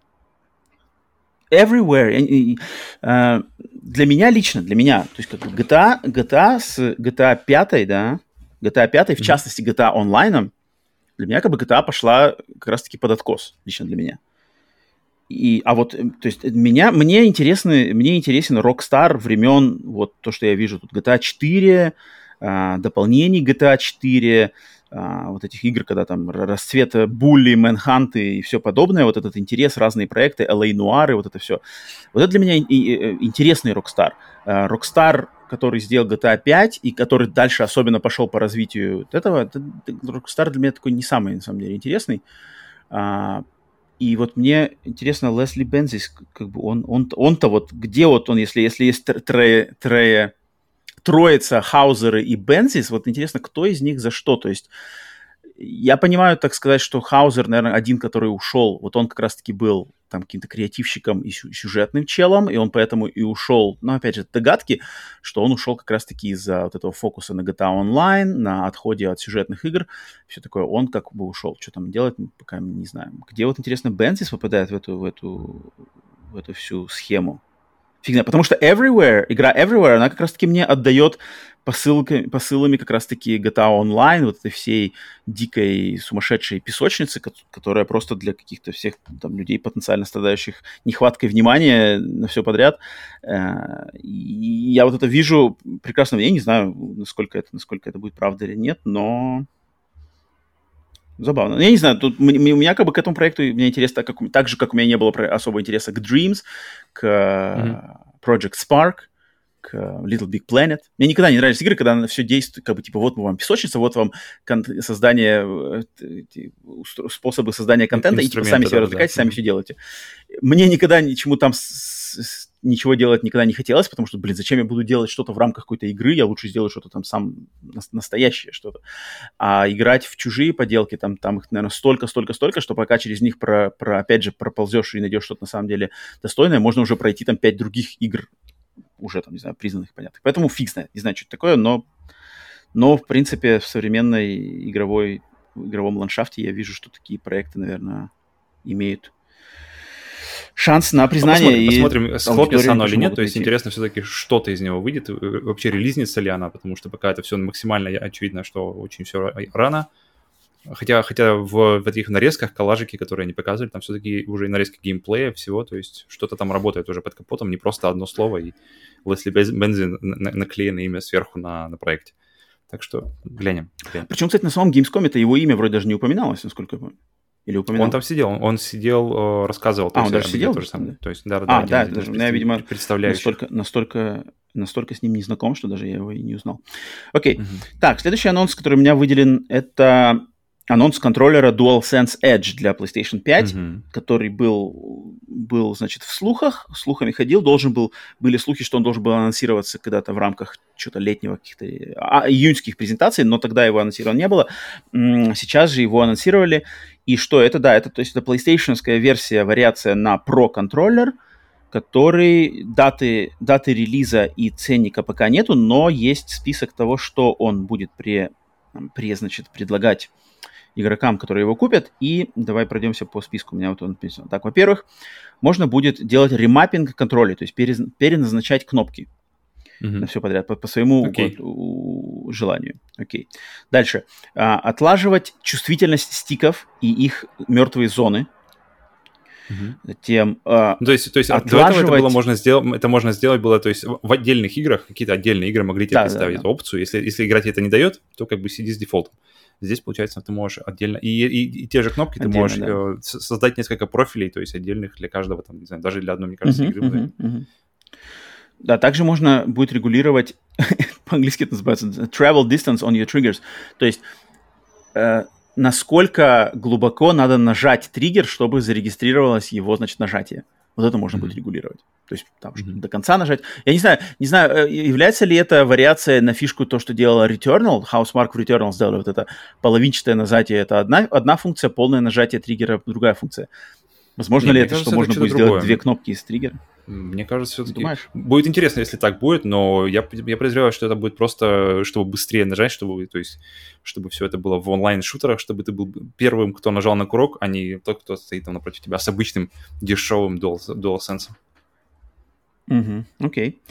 Everywhere uh, для меня лично, для меня, то есть как джи ти эй, джи ти эй с джи ти эй пять, да, джи ти эй пять, mm-hmm. в частности джи ти эй Online, для меня как бы джи ти эй пошла как раз-таки под откос, лично для меня. И, а вот, то есть меня, мне, интересны, мне интересен Rockstar времен, вот то, что я вижу тут, джи ти эй четыре, а, дополнений джи ти эй четыре, а, вот этих игр, когда там расцвета Булли, Мэнханты и все подобное, вот этот интерес, разные проекты, эл эй Noir, вот это все. Вот это для меня и, и, интересный Rockstar. А, Rockstar, который сделал джи ти эй пять и который дальше особенно пошел по развитию вот этого, это, Rockstar для меня такой не самый, на самом деле, интересный. А, И вот мне интересно, Лесли Бензис, как бы он, он, он-то вот, где вот он, если, если есть трое, трое, троица, Хаузеры и Бензис, вот интересно, кто из них за что? То есть я понимаю, так сказать, что Хаузер, наверное, один, который ушел, вот он как раз-таки был там каким-то креативщиком и сюжетным челом, и он поэтому и ушел, ну, опять же, догадки, что он ушел как раз-таки из-за вот этого фокуса на джи ти эй Online, на отходе от сюжетных игр, все такое, он как бы ушел, что там делать, мы пока не знаем. Где вот, интересно, Бензис попадает в эту, в эту, в эту всю схему? Фигня, потому что Everywhere, игра Everywhere, она как раз-таки мне отдает посылками, посылами как раз-таки джи ти эй Online, вот этой всей дикой сумасшедшей песочницы, которая просто для каких-то всех там людей, потенциально страдающих нехваткой внимания на все подряд. И я вот это вижу прекрасно. Я не знаю, насколько это, насколько это будет правда или нет, но... Забавно. Я не знаю, тут у меня как бы к этому проекту у меня интерес, так, как, так же, как у меня не было особого интереса к Dreams, к mm-hmm. Project Spark, к Little Big Planet. Мне никогда не нравились игры, когда все действует, как бы, типа, вот мы вам песочница, вот вам кон- создание, способы создания контента, и типа, сами себя развлекаете, да. сами mm-hmm. все делаете. Мне никогда ничему там... С- с- ничего делать никогда не хотелось, потому что, блин, зачем я буду делать что-то в рамках какой-то игры, я лучше сделаю что-то там сам, настоящее что-то. А играть в чужие поделки, там, там их, наверное, столько-столько-столько, что пока через них, про, про, опять же, проползешь и найдешь что-то на самом деле достойное, можно уже пройти там пять других игр, уже там, не знаю, признанных, понятных. Поэтому фиг знает, не знаю, что это такое, но, но в принципе, в современной игровой, игровом ландшафте я вижу, что такие проекты, наверное, имеют шанс на признание. Посмотрим, посмотрим схлопнется оно или нет. То есть интересно все-таки, что-то из него выйдет. Вообще релизнится ли она, потому что пока это все максимально очевидно, что очень все рано. Хотя, хотя в, в таких нарезках, коллажики, которые они показывали, там все-таки уже и нарезки геймплея всего. То есть что-то там работает уже под капотом, не просто одно слово. И Лесли Бензин наклеено имя сверху на, на проекте. Так что глянем. глянем. Причем, кстати, на самом Gamescom это его имя вроде даже не упоминалось, насколько я помню. Или упоминал? Он там сидел, он, он сидел, рассказывал. А, он даже сидел? То же самое. Да? То есть, да, да, а, да, даже, я, видимо, настолько, настолько, настолько с ним не знаком, что даже я его и не узнал. Окей. Mm-hmm. Так, следующий анонс, который у меня выделен, это анонс контроллера DualSense Edge для PlayStation пять, mm-hmm. который был, был, значит, в слухах, слухами ходил, должен был, были слухи, что он должен был анонсироваться когда-то в рамках что-то летнего, каких-то а, июньских презентаций, но тогда его анонсировано не было. Сейчас же его анонсировали, и что это, да, это, то есть это PlayStation-ская версия, вариация на Pro-контроллер, который, даты, даты релиза и ценника пока нету, но есть список того, что он будет при, при, значит, предлагать игрокам, которые его купят, и давай пройдемся по списку, у меня вот он написан. Так, во-первых, можно будет делать ремаппинг контролей, то есть перез... переназначать кнопки mm-hmm. на все подряд, по, по своему okay. вот, желанию. Окей. Okay. Дальше. А, отлаживать чувствительность стиков и их мертвые зоны. Mm-hmm. Затем а, ну, то есть, то есть отлаживать... этого это было можно сделать, это можно сделать было, то есть в отдельных играх, какие-то отдельные игры могли тебе да, представить да, да. опцию, если, если играть это не дает, то как бы сиди с дефолтом. Здесь, получается, ты можешь отдельно... И, и, и те же кнопки отдельно, ты можешь да. э, создать несколько профилей, то есть отдельных для каждого, там, не знаю, даже для одной, мне кажется, uh-huh, игры. Uh-huh, uh-huh. Да, также можно будет регулировать... По-английски это называется travel distance on your triggers. То есть э, насколько глубоко надо нажать триггер, чтобы зарегистрировалось его, значит, нажатие. Вот это можно mm-hmm. будет регулировать. То есть там, mm-hmm. до конца нажать. Я не знаю, не знаю, является ли это вариация на фишку то, что делала Returnal. Housemarque в Returnal сделали вот это половинчатое нажатие. Это одна, одна функция, полное нажатие триггера – другая функция. Возможно Нет, ли это, кажется, что это можно будет другое. Сделать две кнопки из триггера? Мне кажется, все-таки... Думаешь? Будет интересно, если так будет, но я, я подозреваю, что это будет просто, чтобы быстрее нажать, чтобы, то есть, чтобы все это было в онлайн-шутерах, чтобы ты был первым, кто нажал на курок, а не тот, кто стоит там напротив тебя с обычным дешевым DualSense. Угу, окей.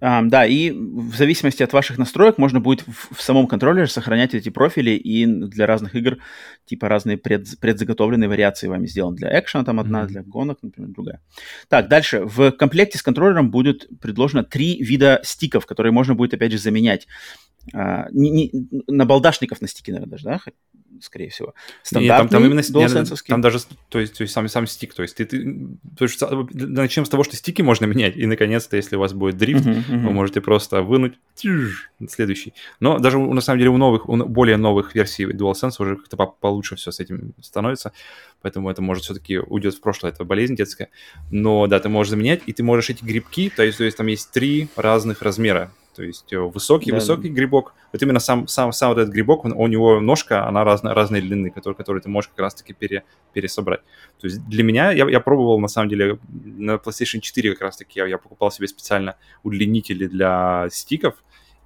Um, да, и в зависимости от ваших настроек можно будет в, в самом контроллере сохранять эти профили и для разных игр типа разные пред, предзаготовленные вариации вами сделаны. Для экшена там одна, mm-hmm. для гонок, например, другая. Так, дальше. В комплекте с контроллером будет предложено три вида стиков, которые можно будет, опять же, заменять. Uh, не, не, на балдашников на стике, наверное, даже, да? Скорее всего. Стандартный, там, там именно DualSense-овский. Там даже, то есть, то есть сам, сам стик, то есть ты, ты то есть, начнем с того, что стики можно менять, и, наконец-то, если у вас будет дрифт, uh-huh, uh-huh. вы можете просто вынуть тюж, следующий. Но даже, на самом деле, у новых, у более новых версий DualSense уже как-то получше все с этим становится, поэтому это, может, все-таки уйдет в прошлое, это болезнь детская. Но, да, ты можешь заменять, и ты можешь эти грибки, то есть, то есть там есть три разных размера. То есть высокий-высокий да. грибок. Вот именно сам, сам, сам вот этот грибок, он, у него ножка, она разно, разной длины, которую, которую ты можешь как раз-таки пере, пересобрать. То есть для меня, я, я пробовал, на самом деле, на PlayStation четыре как раз-таки я, я покупал себе специально удлинители для стиков,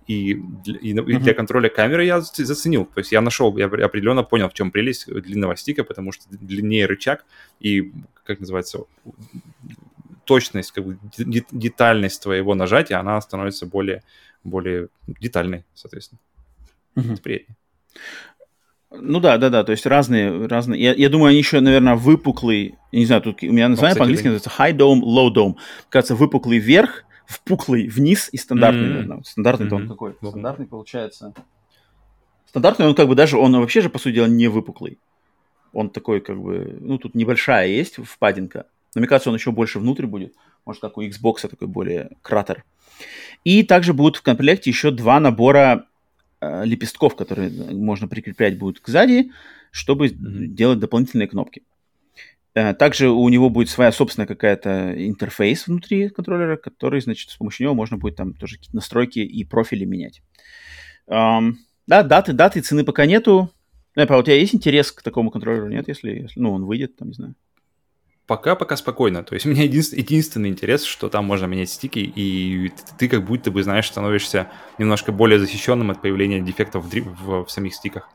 и для, и uh-huh. для контроля камеры я заценил. То есть я нашел, я определенно понял, в чем прелесть длинного стика, потому что длиннее рычаг и, как называется, точность, как бы детальность твоего нажатия, она становится более, более детальной, соответственно. Uh-huh. Это приятнее. Ну да, да, да, то есть разные, разные. Я, я думаю, они еще, наверное, выпуклый, я не знаю, тут у меня название по-английски называется high dome, low dome. Кажется, выпуклый вверх, впуклый вниз и стандартный, mm-hmm. наверное. Стандартный-то mm-hmm. он какой? Mm-hmm. Стандартный, получается. Стандартный, он как бы даже, он вообще же, по сути дела, не выпуклый. Он такой, как бы, ну, тут небольшая есть впадинка. Но, мне кажется, он еще больше внутрь будет. Может, как у Xbox, такой более кратер. И также будут в комплекте еще два набора э, лепестков, которые можно прикреплять будут сзади, чтобы mm-hmm. делать дополнительные кнопки. Также у него будет своя собственная какая-то интерфейс внутри контроллера, который, значит, с помощью него можно будет там тоже какие-то настройки и профили менять. Um, да, даты, даты, цены пока нету. Ну, Павел, у тебя есть интерес к такому контроллеру? Нет, если, если ну, он выйдет, там, не знаю. Пока, пока спокойно. То есть у меня единственный, единственный интерес, что там можно менять стики, и ты как будто бы, знаешь, становишься немножко более защищенным от появления дефектов в, дри- в, в самих стиках.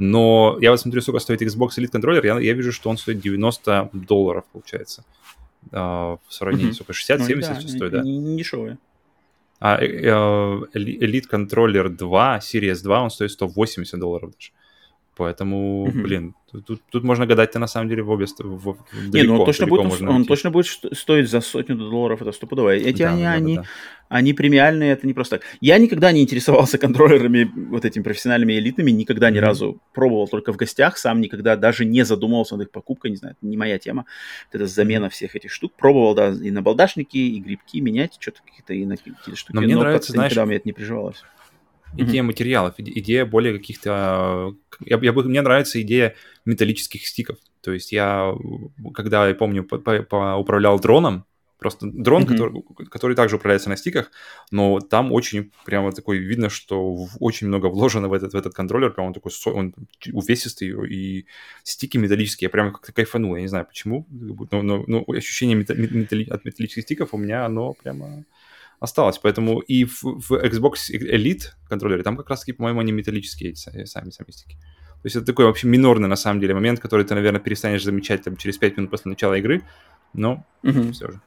Но я вот смотрю, сколько стоит Xbox Elite контроллер, я, я вижу, что он стоит девяносто долларов, получается. Uh, в сравнении, mm-hmm. сколько, шестьдесят семьдесят ну, да, стоит, да? Не, не шовы. А uh, Elite контроллер два, Series два, он стоит сто восемьдесят долларов даже. Поэтому, mm-hmm. блин, тут, тут можно гадать-то на самом деле в обе стороны. Не, ну он точно будет, он точно будет стоить за сотню долларов, это стопудово. Эти да, они, да, они, да. они премиальные, это не просто так. Я никогда не интересовался контроллерами вот этими профессиональными элитными, никогда mm-hmm. ни разу пробовал только в гостях, сам никогда даже не задумывался над их покупкой, не знаю, это не моя тема. Это замена всех этих штук. Пробовал, да, и на балдашники, и грибки менять, что-то какие-то, и на какие-то штуки. Но мне Но нравится, знаешь... Никогда у меня это не приживалось. Идея mm-hmm. материалов, идея более каких-то... Я, я, мне нравится идея металлических стиков. То есть я, когда, я помню, по, по, управлял дроном, просто дрон, mm-hmm. который, который также управляется на стиках, но там очень прямо такой видно, что очень много вложено в этот, в этот контроллер. Прям он такой он увесистый, и стики металлические. Я прямо как-то кайфанул, я не знаю почему. Но, но, но ощущение метал, металли, от металлических стиков у меня, оно прямо... осталось, поэтому и в, в Xbox Elite контроллере там как раз-таки, по-моему, они металлические эти сами сами стики. То есть это такой вообще минорный, на самом деле, момент, который ты, наверное, перестанешь замечать там, через пять минут после начала игры, но mm-hmm. все же.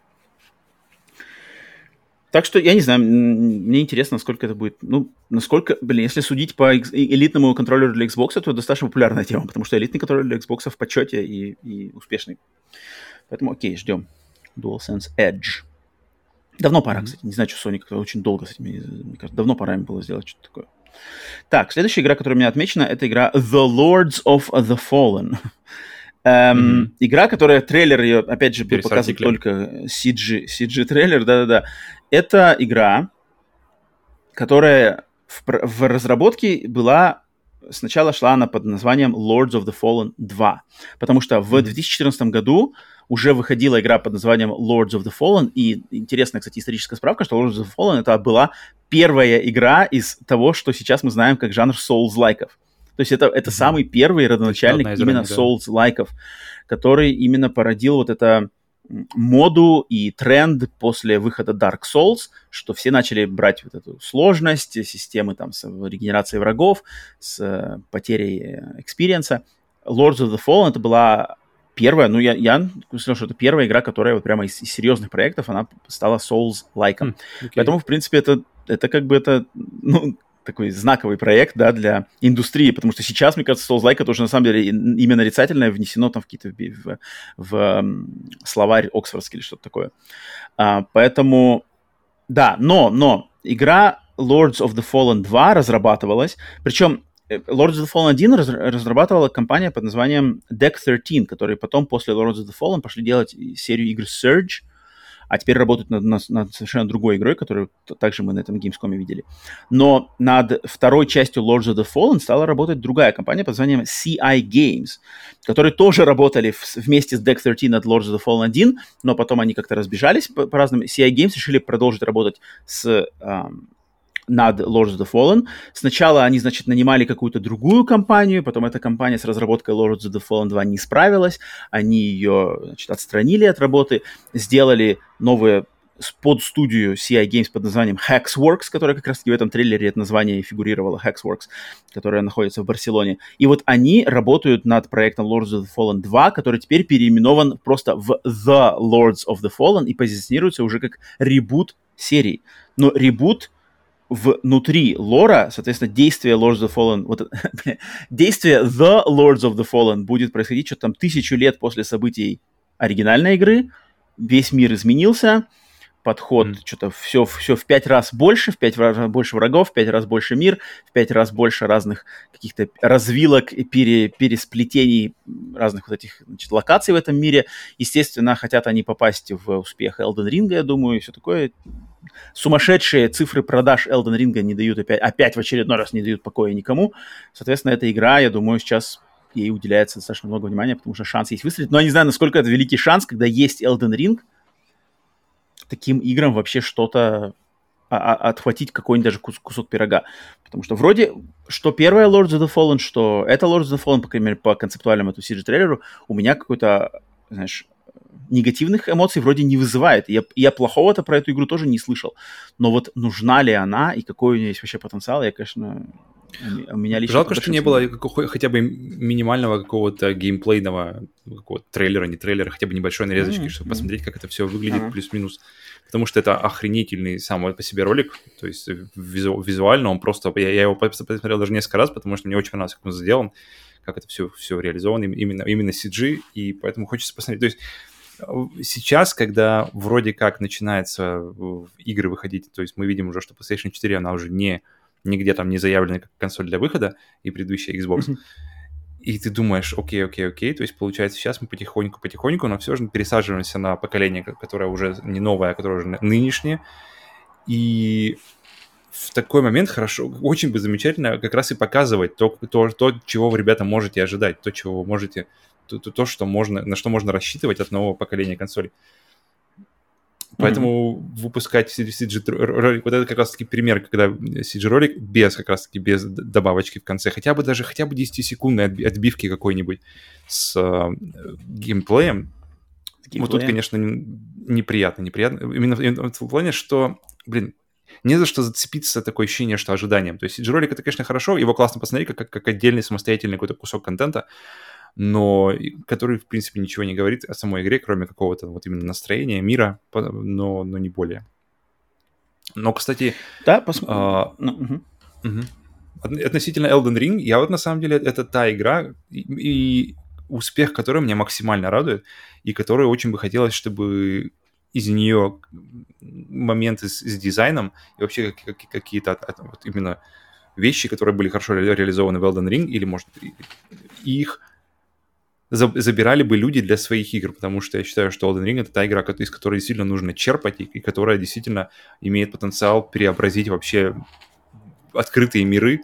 Так что, я не знаю, мне интересно, насколько это будет... Ну, насколько, блин, если судить по элитному контроллеру для Xbox, то это достаточно популярная тема, потому что элитный контроллер для Xbox в почете и, и успешный. Поэтому, окей, ждем. DualSense Edge. Давно пора, кстати. Не знаю, что Sony как-то очень долго с этими... Мне кажется, давно пора им было сделать что-то такое. Так, следующая игра, которая у меня отмечена, это игра The Lords of the Fallen. Эм, mm-hmm. Игра, которая трейлер ее, опять же, был показан только си джи, си джи-трейлер, да-да-да. Это игра, которая в, в разработке была... Сначала шла она под названием Lords of the Fallen два, потому что в две тысячи четырнадцатом году уже выходила игра под названием Lords of the Fallen, и интересная, кстати, историческая справка, что Lords of the Fallen это была первая игра из того, что сейчас мы знаем как жанр Souls-лайков. То есть это, это mm-hmm. самый первый родоначальник именно да. Souls-лайков, который именно породил вот это моду и тренд после выхода Dark Souls, что все начали брать вот эту сложность, системы там с регенерацией врагов, с потерей экспириенса. Lords of the Fallen это была первая, ну я, я сказал, что это первая игра, которая вот прямо из, из серьезных проектов, она стала Souls-лайком. Mm, okay. Поэтому, в принципе, это, это как бы это, ну, такой знаковый проект, да, для индустрии, потому что сейчас, мне кажется, Souls-like тоже, на самом деле, имя нарицательное внесено там в какие-то в, в, в словарь Оксфордский или что-то такое. А, поэтому, да, но, но игра Lords of the Fallen два разрабатывалась, причем Lords of the Fallen один раз, разрабатывала компания под названием Deck тринадцать, которые потом после Lords of the Fallen пошли делать серию игр Surge, а теперь работают над, над, над совершенно другой игрой, которую также мы на этом Gamescom видели. Но над второй частью Lords of the Fallen стала работать другая компания под названием си ай Games, которые тоже работали в, вместе с Deck тринадцать над Lords of the Fallen один, но потом они как-то разбежались по-разному. По си ай Games решили продолжить работать с эм, над Lords of the Fallen. Сначала они, значит, нанимали какую-то другую компанию, потом эта компания с разработкой Lords of the Fallen два не справилась, они ее, значит, отстранили от работы, сделали новые под студию си ай Games под названием Hexworks, которая как раз-таки в этом трейлере это название фигурировала, Hexworks, которая находится в Барселоне. И вот они работают над проектом Lords of the Fallen два, который теперь переименован просто в The Lords of the Fallen и позиционируется уже как ребут серии. Но ребут внутри лора, соответственно, действие Lords of the Fallen, вот, действие The Lords of the Fallen будет происходить что-то там тысячу лет после событий оригинальной игры, весь мир изменился, подход, mm-hmm. что-то все, все в пять раз больше, в пять раз больше врагов, в пять раз больше мир, в пять раз больше разных каких-то развилок и пере, пересплетений разных вот этих, значит, локаций в этом мире. Естественно, хотят они попасть в успех Elden Ring, я думаю, и все такое. Сумасшедшие цифры продаж Elden Ring не дают опять, опять в очередной раз не дают покоя никому. Соответственно, эта игра, я думаю, сейчас ей уделяется достаточно много внимания, потому что шанс есть выстрелить. Но я не знаю, насколько это великий шанс, когда есть Elden Ring, таким играм вообще что-то отхватить, какой-нибудь даже кусок пирога. Потому что вроде, что первое Lords of the Fallen, что это Lords of the Fallen, по крайней мере, по концептуальному этому си джи-трейлеру, у меня какой-то, знаешь, негативных эмоций вроде не вызывает. Я, я плохого-то про эту игру тоже не слышал. Но вот нужна ли она и какой у нее есть вообще потенциал, я, конечно... У меня лично жалко, что не было хотя бы минимального какого-то геймплейного какого-то трейлера, не трейлера, хотя бы небольшой нарезочки, mm-hmm. чтобы посмотреть, как это все выглядит mm-hmm. плюс-минус. Потому что это охренительный сам по себе ролик. То есть визу- визуально он просто... Я, я его посмотрел даже несколько раз, потому что мне очень понравилось, как он сделан, как это все, все реализовано, именно, именно си джи, и поэтому хочется посмотреть. То есть сейчас, когда вроде как начинаются игры выходить, то есть мы видим уже, что PlayStation четыре, она уже не... нигде там не заявлена как консоль для выхода, и предыдущая Xbox. Mm-hmm. И ты думаешь, окей, окей, окей, то есть получается сейчас мы потихоньку-потихоньку, но все же пересаживаемся на поколение, которое уже не новое, а которое уже нынешнее. И в такой момент хорошо, очень бы замечательно как раз и показывать то, то, то чего вы, ребята, можете ожидать, то, чего вы можете, то, то, то что можно, на что можно рассчитывать от нового поколения консолей. Поэтому mm-hmm. выпускать си джи-ролик, вот это как раз-таки пример, когда си джи-ролик без, как раз-таки, без добавочки в конце, хотя бы даже, хотя бы десятисекундной отбивки какой-нибудь с э, геймплеем. Геймплеем, вот тут, конечно, неприятно, неприятно. Именно в том плане, что, блин, не за что зацепиться, такое ощущение, что ожиданием. То есть си джи-ролик, это, конечно, хорошо, его классно посмотреть, как, как отдельный самостоятельный какой-то кусок контента, но который, в принципе, ничего не говорит о самой игре, кроме какого-то вот именно настроения, мира, но, но не более. Но, кстати... Да, посмотрим. А, ну, угу. Относительно Elden Ring, я вот на самом деле, это та игра, и, и успех которой меня максимально радует, и которой очень бы хотелось, чтобы из нее моменты с, с дизайном и вообще как, как, какие-то от, от, вот именно вещи, которые были хорошо реализованы в Elden Ring, или, может, их... забирали бы люди для своих игр, потому что я считаю, что Elden Ring — это та игра, из которой действительно нужно черпать, и, и которая действительно имеет потенциал преобразить вообще открытые миры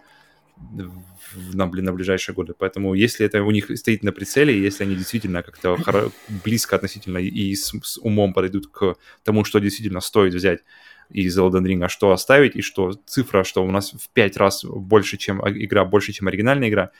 в, на, блин, на ближайшие годы. Поэтому если это у них стоит на прицеле, если они действительно как-то хоро- близко относительно и с, с умом подойдут к тому, что действительно стоит взять из Elden Ring, а что оставить, и что цифра, что у нас в пять раз больше, чем игра, больше, чем оригинальная игра,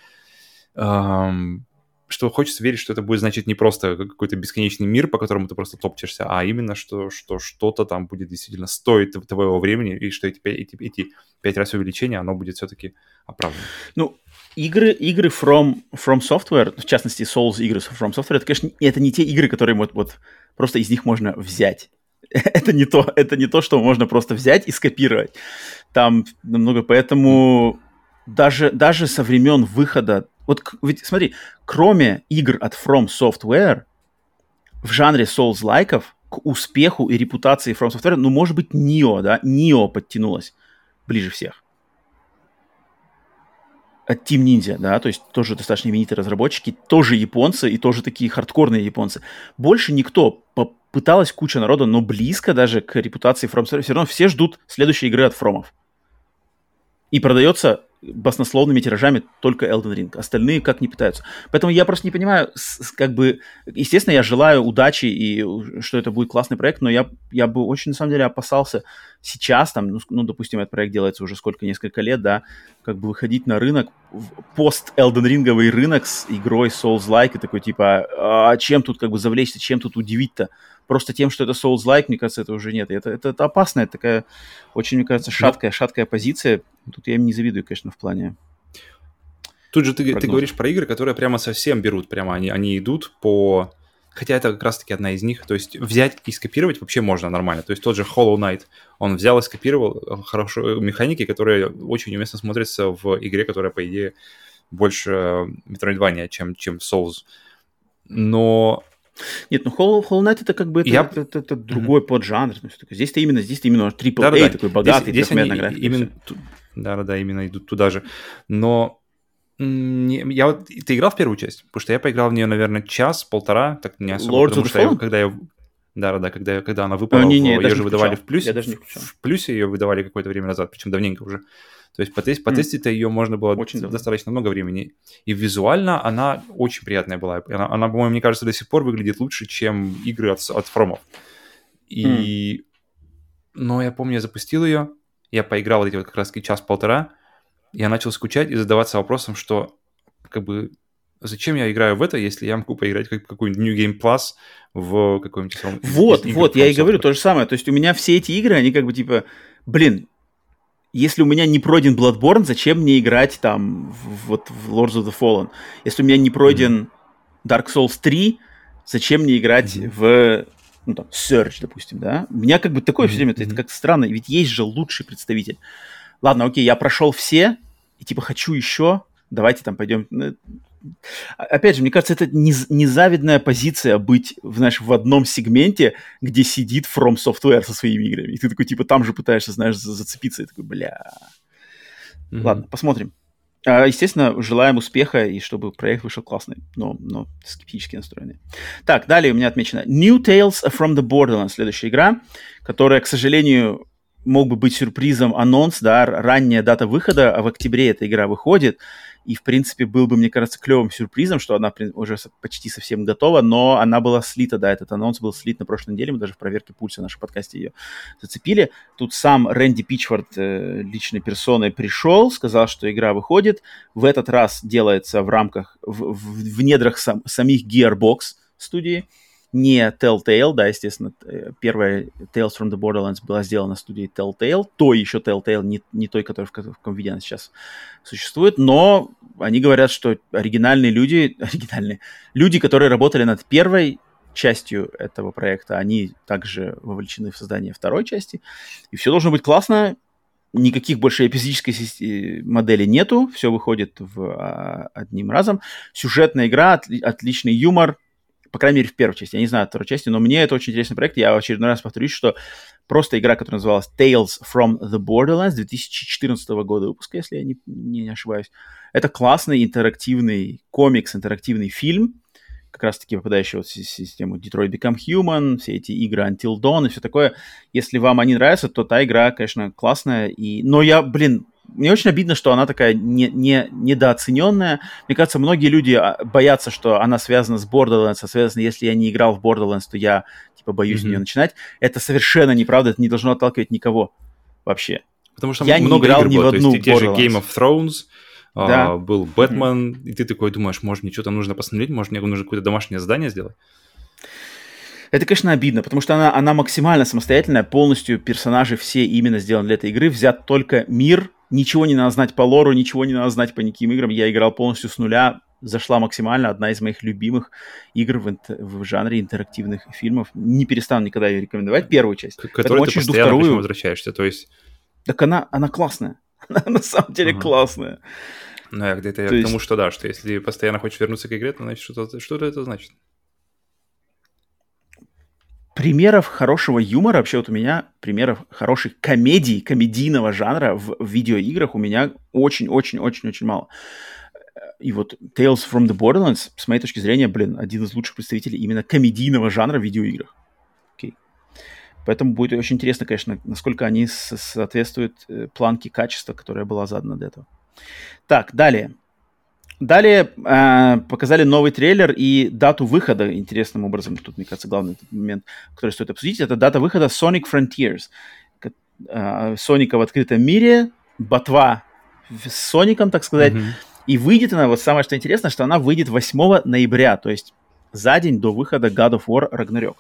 эм... что хочется верить, что это будет, значит, не просто какой-то бесконечный мир, по которому ты просто топчешься, а именно, что, что что-то там будет действительно стоить твоего времени, и что эти, эти, эти пять раз увеличение, оно будет все-таки оправдано. Ну, игры, игры from, from Software, в частности, Souls-игры from Software, это, конечно, это не те игры, которые вот, вот просто из них можно взять. это, не то, это не то, что можно просто взять и скопировать. Там намного, поэтому даже, даже со времен выхода. Вот ведь, смотри, кроме игр от From Software, в жанре Souls-лайков к успеху и репутации From Software, ну, может быть, Нио, да? Нио подтянулась ближе всех. От Team Ninja, да? То есть тоже достаточно именитые разработчики, тоже японцы и тоже такие хардкорные японцы. Больше никто, попыталась куча народа, но близко даже к репутации From Software. Все равно все ждут следующей игры от Фромов. И продается баснословными тиражами только Elden Ring. Остальные как не пытаются. Поэтому я просто не понимаю, как бы... Естественно, я желаю удачи и что это будет классный проект, но я, я бы очень, на самом деле, опасался сейчас, там, ну, ну, допустим, этот проект делается уже сколько, несколько лет, да, как бы выходить на рынок, пост-Elden Ring-овый рынок с игрой Souls-like и такой, типа, а чем тут как бы завлечься, чем тут удивить-то? Просто тем, что это Souls-like, мне кажется, это уже нет. Это, это, это опасная такая, очень, мне кажется, шаткая, шаткая позиция. Тут я им не завидую, конечно, в плане... Тут же ты, ты говоришь про игры, которые прямо совсем берут, прямо они, они идут по... Хотя это как раз-таки одна из них. То есть взять и скопировать вообще можно нормально. То есть тот же Hollow Knight, он взял и скопировал хорошо механики, которые очень уместно смотрятся в игре, которая, по идее, больше метроидвания, чем, чем Souls. Но... Нет, ну Hollow, Hollow Knight это как бы это, я... это, это, это другой mm-hmm. поджанр. Здесь-то именно, здесь-то именно трипл-эй да, да, такой да. богатый, трехмерная графика. Именно... Да-да-да, именно идут туда же. Но не... я вот... ты играл в первую часть? Потому что я поиграл в нее, наверное, час-полтора, так не особо. Lords of the Fallen? Когда я... Да-да-да, когда, я... когда она выпала, ну, не, не, в... ее же выдавали в плюсе. Я даже не включал. В плюсе ее выдавали какое-то время назад, причем давненько уже. То есть потест... mm. потестить-то ее можно было очень достаточно давно. много времени. И визуально она очень приятная была. Она, она, по-моему, мне кажется, до сих пор выглядит лучше, чем игры от, от Фромов. И... Mm. Но я помню, я запустил ее, я поиграл вот эти вот как раз час-полтора, я начал скучать и задаваться вопросом, что как бы... Зачем я играю в это, если я могу поиграть как какой-нибудь New Game Plus в какой-нибудь... Вот, вот, я и говорю то же самое. То есть у меня все эти игры, они как бы типа... Блин, если у меня не пройден Bloodborne, зачем мне играть там в, вот, в Lords of the Fallen? Если у меня не пройден mm-hmm. Dark Souls три, зачем мне играть mm-hmm. в... Ну там, Surge, допустим, да? У меня как бы такое mm-hmm. все время, это как странно. Ведь есть же лучший представитель. Ладно, окей, я прошел все, и типа хочу еще, давайте там пойдем... Опять же, мне кажется, это незавидная позиция быть, знаешь, в одном сегменте, где сидит From Software со своими играми. И ты такой, типа, там же пытаешься, знаешь, зацепиться. И такой, бля... Mm-hmm. Ладно, посмотрим. Естественно, желаем успеха и чтобы проект вышел классный, но, но скептически настроенный. Так, далее у меня отмечено New Tales from the Borderlands, следующая игра, которая, к сожалению... мог бы быть сюрпризом анонс, да, ранняя дата выхода, а в октябре эта игра выходит, и, в принципе, был бы, мне кажется, клевым сюрпризом, что она уже почти совсем готова, но она была слита, да, этот анонс был слит на прошлой неделе, мы даже в проверке пульса в нашем подкасте ее зацепили. Тут сам Рэнди Пичфорд э, личной персоной пришел, сказал, что игра выходит, в этот раз делается в рамках, в, в, в недрах сам, самих Gearbox студии, не Telltale, да, естественно, первая Tales from the Borderlands была сделана студией Telltale, той еще Telltale, не, не той, которая в, в каком виде она сейчас существует, но они говорят, что оригинальные люди, оригинальные, люди, которые работали над первой частью этого проекта, они также вовлечены в создание второй части, и все должно быть классно, никаких больше эпизодической модели нету, все выходит в, а, одним разом, сюжетная игра, от, отличный юмор, по крайней мере, в первой части. Я не знаю о второй части, но мне это очень интересный проект. Я в очередной раз повторюсь, что просто игра, которая называлась Tales from the Borderlands две тысячи четырнадцатого года выпуска, если я не, не ошибаюсь. Это классный интерактивный комикс, интерактивный фильм, как раз-таки попадающий вот в систему Detroit Become Human, все эти игры Until Dawn и все такое. Если вам они нравятся, то та игра, конечно, классная. И... Но я, блин... Мне очень обидно, что она такая не, не, недооцененная. Мне кажется, многие люди боятся, что она связана с Borderlands, а соответственно, если я не играл в Borderlands, то я типа боюсь mm-hmm. в нее начинать. Это совершенно неправда, это не должно отталкивать никого вообще. Потому что я много не играл игр ни было. в одну Borderlands. Те же Game of Thrones, да. а, был Бэтмен, mm-hmm. и ты такой думаешь, может, мне что-то нужно посмотреть, может, мне нужно какое-то домашнее задание сделать. Это, конечно, обидно, потому что она, она максимально самостоятельная, полностью персонажи все именно сделаны для этой игры, взят только мир. Ничего не надо знать по лору, ничего не надо знать по никаким играм. Я играл полностью с нуля, зашла максимально. Одна из моих любимых игр в, инт- в жанре интерактивных фильмов. Не перестану никогда ее рекомендовать, первую часть. К которой ты постоянно вторую. возвращаешься, то есть... Так она, она классная. Она на самом деле uh-huh. классная. Ну, я где-то я к тому, есть... что да, что если ты постоянно хочешь вернуться к игре, то значит, что-то, что-то это значит. Примеров хорошего юмора, вообще вот у меня примеров хороших комедий, комедийного жанра в, в видеоиграх у меня очень-очень-очень-очень мало. И вот Tales from the Borderlands, с моей точки зрения, блин, один из лучших представителей именно комедийного жанра в видеоиграх. Окей. Поэтому будет очень интересно, конечно, насколько они соответствуют планке качества, которая была задана до этого. Так, далее. Далее э, показали новый трейлер и дату выхода, интересным образом. Тут, мне кажется, главный момент, который стоит обсудить, это дата выхода Sonic Frontiers. Соника в открытом мире, ботва с Соником, так сказать. Mm-hmm. И выйдет она, вот самое что интересно, что она выйдет восьмого ноября, то есть за день до выхода God of War Ragnarok.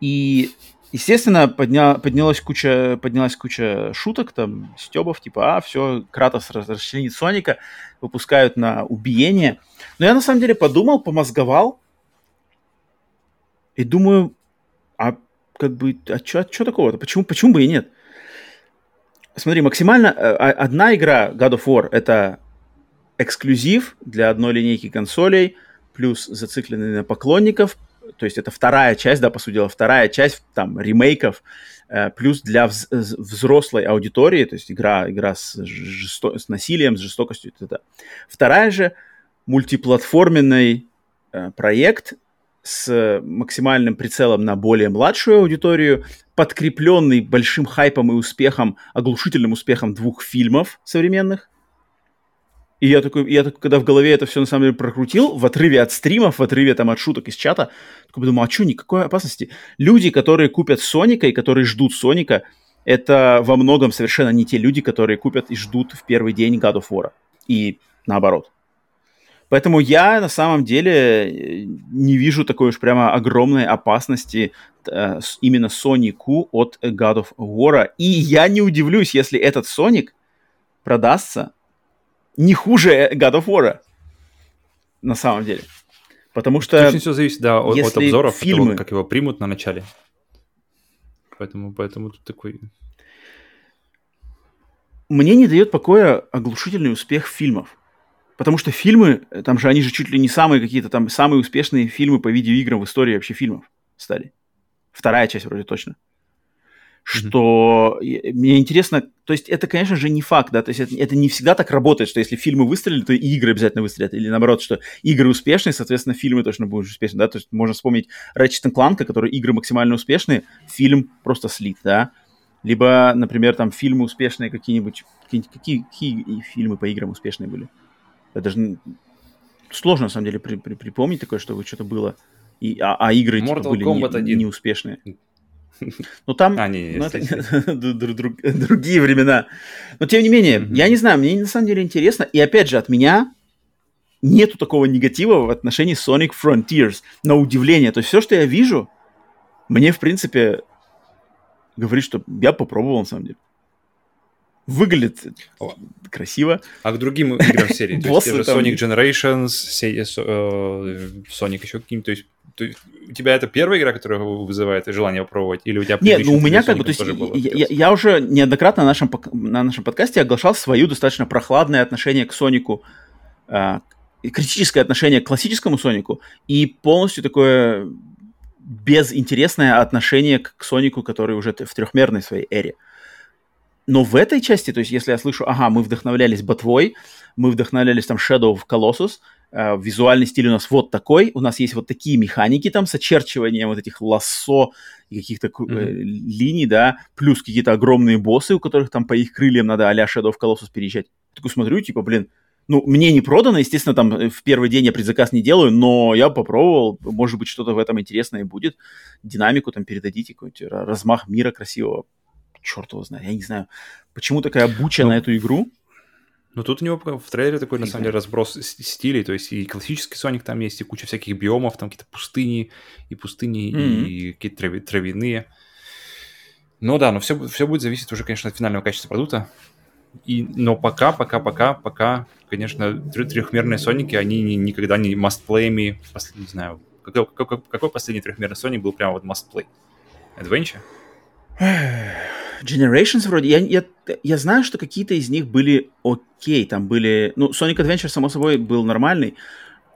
И... Естественно, подня... поднялась, куча... поднялась куча шуток, там, стёбов, типа, а, все, Кратос расчленит Соника, выпускают на убиение. Но я, на самом деле, подумал, помозговал, и думаю, а как бы, а что такого-то? Почему, почему бы и нет? Смотри, максимально одна игра God of War — это эксклюзив для одной линейки консолей, плюс зацикленный на поклонников. То есть это вторая часть, да, по сути дела, вторая часть там ремейков, плюс для взрослой аудитории, то есть игра, игра с, жесто... с насилием, с жестокостью. Это. Вторая же мультиплатформенный проект с максимальным прицелом на более младшую аудиторию, подкрепленный большим хайпом и успехом, оглушительным успехом двух фильмов современных. И я такой, я такой, когда в голове это все на самом деле прокрутил, в отрыве от стримов, в отрыве там от шуток из чата, такой подумал, а что, никакой опасности? Люди, которые купят Соника и которые ждут Соника, это во многом совершенно не те люди, которые купят и ждут в первый день God of War. И наоборот. Поэтому я на самом деле не вижу такой уж прямо огромной опасности э, именно Сонику от God of War. И я не удивлюсь, если этот Соник продастся не хуже God of War, на самом деле. Потому что... Очень все зависит, да, от, от обзоров, фильмы... от того, как его примут на начале. Поэтому, поэтому тут такой... Мне не дает покоя оглушительный успех фильмов. Потому что фильмы, там же они же чуть ли не самые какие-то там, самые успешные фильмы по видеоиграм в истории вообще фильмов стали. Вторая часть вроде точно. Что mm-hmm. мне интересно, то есть это, конечно же, не факт, да, то есть это, это не всегда так работает, что если фильмы выстрелили, то и игры обязательно выстрелят, или наоборот, что игры успешные, соответственно, фильмы точно будут успешны, да, то есть можно вспомнить Ratchet энд Clank, которые игры максимально успешные, фильм просто слит, да, либо, например, там фильмы успешные какие-нибудь, какие, какие фильмы по играм успешные были, это даже сложно, на самом деле, при, при, припомнить такое, что что-то было, и, а, а игры типа, были не, неуспешные. Ну, там а, не, ну, это, друг, другие времена. Но, тем не менее, mm-hmm. я не знаю, мне на самом деле интересно. И, опять же, от меня нету такого негатива в отношении Sonic Frontiers. На удивление. То есть все, что я вижу, мне, в принципе, говорит, что я попробовал, на самом деле. Выглядит О. красиво. А к другим играм серии? То есть Sonic Generations, Sonic еще какие-нибудь... То есть у тебя это первая игра, которая вызывает желание попробовать? Или у тебя... Нет, ну у меня как бы... То есть я, я уже неоднократно на нашем, на нашем подкасте оглашал свое достаточно прохладное отношение к Сонику, э, критическое отношение к классическому Сонику и полностью такое безинтересное отношение к Сонику, который уже в трехмерной своей эре. Но в этой части, то есть если я слышу, ага, мы вдохновлялись ботвой, мы вдохновлялись там Shadow of Colossus, э, визуальный стиль у нас вот такой, у нас есть вот такие механики там с очерчиванием вот этих лассо и каких-то э, mm-hmm. линий, да, плюс какие-то огромные боссы, у которых там по их крыльям надо а-ля Shadow of Colossus переезжать. Я такой смотрю, типа, блин, ну, мне не продано, естественно, там в первый день я предзаказ не делаю, но я попробовал, может быть, что-то в этом интересное будет, динамику там передадите, какой-нибудь размах мира красивого. Черт его знает, я не знаю, почему такая буча но, на эту игру. Ну, тут у него в трейлере такой, на самом деле, разброс стилей, то есть и классический Соник там есть, и куча всяких биомов, там какие-то пустыни, и пустыни, mm-hmm. и какие-то травяные. Ну да, но все, все будет зависеть уже, конечно, от финального качества продукта. И, но пока, пока, пока, пока, конечно, трехмерные Соники, они не, никогда не must-play-ми, не знаю, какой, какой, какой последний трехмерный Соник был прямо вот must-play? Adventure? Generations вроде, я, я, я знаю, что какие-то из них были окей, там были, ну, Sonic Adventure, само собой, был нормальный,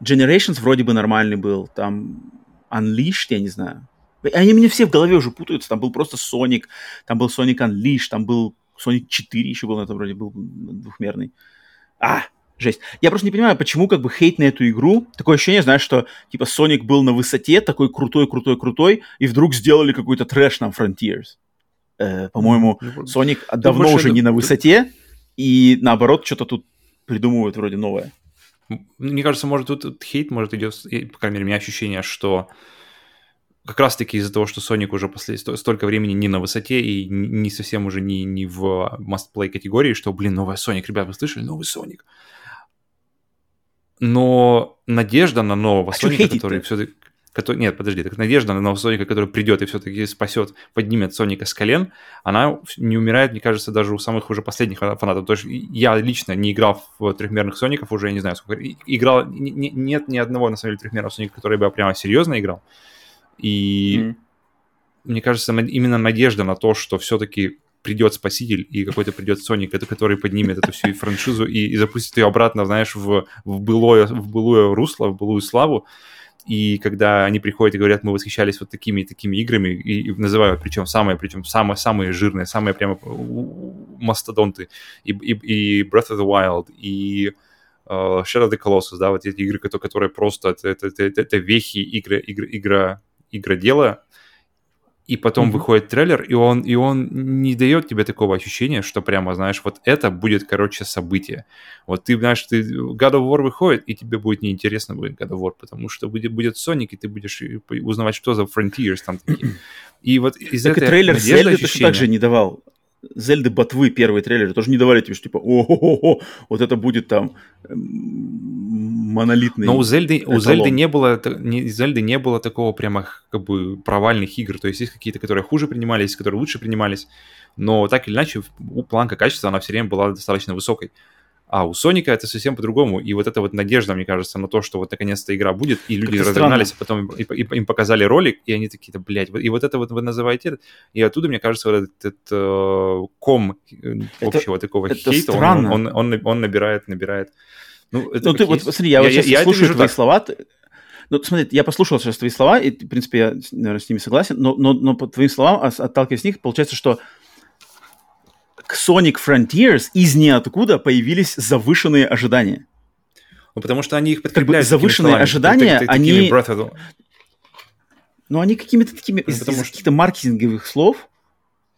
Generations вроде бы нормальный был, там, Unleashed, я не знаю, они мне все в голове уже путаются, там был просто Sonic, там был Sonic Unleashed, там был Sonic четыре еще был, это вроде был двухмерный, а, жесть, я просто не понимаю, почему как бы хейт на эту игру, такое ощущение, знаешь, что, типа, Sonic был на высоте, такой крутой-крутой-крутой, и вдруг сделали какой-то трэш там Frontiers. По-моему, Sonic давно уже не на высоте, и наоборот, что-то тут придумывают вроде новое. Мне кажется, может, тут хейт, может, идет, по крайней мере, у меня ощущение, что как раз-таки из-за того, что Sonic уже после столько времени не на высоте и не совсем уже не, не в must-play категории, что, блин, новая Sonic, ребят, вы слышали? Новый Sonic. Но надежда на нового а Соника, который все-таки... Который, нет, подожди, так надежда на нового Соника, который придет и все-таки спасет, поднимет Соника с колен, она не умирает, мне кажется, даже у самых уже последних фанатов. То есть я лично не играл в трехмерных Соников уже, я не знаю, сколько... Играл... Нет ни одного, на самом деле, трехмерного Соника, который бы я прямо серьезно играл. И mm-hmm. мне кажется, именно надежда на то, что все-таки придет Спаситель и какой-то придет Соник, который поднимет эту всю франшизу и, и запустит ее обратно, знаешь, в, в, былое, в былое русло, в былую славу. И когда они приходят и говорят, мы восхищались вот такими и такими играми, и, и называют, причем самые, причем самые, самые жирные, самые прямо мастодонты, и, и, и Breath of the Wild, и... Uh, Shadow of the Colossus, да, вот эти игры, которые просто... Это, это, это, это вехи игра, игра, игра, игродела. И потом mm-hmm. выходит трейлер, и он, и он не дает тебе такого ощущения, что прямо, знаешь, вот это будет, короче, событие. Вот ты, знаешь, ты God of War выходит, и тебе будет неинтересно будет God of War, потому что будет, будет Sonic, и ты будешь узнавать, что за Frontiers там такие. И вот из так этой и трейлер Зельды ощущения... также не давал. Зельды Ботвы, первый трейлер, тоже не давали тебе, что типа, о-о-о-о, вот это будет там монолитный. Но у Зельды, у Зельды не было, не, Зельды не было такого прямо как бы провальных игр. То есть есть какие-то, которые хуже принимались, которые лучше принимались. Но так или иначе, планка качества, она все время была достаточно высокой. А у Соника это совсем по-другому. И вот эта вот надежда, мне кажется, на то, что вот наконец-то игра будет, и люди как-то разогнались, странно. Потом им, им, им показали ролик, и они такие, да, блядь, и вот это вот вы называете. И оттуда, мне кажется, вот этот, этот ком общего это, такого это хейта, он, он, он, он набирает, набирает. Ну, это ну ты вот смотри, я, я вот сейчас я, слушаю я твои так. слова... Ну, смотри, я послушал сейчас твои слова, и, в принципе, я, наверное, с ними согласен, но, но, но по твоим словам, отталкиваясь с них, получается, что Sonic Frontiers из ниоткуда появились завышенные ожидания. Ну, потому что они их подкрепляют. Как бы завышенные ожидания, они... Ну, они какими-то такими... Ну, из, из что... каких-то маркетинговых слов,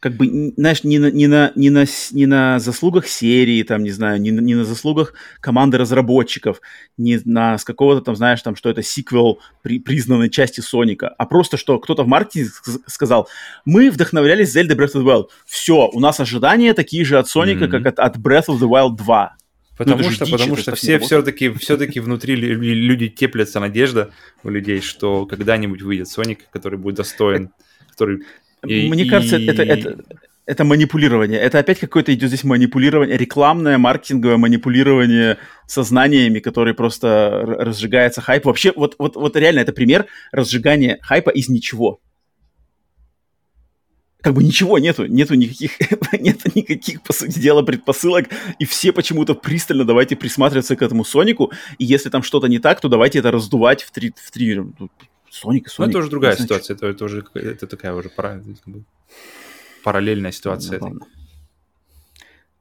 как бы, знаешь, не на, не на, не на, не на заслугах серии, там, не знаю, не на, не на заслугах команды разработчиков, не на с какого-то там, знаешь, там, что это сиквел при, признанной части Соника, а просто, что кто-то в маркетинге сказал, мы вдохновлялись Zelda Breath of the Wild. Все, у нас ожидания такие же от Соника, mm-hmm. как от, от Breath of the Wild два. Потому ну, что, дичь, потому что все, все-таки, все-таки внутри люди теплятся надежда у людей, что когда-нибудь выйдет Соник, который будет достоин, который... И, Мне и... кажется, это, это, это манипулирование. Это опять какое-то идет здесь манипулирование, рекламное, маркетинговое манипулирование сознаниями, которые просто разжигается хайп. Вообще, вот, вот, вот реально это пример разжигания хайпа из ничего. Как бы ничего нету, нету никаких, нету никаких, по сути дела, предпосылок, и все почему-то пристально давайте присматриваться к этому Сонику, и если там что-то не так, то давайте это раздувать в три... В три... Соник и Соник. Ну, это уже другая это ситуация, это, это уже это такая уже пара, параллельная ситуация. Ладно, ладно.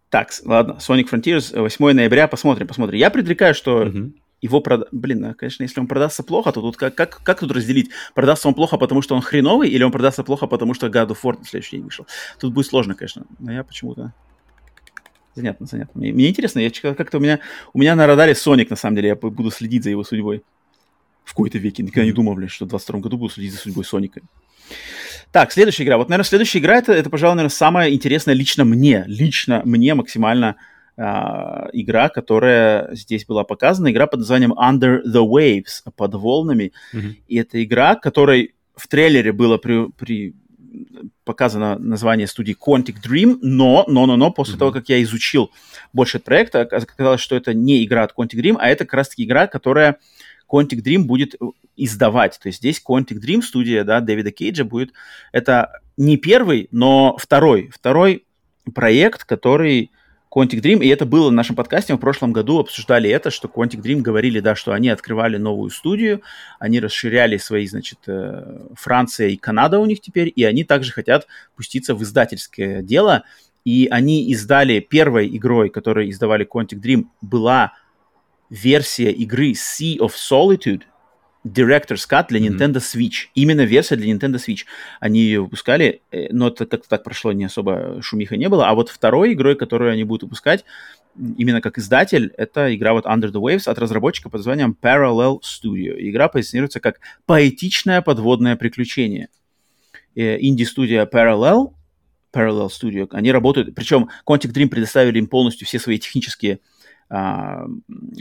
Так, ладно, Sonic Frontiers, восьмого ноября, посмотрим, посмотрим. Я предрекаю, что угу. его прода... Блин, конечно, если он продастся плохо, то тут как, как, как тут разделить? Продастся он плохо, потому что он хреновый, или он продастся плохо, потому что God of War на следующий день вышел? Тут будет сложно, конечно, но я почему-то... Занятно, занятно. Мне, мне интересно, я как-то у меня, у меня на радаре Sonic, на самом деле, я буду следить за его судьбой. В какой-то веке. Никогда не думал, блин, что в двадцать втором году буду следить за судьбой Соника. Так, следующая игра. Вот, наверное, следующая игра, это, это пожалуй, наверное, самая интересная лично мне. Лично мне максимально э, игра, которая здесь была показана. Игра под названием Under the Waves, под волнами. Mm-hmm. И это игра, которой в трейлере было при, при показано название студии Quantic Dream, но, но, но, но после mm-hmm. того, как я изучил больше этот проект, оказалось, что это не игра от Quantic Dream, а это как раз-таки игра, которая... Quantic Dream будет издавать. То есть здесь Quantic Dream, студия, да, Дэвида Кейджа, будет... Это не первый, но второй. Второй проект, который Quantic Dream... И это было в нашем подкасте, мы в прошлом году обсуждали это, что Quantic Dream говорили, да, что они открывали новую студию, они расширяли свои, значит, Франция и Канада у них теперь, и они также хотят пуститься в издательское дело. И они издали... Первой игрой, которую издавали Quantic Dream, была... версия игры Sea of Solitude Director's Cut для Nintendo Switch. Именно версия для Nintendo Switch. Они ее выпускали, но это как-то так прошло, не особо шумиха не было. А вот второй игрой, которую они будут выпускать, именно как издатель, это игра вот Under the Waves от разработчика под названием Parallel Studio. Игра позиционируется как поэтичное подводное приключение. Инди-студия Parallel, Parallel Studio, они работают, причем Quantic Dream предоставили им полностью все свои технические, а,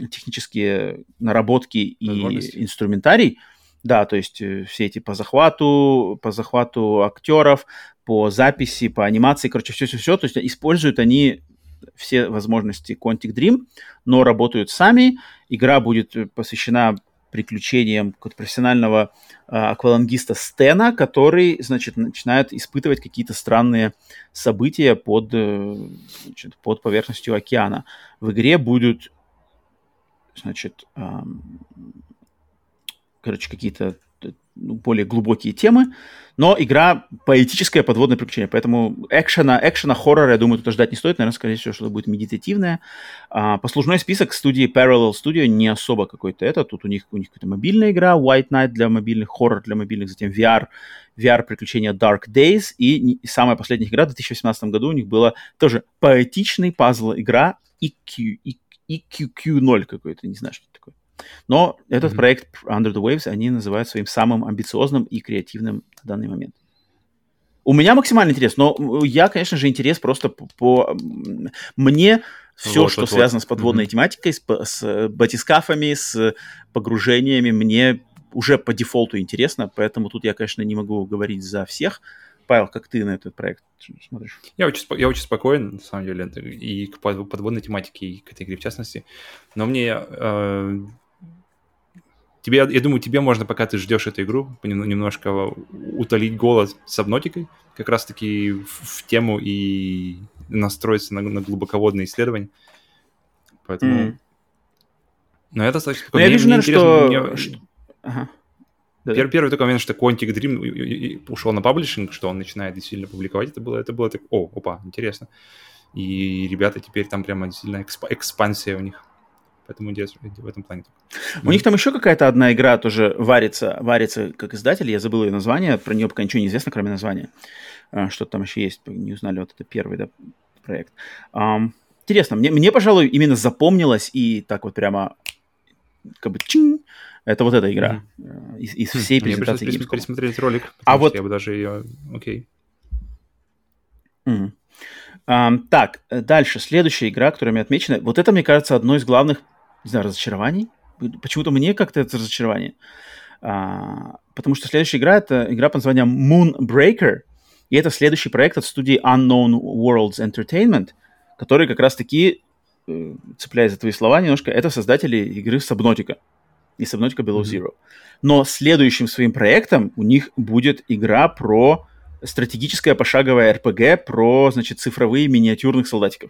технические наработки и инструментарий. Да, то есть все эти по захвату, по захвату актеров, по записи, по анимации, короче, все-все-все. То есть используют они все возможности Quantic Dream, но работают сами. Игра будет посвящена приключениям профессионального а, аквалангиста Стена, который, значит, начинает испытывать какие-то странные события под, значит, под поверхностью океана. В игре будут, значит, а, короче, какие-то более глубокие темы, но игра поэтическое подводное приключение, поэтому экшена, экшена, хоррора, я думаю, тут ждать не стоит, наверное, скорее всего, что-то будет медитативное. А, послужной список студии Parallel Studio не особо какой-то это, тут у них, у них какая-то мобильная игра, White Knight для мобильных, хоррор для мобильных, затем ви ар, ви ар-приключения Dark Days, и, и самая последняя игра в две тысячи восемнадцатом году у них была тоже поэтичный пазл-игра и кью ноль какой-то, не знаю, что это такое. Но этот mm-hmm. проект Under the Waves они называют своим самым амбициозным и креативным на данный момент. У меня максимальный интерес, но я, конечно же, интерес просто по... по... Мне все, вот, что вот, связано вот. с подводной mm-hmm. тематикой, с, с батискафами, с погружениями, мне уже по дефолту интересно, поэтому тут я, конечно, не могу говорить за всех. Павел, как ты на этот проект смотришь? Я очень, я очень спокоен, на самом деле, и к подводной тематике, и к этой игре в частности. Но мне... Э... Тебе, я думаю, тебе можно, пока ты ждешь эту игру, немножко утолить голод сабнотикой, как раз-таки в, в тему и настроиться на, на глубоководные исследования. Поэтому... Mm. Но это достаточно... Но я вижу, наверное, что... Мне... Ага. Первый, первый такой момент, что Quantic Dream ушел на паблишинг, что он начинает действительно публиковать. Это было, это было так... О, опа, интересно. И ребята теперь там прямо действительно эксп... экспансия у них. Поэтому в этом плане. У mm. них там еще какая-то одна игра тоже варится, варится как издатель. Я забыл ее название. Про нее пока ничего не известно, кроме названия. Что-то там еще есть. Не узнали. Вот это первый, да, проект. Um, интересно. Мне, мне, пожалуй, именно запомнилось и так вот прямо как бы чинь. Это вот эта игра mm. из, из всей mm. презентации. Мне пришлось пересмотреть ролик. А вот... Я бы даже ее... Окей. Okay. Mm. Um, так, дальше. Следующая игра, которая мне отмечена. Вот это, мне кажется, одной из главных, не знаю, разочарований. Почему-то мне как-то это разочарование. А, потому что следующая игра — это игра под названием Moonbreaker. И это следующий проект от студии Unknown Worlds Entertainment, который как раз-таки, цепляясь за твои слова немножко, это создатели игры Subnautica. И Subnautica Below mm-hmm. Zero. Но следующим своим проектом у них будет игра про стратегическая пошаговая эр пи джи про, значит, цифровые миниатюрных солдатиков.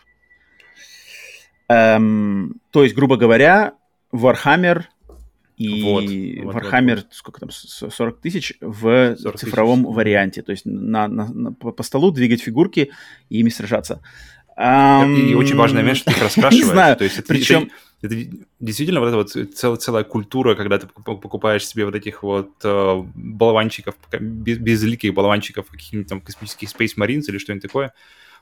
Эм, то есть, грубо говоря, Warhammer и вот, вот, Warhammer, вот, вот. сколько там, сорок тысяч в сорок цифровом тысяч. варианте. То есть на, на, на, по столу двигать фигурки и ими сражаться. Эм... И, и очень важный момент, что ты их расспрашиваешь. Не знаю, то есть, это, причем... Это, это действительно вот эта вот цел, целая культура, когда ты покупаешь себе вот этих вот э, болванчиков, без, безликих болванчиков, каких-нибудь там космических Space Marines или что-нибудь такое,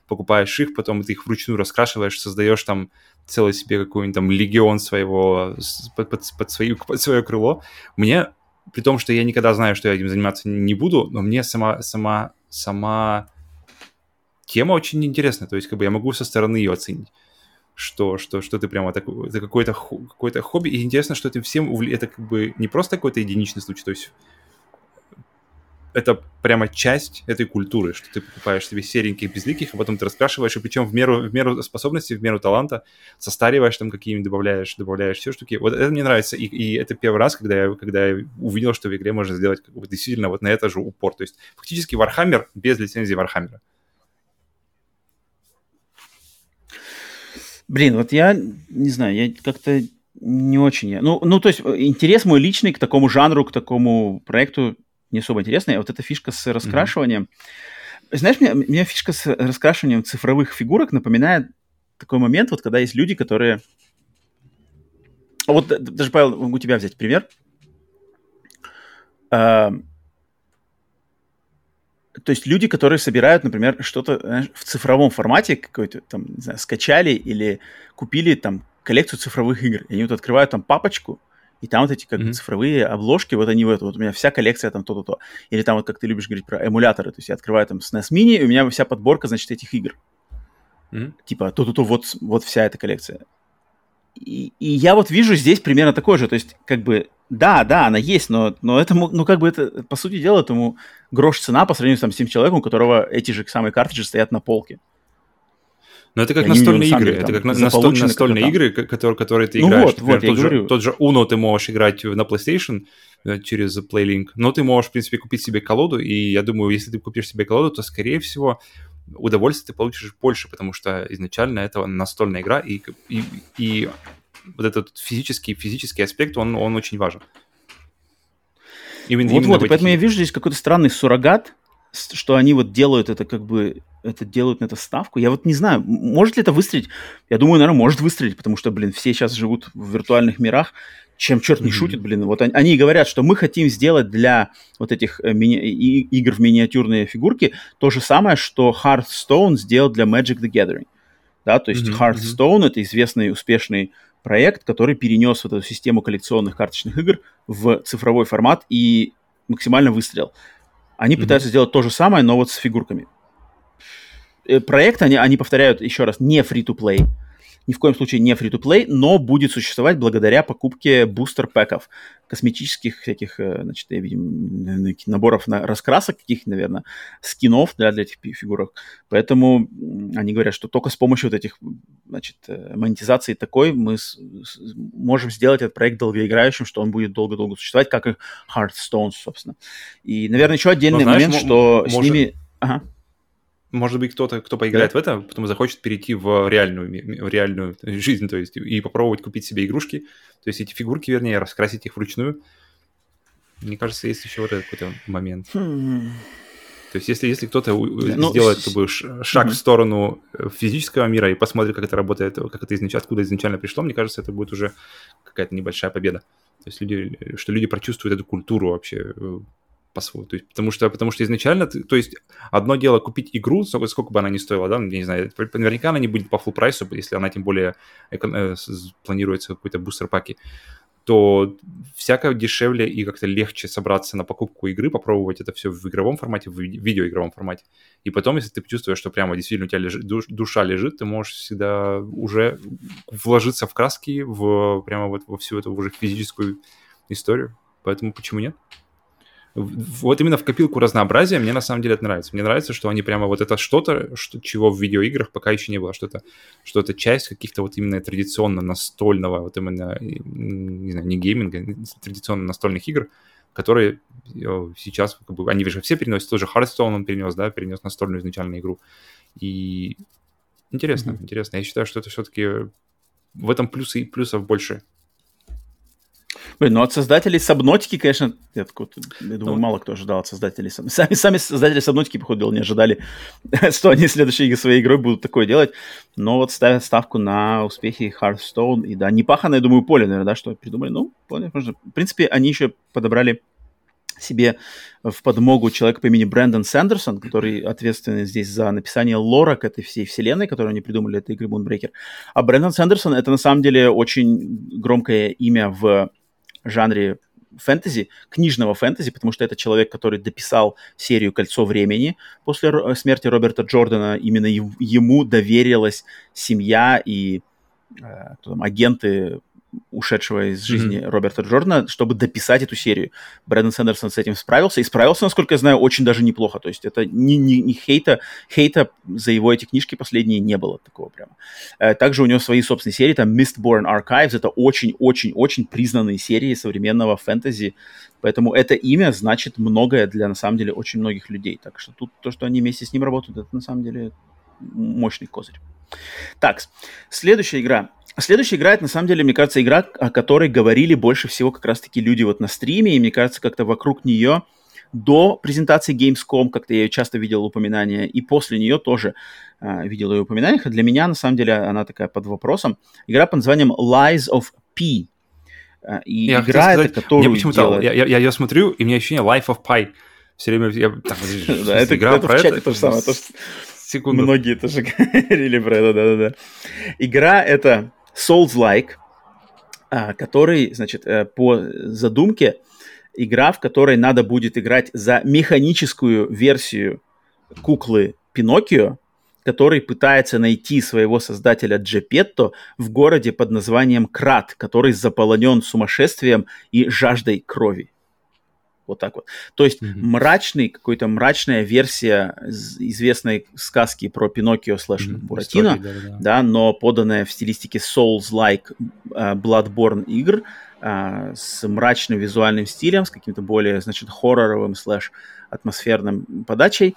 покупаешь их, потом ты их вручную раскрашиваешь, создаешь там целый себе какой-нибудь там легион своего, под, под, под, свою, под свое крыло. Мне, при том, что я никогда знаю, что я этим заниматься не буду, но мне сама, сама, сама... тема очень интересная, то есть как бы я могу со стороны ее оценить, что, что, что ты прямо такой, это какое-то, какое-то хобби, и интересно, что ты всем, увл... это как бы не просто какой-то единичный случай, то есть это прямо часть этой культуры, что ты покупаешь себе сереньких, безликих, а потом ты раскрашиваешь, и причем в меру, в меру способностей, в меру таланта состариваешь там какие-нибудь, добавляешь, добавляешь все штуки, вот это мне нравится, и, и это первый раз, когда я, когда я увидел, что в игре можно сделать вот действительно вот на это же упор, то есть фактически Warhammer без лицензии Warhammer. Блин, вот я, не знаю, я как-то не очень... Ну, ну, то есть интерес мой личный к такому жанру, к такому проекту не особо интересный. А вот эта фишка с раскрашиванием... Mm-hmm. Знаешь, меня, меня фишка с раскрашиванием цифровых фигурок напоминает такой момент, вот когда есть люди, которые... Вот даже, Павел, могу тебя взять пример. А... То есть люди, которые собирают, например, что-то, знаешь, в цифровом формате какой-то, там, не знаю, скачали или купили там коллекцию цифровых игр. И они вот открывают там папочку, и там вот эти как mm-hmm. цифровые обложки, вот они вот, вот у меня вся коллекция там то-то-то. Или там вот, как ты любишь говорить про эмуляторы, то есть я открываю там эс эн эс Mini, и у меня вся подборка, значит, этих игр. Mm-hmm. Типа то-то-то, вот, вот вся эта коллекция. И, и я вот вижу здесь примерно такое же, то есть как бы... Да, да, она есть, но, но этому, ну, как бы это, по сути дела, этому грош цена по сравнению там, с тем человеком, у которого эти же самые картриджи стоят на полке. Но это как они настольные игры, деле, это как настольные, настольные игры, которые, которые ты ну играешь. Вот, например, вот, тот, же, тот же Uno ты можешь играть на PlayStation через PlayLink, но ты можешь, в принципе, купить себе колоду, и я думаю, если ты купишь себе колоду, то, скорее всего, удовольствие ты получишь больше, потому что изначально это настольная игра, и... и, и... вот этот физический, физический аспект, он, он очень важен. Именно, вот, именно вот, и поэтому я вижу здесь какой-то странный суррогат, что они вот делают это как бы, это делают на эту ставку. Я вот не знаю, может ли это выстрелить? Я думаю, наверное, может выстрелить, потому что, блин, все сейчас живут в виртуальных мирах, чем черт не mm-hmm. шутит, блин. Вот они, они говорят, что мы хотим сделать для вот этих мини- игр в миниатюрные фигурки то же самое, что Hearthstone сделал для Magic the Gathering. Да, то есть mm-hmm. Hearthstone — это известный, успешный проект, который перенес вот эту систему коллекционных карточных игр в цифровой формат и максимально выстрелил. Они mm-hmm. пытаются сделать то же самое, но вот с фигурками. Проект, они, они повторяют еще раз, не free-to-play. Ни в коем случае не free-to-play, но будет существовать благодаря покупке бустер-пэков, косметических всяких, значит, я видим, наборов на раскрасок каких, наверное, скинов для, для этих фигурок. Поэтому они говорят, что только с помощью вот этих, значит, монетизации такой мы с, с, можем сделать этот проект долгоиграющим, что он будет долго-долго существовать, как и Hearthstone, собственно. И, наверное, еще отдельный но, знаешь, момент, м- что может... с ними... Ага. Может быть, кто-то, кто поиграет yeah. в это, потом захочет перейти в реальную, в реальную жизнь, то есть, и попробовать купить себе игрушки, то есть эти фигурки, вернее, раскрасить их вручную. Мне кажется, есть еще вот этот какой-то момент. Mm-hmm. То есть, если, если кто-то yeah. сделает no, как бы, шаг mm-hmm. в сторону физического мира и посмотрит, как это работает, как это изначально, откуда изначально пришло, мне кажется, это будет уже какая-то небольшая победа. То есть люди, что люди прочувствуют эту культуру вообще. По-своему. То есть, потому, что, потому что изначально, ты, то есть, одно дело купить игру, сколько, сколько бы она ни стоила, да, я не знаю, наверняка она не будет по full прайсу, если она тем более эко- планируется в какой-то бустер-паке, то всяко дешевле и как-то легче собраться на покупку игры, попробовать это все в игровом формате, в видеоигровом формате. И потом, если ты чувствуешь, что прямо действительно у тебя лежит, душа лежит, ты можешь всегда уже вложиться в краски, в, прямо вот во всю эту уже физическую историю. Поэтому почему нет? Вот именно в копилку разнообразия мне на самом деле это нравится. Мне нравится, что они прямо вот это что-то, что, чего в видеоиграх пока еще не было, что-то, что-то часть каких-то вот именно традиционно настольного, вот именно, не знаю, не гейминга, традиционно настольных игр, которые сейчас, как бы, они же все переносят, тоже Hearthstone он перенес, да, перенес настольную изначальную игру. И интересно, mm-hmm. интересно. Я считаю, что это все-таки в этом плюсы и плюсов больше. Блин, ну от создателей Сабнотики, конечно, я, такой, я думаю, ну, мало кто ожидал от создателей. Сами, сами создатели Сабнотики, походу дела, не ожидали, что они следующей своей игрой будут такое делать. Но вот ставят ставку на успехи Hearthstone и, да, непаханное, я думаю, поле, наверное, да, что придумали. Ну, вполне можно. В принципе, они еще подобрали себе в подмогу человека по имени Брэндон Сэндерсон, который ответственен здесь за написание лора к этой всей вселенной, которую они придумали, этой игры Moonbreaker. А Брэндон Сэндерсон — это на самом деле очень громкое имя в жанре фэнтези, книжного фэнтези, потому что это человек, который дописал серию «Кольцо времени». После смерти Роберта Джордана именно ему доверилась семья и э, кто там, агенты ушедшего из жизни mm-hmm. Роберта Джордана, чтобы дописать эту серию. Брэндон Сэндерсон с этим справился, и справился, насколько я знаю, очень даже неплохо. То есть это не, не, не хейта, хейта за его эти книжки последние не было такого прямо. Э, также у него свои собственные серии, там Mistborn Archives, это очень-очень-очень признанные серии современного фэнтези, поэтому это имя значит многое для, на самом деле, очень многих людей. Так что тут то, что они вместе с ним работают, это, на самом деле, мощный козырь. Так, следующая игра. Следующая игра, это, на самом деле, мне кажется, игра, о которой говорили больше всего как раз-таки люди вот на стриме, и, мне кажется, как-то вокруг нее до презентации Gamescom, как-то я ее часто видел упоминания, и после нее тоже э, видел ее упоминания, для меня, на самом деле, она такая под вопросом. Игра под названием Lies of P. И я игра, сказать, это, которую делает... Я, я, я ее смотрю, и у меня ощущение Life of Pi. все время... Я, там, да, это, играл это про в чате это, то же самое. То, что... Секунду. Многие тоже говорили про это, да-да-да. Игра — это Souls-like, который, значит, по задумке, игра, в которой надо будет играть за механическую версию куклы Пиноккио, который пытается найти своего создателя Джепетто в городе под названием Крат, который заполонен сумасшествием и жаждой крови. Вот так вот. То есть mm-hmm. мрачный, какой-то мрачная версия известной сказки про Пиноккио слэш mm-hmm. Буратино, да, да. да, но поданная в стилистике Souls-like Bloodborne игр с мрачным визуальным стилем, с каким-то более, значит, хорроровым слэш атмосферным подачей.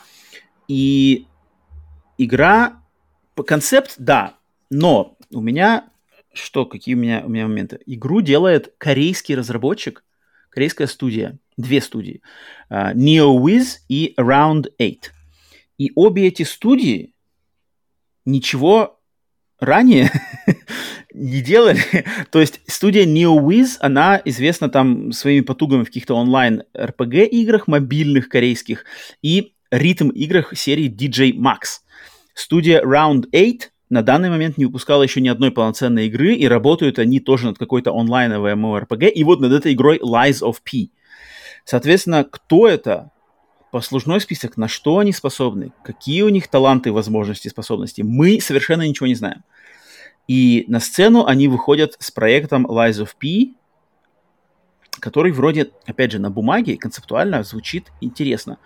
И игра... Концепт, да, но у меня... Что, какие у меня, у меня моменты? Игру делает корейский разработчик, корейская студия, две студии, uh, NeoWiz и Round восемь. И обе эти студии ничего ранее не делали. То есть студия NeoWiz, она известна там своими потугами в каких-то онлайн-эр пи джи играх, мобильных корейских, и ритм-играх серии ди джей Max. Студия Round восемь на данный момент не выпускала еще ни одной полноценной игры, и работают они тоже над какой-то онлайновой MMORPG, и вот над этой игрой Lies of P. Соответственно, кто это? Послужной список, на что они способны, какие у них таланты, возможности, способности, мы совершенно ничего не знаем. И на сцену они выходят с проектом Lies of P, который вроде, опять же, на бумаге концептуально звучит интересно.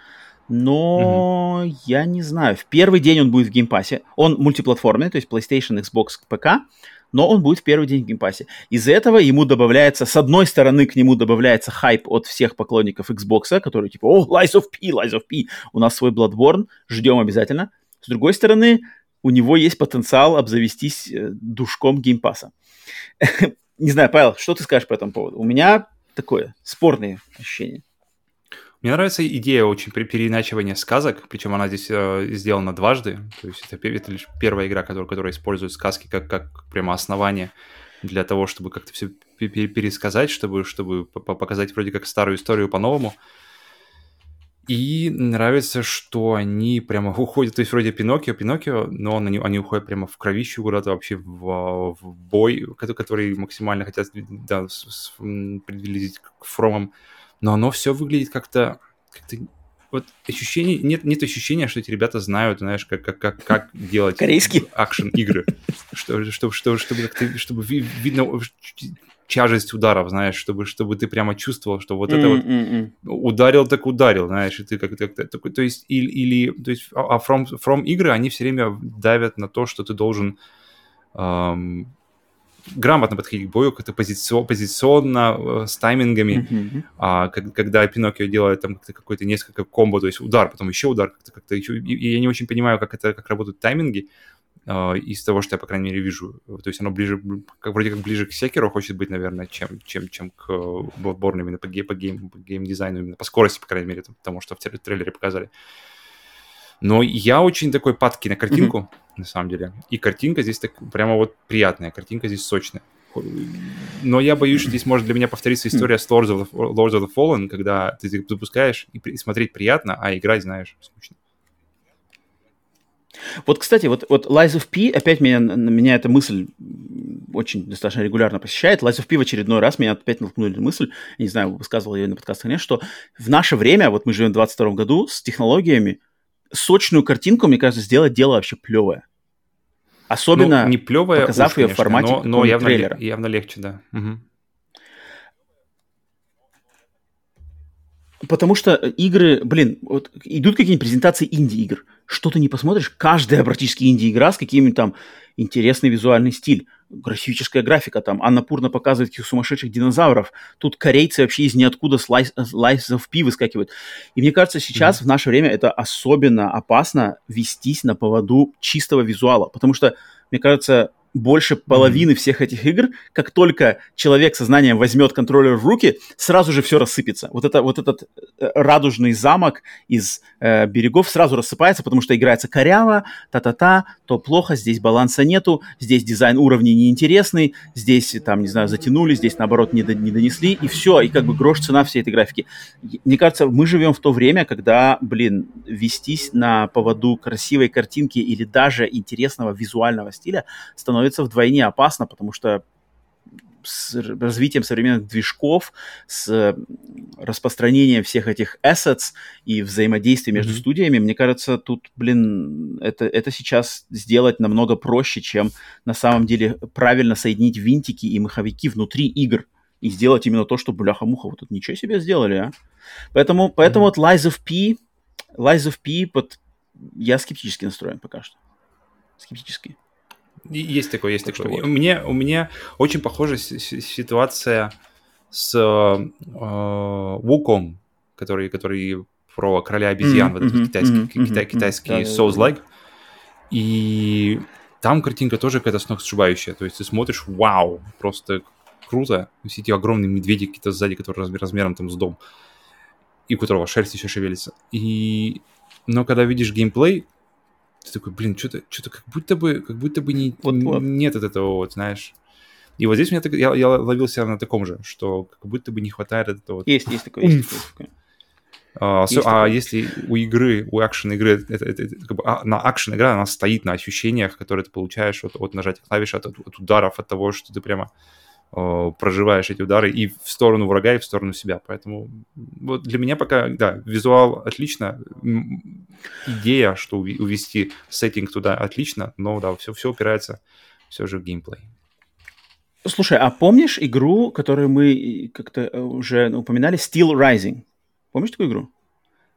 Но mm-hmm. я не знаю. В первый день он будет в геймпассе. Он мультиплатформенный, то есть PlayStation, Xbox, ПК, но он будет в первый день в геймпассе. Из-за этого ему добавляется, с одной стороны, к нему добавляется хайп от всех поклонников Xbox, которые типа, о, Lies of P, Lies of P, у нас свой Bloodborne, ждем обязательно. С другой стороны, у него есть потенциал обзавестись душком геймпасса. Не знаю, Павел, что ты скажешь по этому поводу? У меня такое спорное ощущение. Мне нравится идея очень переиначивания сказок, причем она здесь э, сделана дважды. То есть это, это лишь первая игра, которая, которая использует сказки как, как прямо основание для того, чтобы как-то все пересказать, чтобы, чтобы показать вроде как старую историю по-новому. И нравится, что они прямо уходят, то есть вроде Пиноккио, Пиноккио, но они, они уходят прямо в кровищу куда-то, вообще в, в бой, который максимально хотят, да, приблизить к Фромам. Но оно все выглядит как-то... как-то вот ощущение... Нет, нет ощущения, что эти ребята знают, знаешь, как, как, как, как делать... Корейские? Акшн-игры. Что, что, что, чтобы, чтобы видно тяжесть ударов, знаешь, чтобы, чтобы ты прямо чувствовал, что вот это Mm-mm-mm. вот... Ударил, так ударил, знаешь, и ты как-то... Так, то есть, или... или то есть, а From, From игры, они все время давят на то, что ты должен... Эм, грамотно подходить к бою, как-то пози- позиционно, с таймингами, mm-hmm. а, как, когда Пиноккио делает там как-то какое-то несколько комбо, то есть удар, потом еще удар, как-то, как-то еще, и, и я не очень понимаю, как это, как работают тайминги, а, из того, что я, по крайней мере, вижу, то есть оно ближе, как, вроде как ближе к Секеру хочет быть, наверное, чем, чем, чем к Bloodborne именно по, по, гейм, по геймдизайну, именно по скорости, по крайней мере, потому что в трейлере показали. Но я очень такой падкий на картинку, mm-hmm. на самом деле. И картинка здесь так, прямо вот приятная, картинка здесь сочная. Но я боюсь, что здесь может для меня повториться история с Lords of the, Lords of the Fallen, когда ты запускаешь, и смотреть приятно, а играть, знаешь, скучно. Вот, кстати, вот, вот Lies of P, опять меня, меня эта мысль очень достаточно регулярно посещает. Lies of P в очередной раз меня опять натолкнули на мысль, я не знаю, высказывал я ее на подкастах, нет, что в наше время, вот мы живем в двадцать втором году, с технологиями, сочную картинку, мне кажется, сделать дело вообще плевое. Особенно ну, не плевое, показав уж, ее конечно, в формате но, но явно трейлера. Ле- явно легче, да. Угу. Потому что игры, блин, вот идут какие-нибудь презентации инди-игр. Что ты не посмотришь, каждая практически инди-игра с каким-нибудь там интересный визуальный стиль, графическая графика, там Аннапурна показывает каких сумасшедших динозавров, тут корейцы вообще из ниоткуда с Lies of P выскакивают. И мне кажется, сейчас mm-hmm. в наше время это особенно опасно вестись на поводу чистого визуала, потому что, мне кажется, больше половины mm-hmm. всех этих игр, как только человек со знанием возьмет контроллер в руки, сразу же все рассыпется. Вот, это, вот этот радужный замок из э, берегов сразу рассыпается, потому что играется коряво, та-та-та, то плохо, здесь баланса нету, здесь дизайн уровней неинтересный, здесь, там, не знаю, затянули, здесь, наоборот, не, до, не донесли, и все, и как бы грош цена всей этой графики. Мне кажется, мы живем в то время, когда, блин, вестись на поводу красивой картинки или даже интересного визуального стиля становится вдвойне опасно, потому что с развитием современных движков, с распространением всех этих assets и взаимодействия между mm-hmm. студиями, мне кажется, тут, блин, это, это сейчас сделать намного проще, чем на самом деле правильно соединить винтики и маховики внутри игр и сделать именно то, что, бляха-муха, вот тут ничего себе сделали, а? Поэтому, поэтому mm-hmm. вот Lies of P, Lies of P, вот, я скептически настроен пока что. Скептически. Есть такое, есть так такое. Вот. У, меня, у меня очень похожая ситуация с э, Wukong, который, который про короля обезьян, mm-hmm, вот этот mm-hmm, китайский, mm-hmm, китай, китайский mm-hmm. Souls-like. И там картинка тоже какая-то сногсшибающая. То есть ты смотришь, вау, просто круто. Все эти огромные медведи какие-то сзади, которые размером там с дом, и у которого шерсть еще шевелится. И... Но когда видишь геймплей, ты такой, блин, что-то, что-то как будто бы, как будто бы не, вот, вот. Нет от этого, вот, знаешь. И вот здесь меня так, я, я ловил себя на таком же, что как будто бы не хватает от этого. Есть, вот, есть такое, есть такое. А, есть а такое. Если у игры, у экшен-игры, это, это, это, как бы, а, на экшен-игра она стоит на ощущениях, которые ты получаешь от, от нажатия клавиш, от, от ударов, от того, что ты прямо э, проживаешь эти удары и в сторону врага, и в сторону себя. Поэтому вот для меня пока, да, визуал отлично. Идея, что увести сеттинг туда, отлично, но да, все, все упирается все же в геймплей. Слушай, а помнишь игру, которую мы как-то уже упоминали, Steel Rising? Помнишь такую игру?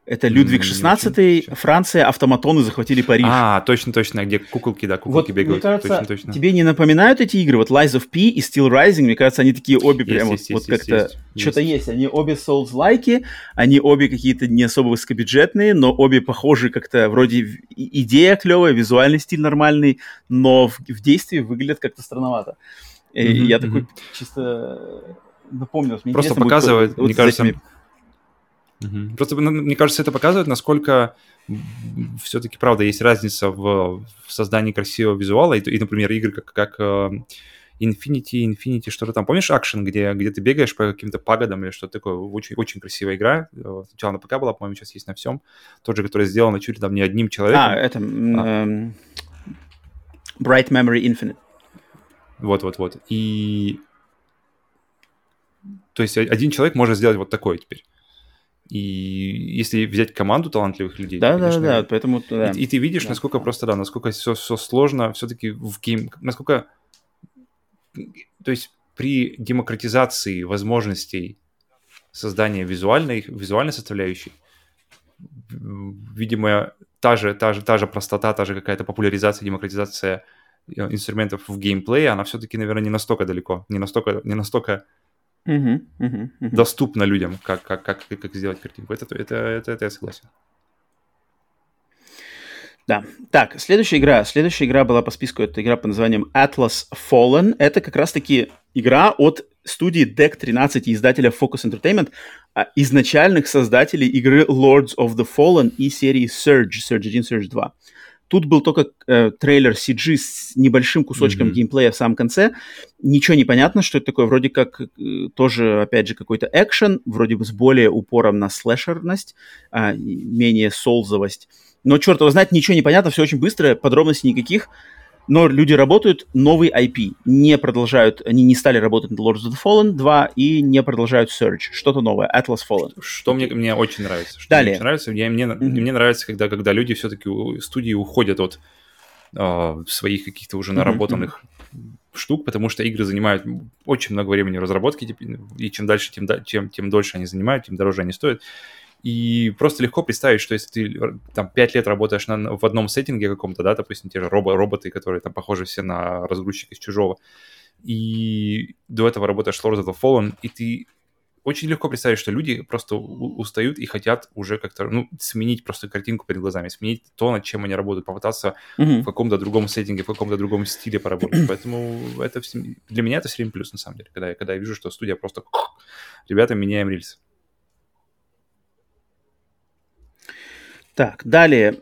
Это Людвиг шестнадцатый, Франция, автоматоны захватили Париж. А, точно-точно, где куколки, да, куколки вот, бегают. Мне кажется, точно, точно. Тебе не напоминают эти игры? Вот Lies of P и Steel Rising, мне кажется, они такие обе есть, прям есть, вот, есть, вот есть, как-то... Есть, что-то есть. есть. Они обе Souls-лайки, они обе какие-то не особо высокобюджетные, но обе похожи как-то, вроде идея клевая, визуальный стиль нормальный, но в, в действии выглядят как-то странновато. Mm-hmm, и я mm-hmm. такой чисто напомнил. Мне просто показывает, мне вот кажется... Этими... Угу. Просто, мне кажется, это показывает, насколько все-таки, правда, есть разница в, в создании красивого визуала. И, и например, игры как, как Infinity, Infinity, что-то там. Помнишь Action, где, где ты бегаешь по каким-то пагодам или что-то такое? Очень, очень красивая игра. Сначала на ПК была, по-моему, сейчас есть на всем. Тот же, который сделан чуть ли там не одним человеком. А, это... Um, Bright Memory Infinite. Вот-вот-вот. И... То есть один человек может сделать вот такое теперь. И если взять команду талантливых людей, да, конечно, да, да, поэтому да. И, и ты видишь, да, насколько да. просто, да, насколько все, все сложно, все-таки в гейм, насколько, то есть при демократизации возможностей создания визуальной, визуальной составляющей, видимо, та же, та же, та же простота, та же какая-то популяризация, демократизация инструментов в геймплее, она все-таки, наверное, не настолько далеко, не настолько, не настолько Uh-huh, uh-huh, uh-huh. доступно людям, как, как, как, как сделать картинку. Это, это, это, это я согласен. Да. Так, следующая игра. Следующая игра была по списку. Это игра под названием Atlas Fallen. Это как раз-таки игра от студии Deck тринадцать и издателя Focus Entertainment, изначальных создателей игры Lords of the Fallen и серии Surge, Surge один, Surge два. Тут был только э, трейлер си джи с небольшим кусочком mm-hmm. геймплея в самом конце. Ничего не понятно, что это такое. Вроде как э, тоже, опять же, какой-то экшен, вроде бы с более упором на слэшерность, э, менее соулзовость. Но, черт его знает, ничего не понятно, все очень быстро, подробностей никаких. Но люди работают, новый ай пи. Не продолжают, они не стали работать над Lords of the Fallen два и не продолжают Surge. Что-то новое, Atlas Fallen. Что, что мне, мне очень нравится. Что Далее. Мне, очень нравится. Мне, мне, mm-hmm. мне нравится, когда, когда люди все-таки, студии уходят от э, своих каких-то уже наработанных mm-hmm. штук, потому что игры занимают очень много времени в разработке, и чем дальше, тем, тем, тем дольше они занимают, тем дороже они стоят. И просто легко представить, что если ты там пять лет работаешь на, в одном сеттинге каком-то, да, допустим, те же робо- роботы, которые там похожи все на разгрузчик из Чужого, и до этого работаешь с Lords of the Fallen, и ты очень легко представить, что люди просто устают и хотят уже как-то, ну, сменить просто картинку перед глазами, сменить то, над чем они работают, попытаться mm-hmm. в каком-то другом сеттинге, в каком-то другом стиле поработать. Поэтому это все... для меня это все время плюс, на самом деле, когда я, когда я вижу, что студия просто... Ребята, меняем рельсы. Так, далее.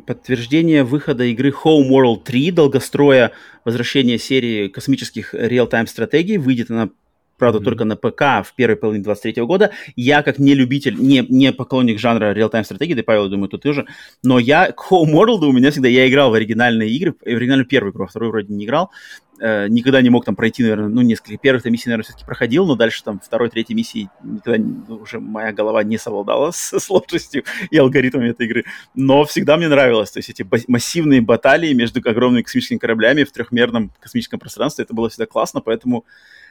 Подтверждение выхода игры Homeworld три, долгостроя возвращение серии космических реал-тайм стратегий. Выйдет она, правда, mm-hmm. только на ПК в первой половине двадцать третьего года. Я, как не любитель, не, не поклонник жанра реал-тайм стратегии, да, Павел, думаю, тут ты же, но я к Homeworld у меня всегда, я играл в оригинальные игры, в оригинальную первую игру, а вторую вроде не играл. Никогда не мог там пройти, наверное, ну, несколько первых миссий, наверное, все-таки проходил, но дальше там второй, третьей миссии никогда не, уже моя голова не совладала со сложностью и алгоритмами этой игры. Но всегда мне нравилось. То есть эти массивные баталии между огромными космическими кораблями в трехмерном космическом пространстве, это было всегда классно, поэтому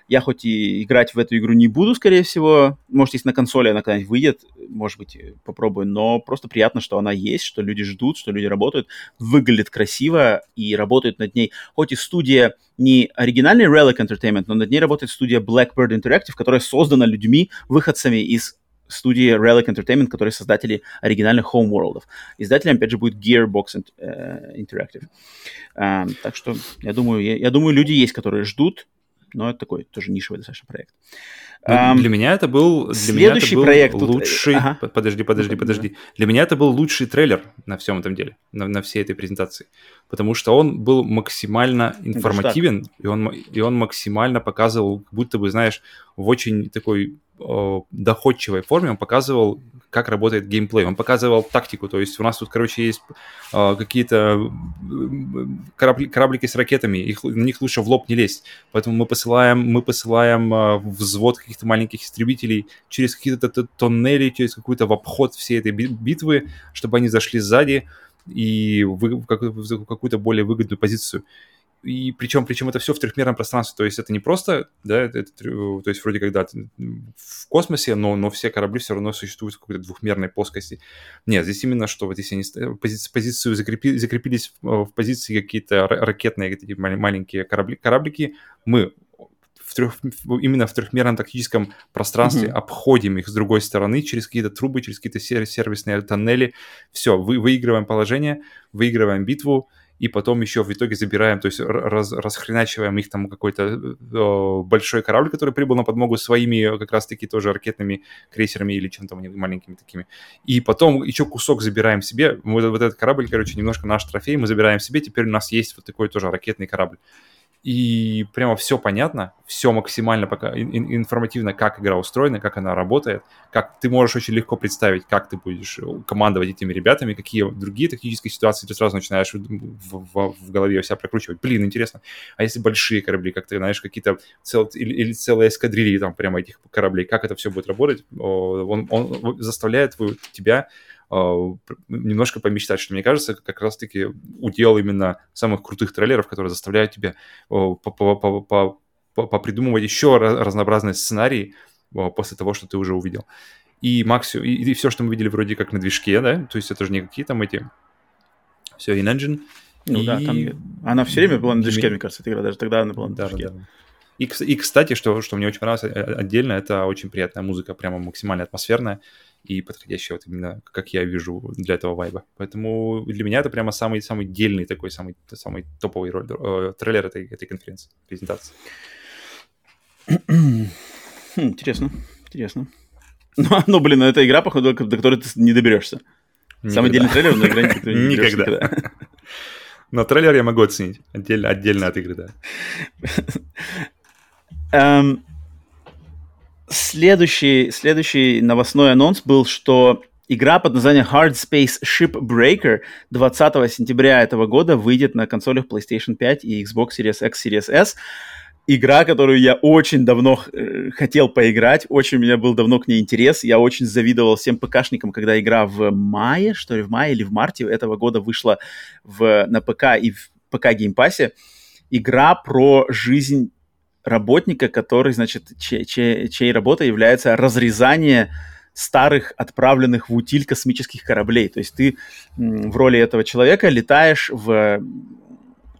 я хоть и играть в эту игру не буду, скорее всего. Может, если на консоли она когда-нибудь выйдет, может быть, попробую. Но просто приятно, что она есть, что люди ждут, что люди работают. Выглядит красиво и работают над ней. Хоть и студия не оригинальный Relic Entertainment, но над ней работает студия Blackbird Interactive, которая создана людьми, выходцами из студии Relic Entertainment, которые создатели оригинальных Homeworld'ов. Издателем, опять же, будет Gearbox Interactive. Um, так что, я думаю, я, я думаю, люди есть, которые ждут. Но это такой тоже нишевый достаточно проект. Um, для меня это был, для следующий меня это был проект лучший... Тут... Ага. Подожди, подожди, подожди. Для меня это был лучший трейлер на всем этом деле, на, на всей этой презентации. Потому что он был максимально информативен, и он, и он максимально показывал, будто бы, знаешь, в очень такой э, доходчивой форме он показывал, как работает геймплей. Он показывал тактику. То есть у нас тут, короче, есть э, какие-то корабли, кораблики с ракетами. Их, на них лучше в лоб не лезть. Поэтому мы посылаем, мы посылаем э, взвод каких-то маленьких истребителей через какие-то тоннели, через какой-то в обход всей этой битвы, чтобы они зашли сзади и вы, в какую-то более выгодную позицию. И причем, причем это все в трехмерном пространстве, то есть это не просто, да, это, то есть вроде как, да, в космосе, но, но все корабли все равно существуют в какой-то двухмерной плоскости. Нет, здесь именно что, вот здесь они пози- позицию закрепи- закрепились в, в позиции какие-то ракетные такие маленькие корабли- кораблики, мы в трех, именно в трехмерном тактическом пространстве mm-hmm. обходим их с другой стороны через какие-то трубы, через какие-то сервисные тоннели, все, вы, выигрываем положение, выигрываем битву, и потом еще в итоге забираем, то есть раз, расхреначиваем их там какой-то э, большой корабль, который прибыл на подмогу своими как раз-таки тоже ракетными крейсерами или чем-то маленькими такими. И потом еще кусок забираем себе. Вот, вот этот корабль, короче, немножко наш трофей мы забираем себе. Теперь у нас есть вот такой тоже ракетный корабль. И прямо все понятно, все максимально пока информативно, как игра устроена, как она работает, как ты можешь очень легко представить, как ты будешь командовать этими ребятами, какие другие тактические ситуации ты сразу начинаешь в, в, в голове у себя прокручивать. Блин, интересно, а если большие корабли, как ты, знаешь, какие-то цел, или, или целые эскадрильи там прямо этих кораблей, как это все будет работать, он, он заставляет тебя... немножко помечтать, что, мне кажется, как раз-таки удел именно самых крутых трейлеров, которые заставляют тебя попридумывать еще разнообразные сценарии после того, что ты уже увидел. И максимум, и, и все, что мы видели вроде как на движке, да, то есть это же не какие там эти... Все, InEngine. Ну и... да, там... Она все время была на движке, и... мне кажется, эта игра, даже тогда она была на да, движке. Да, да. И, и, кстати, что, что мне очень понравилось отдельно, это очень приятная музыка, прямо максимально атмосферная и подходящая вот именно, как я вижу, для этого вайба. Поэтому для меня это прямо самый, самый дельный такой, самый, самый топовый роль, э, трейлер этой, этой конференции, презентации. Интересно, интересно. Ну, ну блин, ну, это игра, походу, до которой ты не доберешься. Никогда. Самый дельный трейлер, но игра не никогда. никогда. Но трейлер я могу оценить отдельно, отдельно от игры, да. Um, следующий, следующий новостной анонс был, что игра под названием Hard Space Shipbreaker двадцатого сентября этого года выйдет на консолях PlayStation пять и Xbox Series X, Series S. Игра, которую я очень давно э, хотел поиграть, очень у меня был давно к ней интерес, я очень завидовал всем ПКшникам, когда игра в мае, что ли, в мае или в марте этого года вышла в, на ПК и в ПК-геймпассе. Игра про жизнь работника, который, значит, чь, чь, чьей работой является разрезание старых, отправленных в утиль космических кораблей. То есть ты м, в роли этого человека летаешь в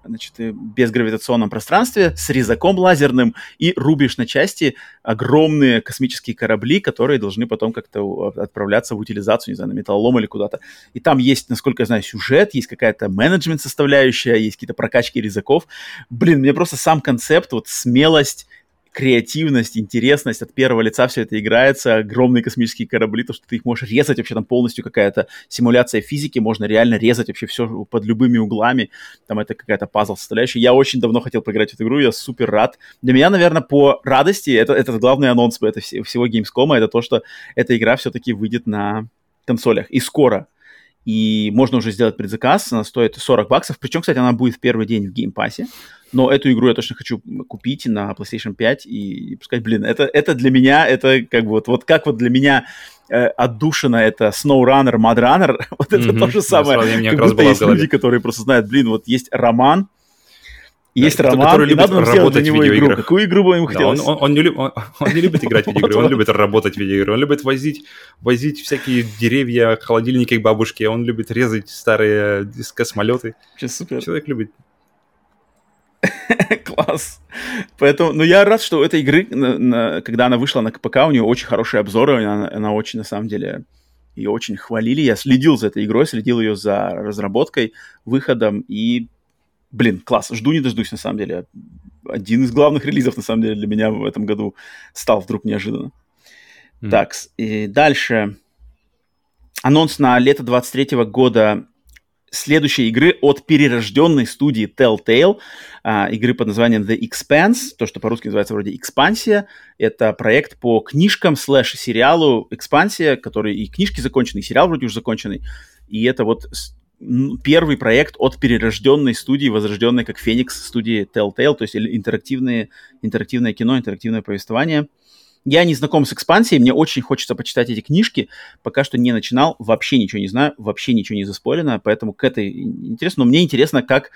значит, безгравитационном пространстве с резаком лазерным и рубишь на части огромные космические корабли, которые должны потом как-то отправляться в утилизацию, не знаю, на металлолом или куда-то. И там есть, насколько я знаю, сюжет, есть какая-то менеджмент-составляющая, есть какие-то прокачки резаков. Блин, мне просто сам концепт, вот смелость, креативность, интересность, от первого лица все это играется, огромные космические корабли, то, что ты их можешь резать, вообще там полностью какая-то симуляция физики, можно реально резать вообще все под любыми углами, там это какая-то пазл составляющая. Я очень давно хотел поиграть в эту игру, я супер рад. Для меня, наверное, по радости, это, это главный анонс это всего Gamescom, это то, что эта игра все-таки выйдет на консолях, и скоро. И можно уже сделать предзаказ, она стоит сорок баксов, причем, кстати, она будет в первый день в геймпассе, но эту игру я точно хочу купить на PlayStation пять и, и пускай, блин, это, это для меня, это как бы вот, вот как вот для меня э, отдушина это SnowRunner, MudRunner, вот это mm-hmm. то же самое, yeah, как будто есть люди, которые просто знают, блин, вот есть роман, Есть да, роман, который и любит надо нам сделать для него игру. Какую игру бы ему хотелось? Да, он, он, он, не, он, он не любит играть в видеоигры, он любит работать в видеоигры, он любит возить, возить всякие деревья, холодильники к бабушке, он любит резать старые космолеты. Супер. Человек любит. Класс. Поэтому, ну, я рад, что у этой игры, на, на, когда она вышла на КПК, у нее очень хорошие обзоры, она, она очень, на самом деле... ее очень хвалили. Я следил за этой игрой, следил ее за разработкой, выходом и... Блин, класс, жду не дождусь, на самом деле. Один из главных релизов, на самом деле, для меня в этом году стал вдруг неожиданно. Mm. Так, и дальше. Анонс на лето двадцать третьего года следующей игры от перерожденной студии Telltale. А, игры под названием The Expanse, то, что по-русски называется вроде «Экспансия». Это проект по книжкам слэш-сериалу «Экспансия», который и книжки закончены, и сериал вроде уже законченный. И это вот... первый проект от перерожденной студии, возрожденной как Феникс студии Telltale, то есть интерактивные, интерактивное кино, интерактивное повествование. Я не знаком с «Экспансией», мне очень хочется почитать эти книжки, пока что не начинал, вообще ничего не знаю, вообще ничего не заспойлено, поэтому к этой интересно, но мне интересно, как,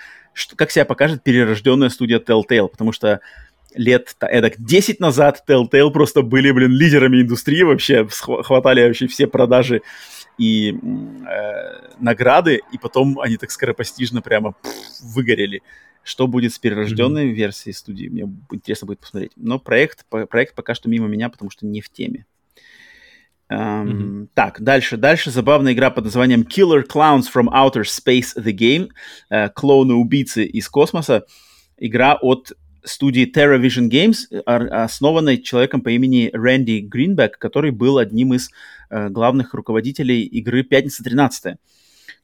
как себя покажет перерожденная студия Telltale, потому что лет эдак десять назад Telltale просто были, блин, лидерами индустрии вообще, хватали вообще все продажи и э, награды, и потом они так скоропостижно прямо пфф, выгорели. Что будет с перерожденной mm-hmm. версией студии? Мне интересно будет посмотреть. Но проект, проект пока что мимо меня, потому что не в теме. Эм, mm-hmm. Так, дальше, дальше. Забавная игра под названием Killer Clowns from Outer Space The Game. Э, клоуны-убийцы из космоса. Игра от студии TerraVision Games, основанной человеком по имени Рэнди Гринбек, который был одним из э, главных руководителей игры «Пятница тринадцатое».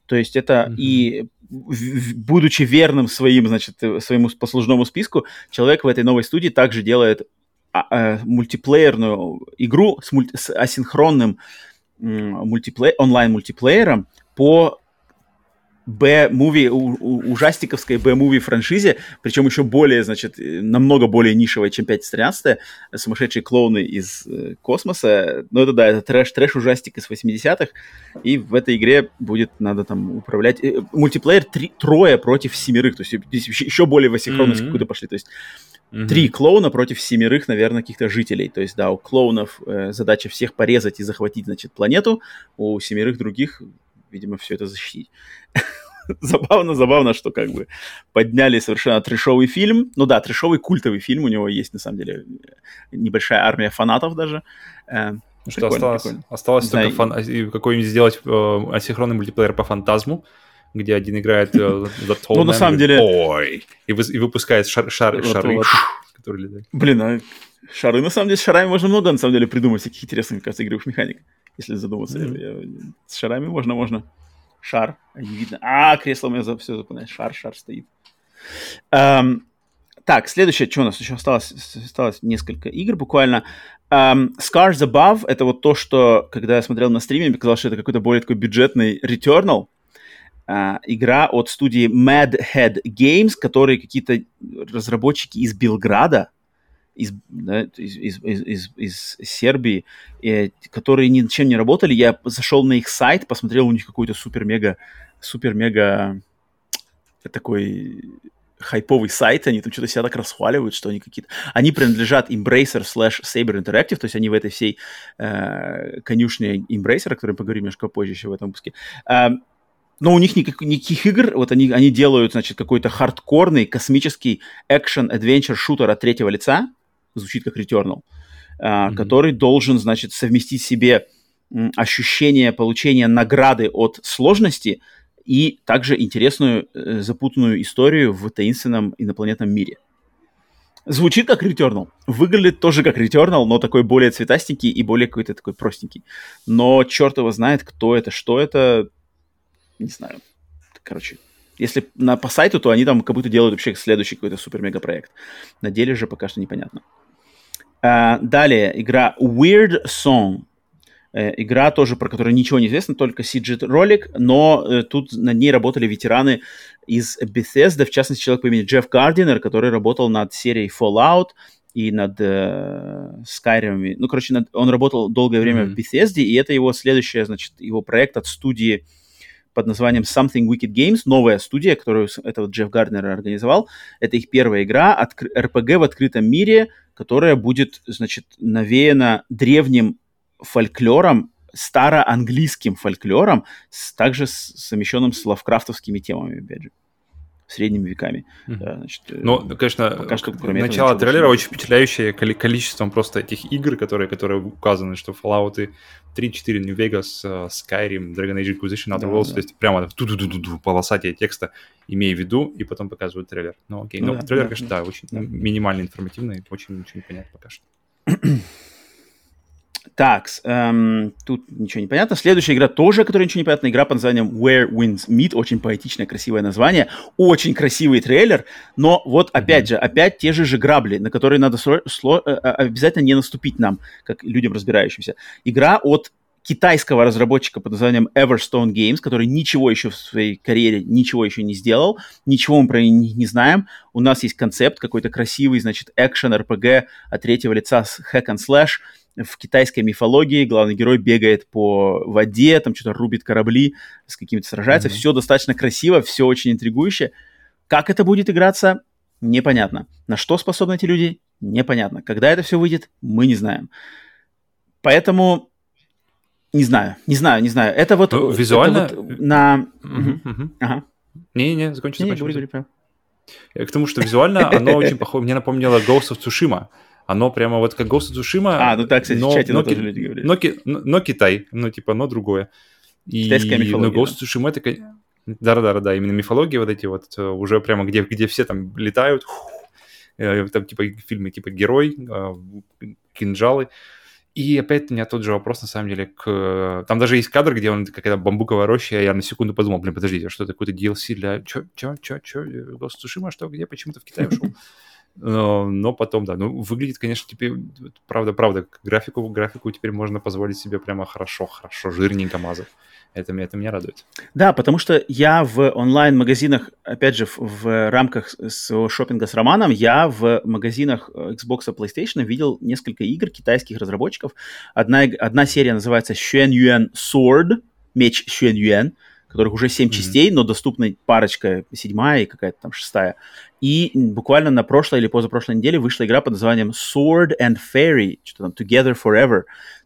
То есть это mm-hmm. и, в, будучи верным своим, значит, своему послужному списку, человек в этой новой студии также делает а, а, мультиплеерную игру с, мульти, с асинхронным м, мультипле, онлайн-мультиплеером по... B-муви, ужастиковской B-муви франшизе, причем еще более, значит, намного более нишевой, чем пятница тринадцатое, сумасшедшие клоуны из космоса, ну это да, это трэш, трэш-ужастик из восьмидесятых, и в этой игре будет, надо там управлять, мультиплеер три, трое против семерых, то есть здесь еще более в асинхронность mm-hmm. какую-то пошли, то есть mm-hmm. три клоуна против семерых, наверное, каких-то жителей, то есть да, у клоунов э, задача всех порезать и захватить, значит, планету, у семерых других... видимо, все это защитить. Забавно, забавно, что как бы подняли совершенно трешовый фильм. Ну да, трешовый культовый фильм. У него есть, на самом деле, небольшая армия фанатов даже. Что прикольно, осталось? Прикольно. Осталось только фан... какой-нибудь сделать э, асинхронный мультиплеер по фантазму, где один играет э, The Tall ну, Man на самом деле... Ой! И, вы... и выпускает шар... Шар... Вот шары, вот. которые летают. Блин, а шары, на самом деле, с шарами можно много, на самом деле, придумать всяких интересных, мне кажется, игровых механик. Если задуматься, mm-hmm. с шарами можно, можно. Шар, не видно. А, кресло у меня за, все заполняет. Шар, шар стоит. Um, так, следующее, что у нас еще осталось? Осталось несколько игр буквально. Um, Scars Above, это вот то, что, когда я смотрел на стриме, мне казалось, что это какой-то более такой бюджетный Returnal. Uh, игра от студии Mad Head Games, которые какие-то разработчики из Белграда, Из, да, из, из, из, из Сербии, э, которые ни чем не работали. Я зашел на их сайт, посмотрел у них какой-то супер-мега, супер-мега такой хайповый сайт. Они там что-то себя так расхваливают, что они какие-то... Они принадлежат Embracer slash Saber Interactive, то есть они в этой всей э, конюшне Embracer, о которой поговорим немножко позже еще в этом выпуске. Э, Но у них никаких, никаких игр, вот они, они делают, значит, какой-то хардкорный космический экшен-адвенчер-шутер от третьего лица, звучит как Returnal, mm-hmm. который должен, значит, совместить в себе ощущение получения награды от сложности и также интересную запутанную историю в таинственном инопланетном мире. Звучит как Returnal, выглядит тоже как Returnal, но такой более цветастенький и более какой-то такой простенький. Но черт его знает, кто это, что это, не знаю. Короче, если на, по сайту, то они там как будто делают вообще следующий какой-то супер-мега-проект. На деле же пока что непонятно. А, далее, игра Weird Song. Игра тоже, про которую ничего не известно, только си джи-ролик, но э, тут на ней работали ветераны из Bethesda, в частности, человек по имени Джефф Гардинер, который работал над серией Fallout и над э, Skyrim. Ну, короче, над, он работал долгое время mm-hmm. в Bethesda, и это его следующий, значит, его проект от студии под названием Something Wicked Games, новая студия, которую этого Джефф Гардинер организовал. Это их первая игра, откр- эр пи джи в открытом мире, которая будет, значит, навеяна древним фольклором, староанглийским фольклором, с, также с, совмещенным с лавкрафтовскими темами, опять же, средними веками. Mm-hmm. Да, значит, ну, конечно, что, начало трейлера очень впечатляющее количеством просто этих игр, которые, которые указаны, что Fallout три, четыре, New Vegas, Skyrim, Dragon Age Inquisition, Outer Worlds, да, да. То есть прямо ту-ду-ду-ду-ду, полосатие текста, имея в виду, и потом показывают трейлер. Ну, окей, но да, трейлер, да, конечно, да, да очень да. минимально информативный, очень ничего не понятно пока что. Так, эм, тут ничего не понятно. Следующая игра тоже, о которой ничего не понятно. Игра под названием Where Winds Meet. Очень поэтичное, красивое название. Очень красивый трейлер. Но вот опять mm-hmm. же, опять те же же грабли, на которые надо сло- сло- обязательно не наступить нам, как людям разбирающимся. Игра от китайского разработчика под названием Everstone Games, который ничего еще в своей карьере, ничего еще не сделал. Ничего мы про них не знаем. У нас есть концепт, какой-то красивый, значит, экшен-эр пи джи от третьего лица с hack and slash. В китайской мифологии главный герой бегает по воде, там что-то рубит корабли, с какими-то сражается. Mm-hmm. Все достаточно красиво, все очень интригующе. Как это будет играться, непонятно. На что способны эти люди, непонятно. Когда это все выйдет, мы не знаем. Поэтому не знаю, не знаю, не знаю. Это вот... Ну, визуально... Это вот на... Mm-hmm. Mm-hmm. Ага. Не-не-не, закончи, не, закончи. Не, говори, говори. К тому, что визуально оно очень похоже... Мне напомнило Ghost of Tsushima. Оно прямо вот как Ghost of Tsushima. А, ну так, кстати, но, в чате но, тоже люди говорили. Но, но, но Китай, ну типа, но другое. И, китайская мифология. Но Ghost of Tsushima это... Да-да-да, именно мифологии вот эти вот, уже прямо где, где все там летают. Там типа фильмы типа «Герой», «Кинжалы». И опять у меня тот же вопрос, на самом деле, к... Там даже есть кадр, где он какая-то бамбуковая роща, я на секунду подумал, блин, подождите, а что это, какой-то ди эл си для... Чё, чё, чё, чё, Ghost of Tsushima, что, где, почему-то в Китай ушел? Но, но потом, да, ну, выглядит, конечно, теперь, правда-правда, графику, графику теперь можно позволить себе прямо хорошо-хорошо, жирненько мазать. Это, это меня радует. Да, потому что я в онлайн-магазинах, опять же, в, в рамках своего шопинга с Романом, я в магазинах Xbox и PlayStation видел несколько игр китайских разработчиков. Одна, одна серия называется Xuan Yuan Sword, меч Xuan Yuan, которых уже семь mm-hmm. частей, но доступны парочка, седьмая и какая-то там шестая. И буквально на прошлой или позапрошлой неделе вышла игра под названием Sword and Fairy, что там, Together Forever.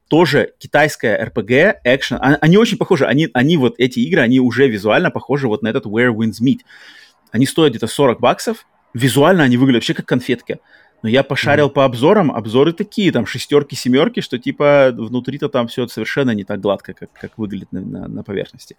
Тоже китайская эр пи джи, экшен. Они очень похожи, они, они вот эти игры, они уже визуально похожи вот на этот Where Winds Meet. Они стоят где-то сорок баксов, визуально они выглядят вообще как конфетка. Но я пошарил mm-hmm. по обзорам, обзоры такие, там, шестерки, семерки, что, типа, внутри-то там все совершенно не так гладко, как, как выглядит на, на, на поверхности.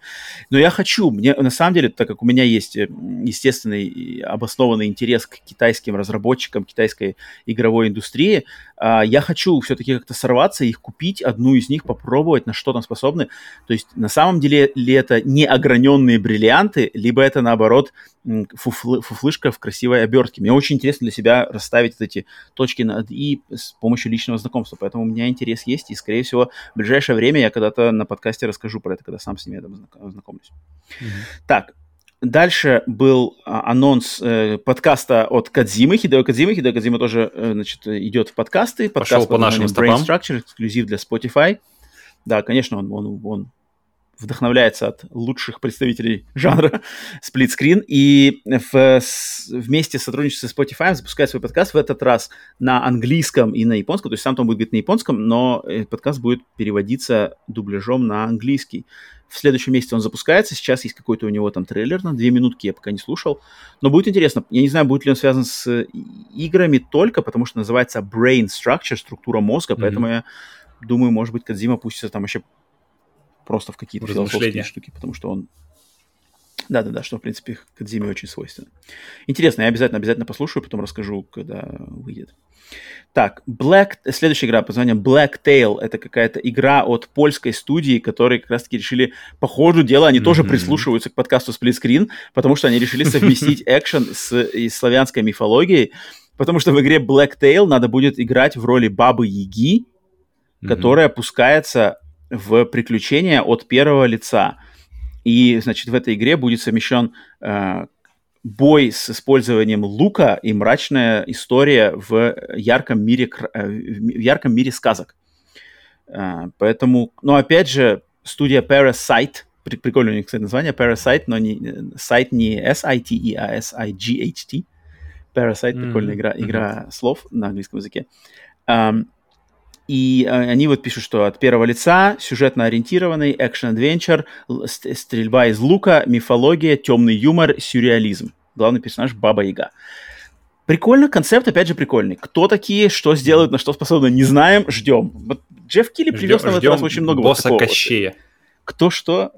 Но я хочу, мне, на самом деле, так как у меня есть естественный обоснованный интерес к китайским разработчикам, китайской игровой индустрии, я хочу все-таки как-то сорваться, их купить, одну из них попробовать, на что там способны. То есть, на самом деле, ли это неограненные бриллианты, либо это, наоборот, фуфлы, фуфлышка в красивой обертке. Мне очень интересно для себя расставить это эти точки над «и» с помощью личного знакомства. Поэтому у меня интерес есть, и, скорее всего, в ближайшее время я когда-то на подкасте расскажу про это, когда сам с ними ознакомлюсь. Mm-hmm. Так, дальше был анонс э, подкаста от Кодзимы, Хидео Кодзимы. Хидео Кодзима тоже, э, значит, идет в подкасты. Подкаст Пошел по нашим стопам. Brain Structure, эксклюзив для Spotify. Да, конечно, он... он, он вдохновляется от лучших представителей жанра сплит-скрин, и в, с, вместе с сотрудничеством с Spotify запускает свой подкаст в этот раз на английском и на японском, то есть сам там будет говорить на японском, но подкаст будет переводиться дубляжом на английский. В следующем месяце он запускается. Сейчас есть какой-то у него там трейлер на две минутки, я пока не слушал. Но будет интересно. Я не знаю, будет ли он связан с играми только, потому что называется Brain Structure, структура мозга. Mm-hmm. Поэтому я думаю, может быть, Кодзима пустится там вообще просто в какие-то философские штуки, потому что он... Да-да-да, что, в принципе, Кодзиме очень свойственно. Интересно, я обязательно-обязательно послушаю, потом расскажу, когда выйдет. Так, Black... следующая игра под названием Black-Tail. Это какая-то игра от польской студии, которые как раз-таки решили, по ходу дела, они mm-hmm. тоже прислушиваются к подкасту Сплит-скрин, потому что они решили совместить экшен с славянской мифологией, потому что в игре Black-Tail надо будет играть в роли Бабы-Яги, которая пускается в приключения от первого лица. И, значит, в этой игре будет совмещен э, бой с использованием лука и мрачная история в ярком мире, в ярком мире сказок. Э, поэтому, ну, опять же, студия Parasite, прикольное у них, кстати, название, Parasite, но не, сайт не S-I-T-E, а S-I-G-H-T. Parasite, mm-hmm. прикольная игра, игра mm-hmm. слов на английском языке. Um, И они вот пишут, что от первого лица, сюжетно ориентированный, экшн-адвенчер, стрельба из лука, мифология, темный юмор, сюрреализм. Главный персонаж Баба-Яга. Прикольно, концепт опять же прикольный. Кто такие, что сделают, на что способны, не знаем, ждем. Вот Джефф Килли привез нам в этот раз очень много вот такого. Босса Кощея. Кто что...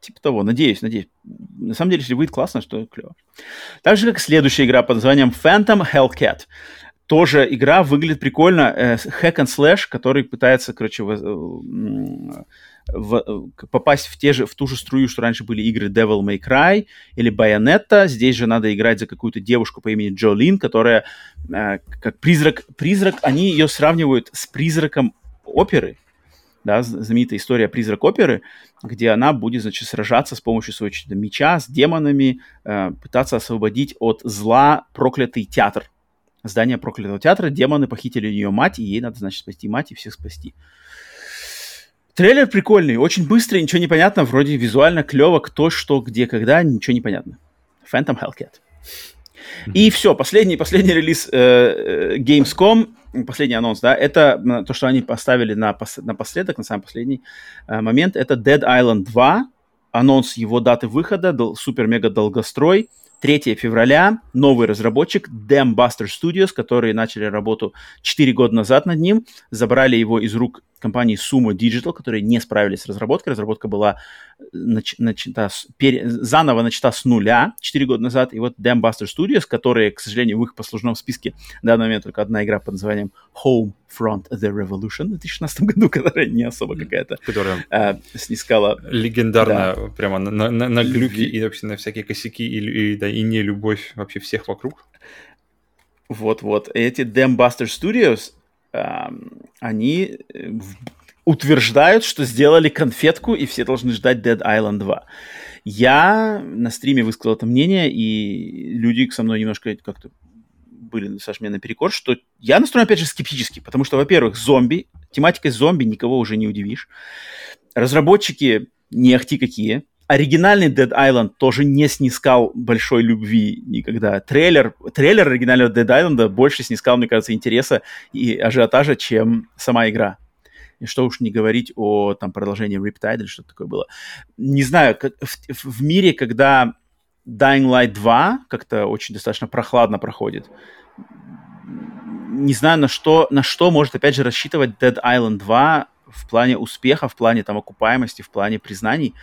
Типа того, надеюсь, надеюсь. На самом деле, если выйдет классно, что клево. Так же, как следующая игра под названием Phantom Hellcat. Тоже игра выглядит прикольно. Hack and slash, который пытается, короче, в, в, попасть в, те же, в ту же струю, что раньше были игры Devil May Cry или Bayonetta. Здесь же надо играть за какую-то девушку по имени Джолин, которая как призрак. Призрак, они ее сравнивают с призраком оперы. Да, знаменитая история «Призрак оперы», где она будет, значит, сражаться с помощью своего меча, с демонами, пытаться освободить от зла проклятый театр. Здание проклятого театра, демоны похитили ее мать, и ей надо, значит, спасти мать и всех спасти. Трейлер прикольный, очень быстрый, ничего не понятно, вроде визуально клево, кто, что, где, когда, ничего не понятно. Phantom Hellcat. Mm-hmm. И все, последний, последний релиз э, Gamescom, последний анонс, да, это то, что они поставили на пос, напоследок, на самый последний э, момент, это Dead Island два, анонс его даты выхода, дол, супер-мега-долгострой. третьего февраля новый разработчик Dambuster Studios, которые начали работу четыре года назад над ним, забрали его из рук компании Sumo Digital, которые не справились с разработкой. Разработка была нач- начата с, пере- заново начата с нуля четыре года назад. И вот Dambuster Studios, которые, к сожалению, в их послужном списке в данный момент только одна игра под названием Home Front The Revolution в две тысячи шестнадцатом году, которая не особо какая-то которая э, снискала... Легендарно, да. Прямо на, на, на, на глюки и вообще на всякие косяки и, и, да, и нелюбовь вообще всех вокруг. Вот-вот. Эти Dambuster Studios... они утверждают, что сделали конфетку, и все должны ждать Dead Island два. Я на стриме высказал это мнение, и люди со мной немножко как-то были, Саш, мне наперекор, что я настроен, опять же, скептически, потому что, во-первых, зомби, тематикой зомби никого уже не удивишь. Разработчики не ахти какие. Оригинальный Dead Island тоже не снискал большой любви никогда. Трейлер, трейлер оригинального Dead Island больше снискал, мне кажется, интереса и ажиотажа, чем сама игра. И что уж не говорить о там, продолжении Riptide или что-то такое было. Не знаю, как, в, в мире, когда Dying Light два как-то очень достаточно прохладно проходит, не знаю, на что, на что может, опять же, рассчитывать Dead Island два в плане успеха, в плане там, окупаемости, в плане признаний.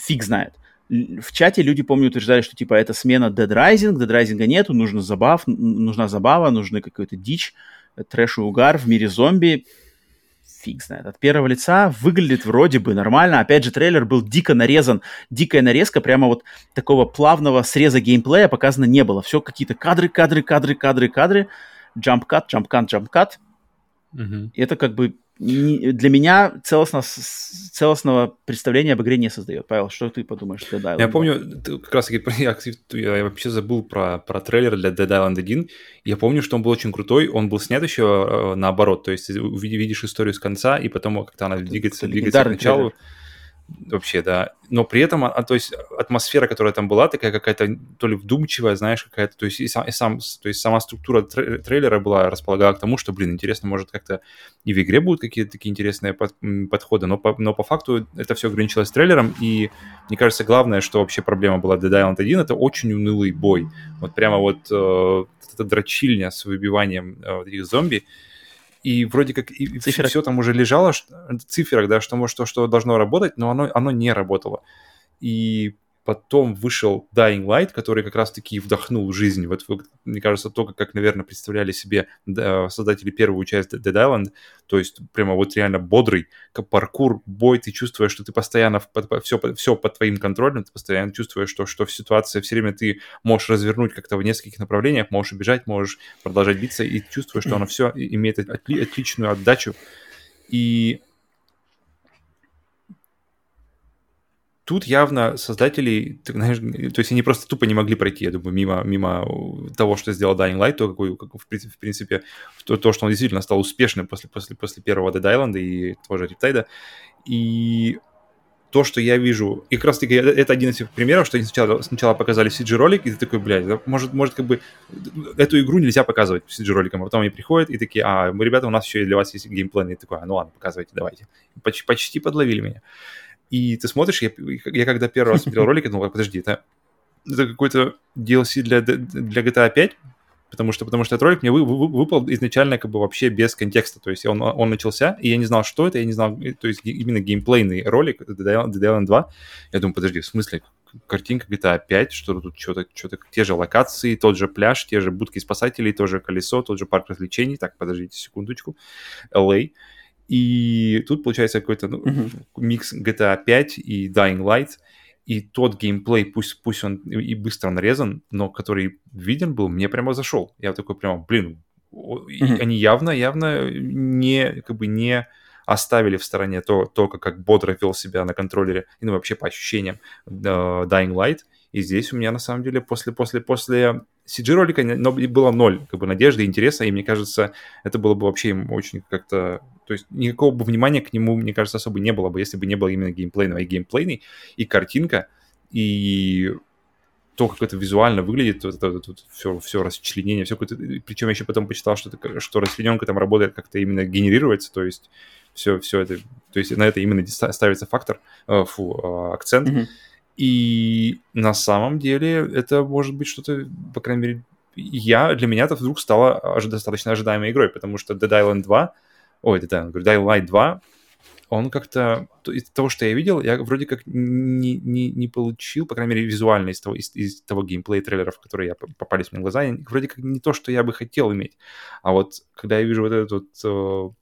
Фиг знает. В чате люди, помню, утверждали, что типа это смена Dead Rising, Dead Rising нету, нужна забава, нужна забава, нужны какой-то дичь, трэш и угар в мире зомби. Фиг знает. От первого лица выглядит вроде бы нормально. Опять же, трейлер был дико нарезан, дикая нарезка, прямо вот такого плавного среза геймплея показано не было. Все какие-то кадры, кадры, кадры, кадры, кадры, джамп-кат, джамп-кат, джамп-кат. Угу. Это как бы... для меня целостно, целостного представления об игре не создает. Павел, что ты подумаешь? Dead Island? Я помню, ты, как раз я, я вообще забыл про, про трейлер для Dead Island один. Я помню, что он был очень крутой. Он был снят еще наоборот. То есть видишь историю с конца, и потом как-то она двигается, двигается к началу. Трейлер. вообще, да. Но при этом, а, то есть, атмосфера, которая там была, такая какая-то, то ли вдумчивая, знаешь, какая-то, то есть, и сам, и сам, то есть сама структура трейлера была, располагала к тому, что, блин, интересно, может, как-то и в игре будут какие-то такие интересные под, подходы, но по, но по факту это все ограничилось трейлером, и, мне кажется, главное, что вообще проблема была Dead Island один, это очень унылый бой. Вот прямо вот э, эта дрочильня с выбиванием э, вот этих зомби, и вроде как и все, все там уже лежало в циферах, да, что, что, что должно работать, но оно, оно не работало. И потом вышел Dying Light, который как раз-таки вдохнул жизнь. Вот, мне кажется, только как, наверное, представляли себе создатели первую часть Dead Island, то есть прямо вот реально бодрый паркур, бой, ты чувствуешь, что ты постоянно под, все, все под твоим контролем, ты постоянно чувствуешь, что, что в ситуации все время ты можешь развернуть как-то в нескольких направлениях, можешь убежать, можешь продолжать биться, и чувствуешь, что оно все имеет отли, отличную отдачу. И... Тут явно создатели, ты, знаешь, то есть они просто тупо не могли пройти, я думаю, мимо, мимо того, что сделал Dying Light, то, какой, как, в принципе, то, то, что он действительно стал успешным после, после, после первого Dead Island и того же Riptide. И то, что я вижу, и как раз таки это один из тех примеров, что они сначала, сначала показали си джи-ролик, и ты такой, блядь, может, может, как бы эту игру нельзя показывать си джи-роликом, а потом они приходят и такие, а, мы, ребята, у нас еще и для вас есть геймплан, и такой, а, ну ладно, показывайте, давайте. Поч- почти подловили меня. И ты смотришь, я, я когда первый раз смотрел ролик, я думал, подожди, это, это какой-то ди эл си для, для джи ти эй пять, потому что, потому что этот ролик мне вы, вы, выпал изначально как бы вообще без контекста, то есть он, он начался, и я не знал, что это, я не знал, то есть именно геймплейный ролик Dead Island два, я думаю, подожди, в смысле, картинка джи ти эй пять, что тут что-то, что-то, те же локации, тот же пляж, те же будки спасателей, то же колесо, тот же парк развлечений, так, подождите секундочку, эл эй. И тут получается какой-то ну, mm-hmm. микс джи ти эй пять и Dying Light, и тот геймплей, пусть, пусть он и быстро нарезан, но который виден был, мне прямо зашел. Я такой прямо, блин, mm-hmm. они явно-явно не, как бы не оставили в стороне то, то, как бодро вел себя на контроллере, и ну, вообще по ощущениям Dying Light. И здесь у меня, на самом деле, после, после, после си джи-ролика было ноль как бы, надежды, интереса, и мне кажется, это было бы вообще очень как-то... То есть никакого бы внимания к нему, мне кажется, особо не было бы, если бы не было именно геймплейного. И геймплейный, и картинка, и то, как это визуально выглядит, вот это, вот это все, все расчленение, все какое-то... Причем я еще потом почитал, что, это, что расчлененка там работает, как-то именно генерируется, то есть все, все это... То есть на это именно ставится фактор, фу, акцент. Mm-hmm. И на самом деле это может быть что-то, по крайней мере, я, для меня это вдруг стало достаточно ожидаемой игрой, потому что Dead Island два, ой, Dead Island, Dying Light два, он как-то, из того, что я видел, я вроде как не, не, не получил, по крайней мере, визуально из того, из, из того геймплея трейлеров, которые я, попались мне в глаза, вроде как не то, что я бы хотел иметь. А вот когда я вижу вот этот вот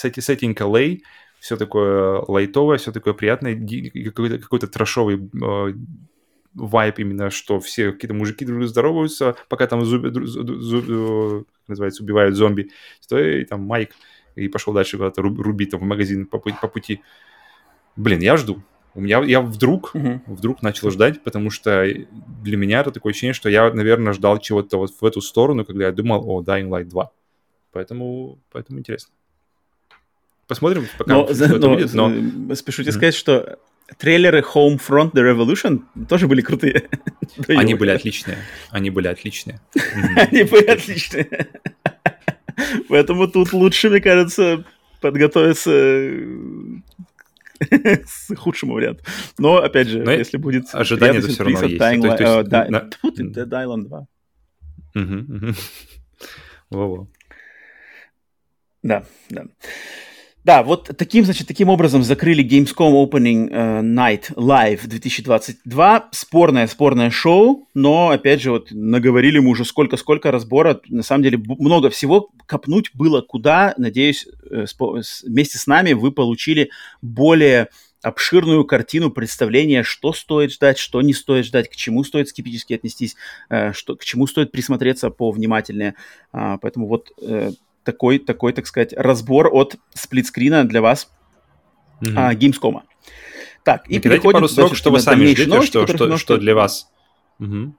сеттинг эл эй, все такое лайтовое, все такое приятное, какой-то, какой-то трэшовый э, вайб именно, что все какие-то мужики друг другу здороваются, пока там зуб, зуб, зуб, называется, убивают зомби, что и там Майк, и пошел дальше куда-то рубить там, в магазин по, по пути. Блин, я жду. У меня, я вдруг, mm-hmm. вдруг начал ждать, потому что для меня это такое ощущение, что я, наверное, ждал чего-то вот в эту сторону, когда я думал о Dying Light два. Поэтому, поэтому интересно. Посмотрим, пока но, за, но, будет, но... Спешу тебе mm-hmm. сказать, что трейлеры Homefront The Revolution тоже были крутые. Они были отличные. Они были отличные. Они были отличные. Поэтому тут лучше, мне кажется, подготовиться к худшему варианту. Но, опять же, если будет... Ожидание-то все равно есть. Тут Dead Island два. Во-во. Да, да. Да, вот таким, значит, таким образом закрыли Gamescom Opening Night Live двадцать двадцать два. Спорное, спорное шоу, но, опять же, вот наговорили мы уже сколько-сколько разбора. На самом деле, много всего копнуть было куда. Надеюсь, вместе с нами вы получили более обширную картину представления, что стоит ждать, что не стоит ждать, к чему стоит скептически отнестись, что, к чему стоит присмотреться повнимательнее. Поэтому вот... Такой, такой, так сказать, разбор от сплитскрина для вас mm-hmm. а, Gamescom. Так, и переходим... Накидайте пару строк, что вы сами ждете, что, что, что для вас... Угу.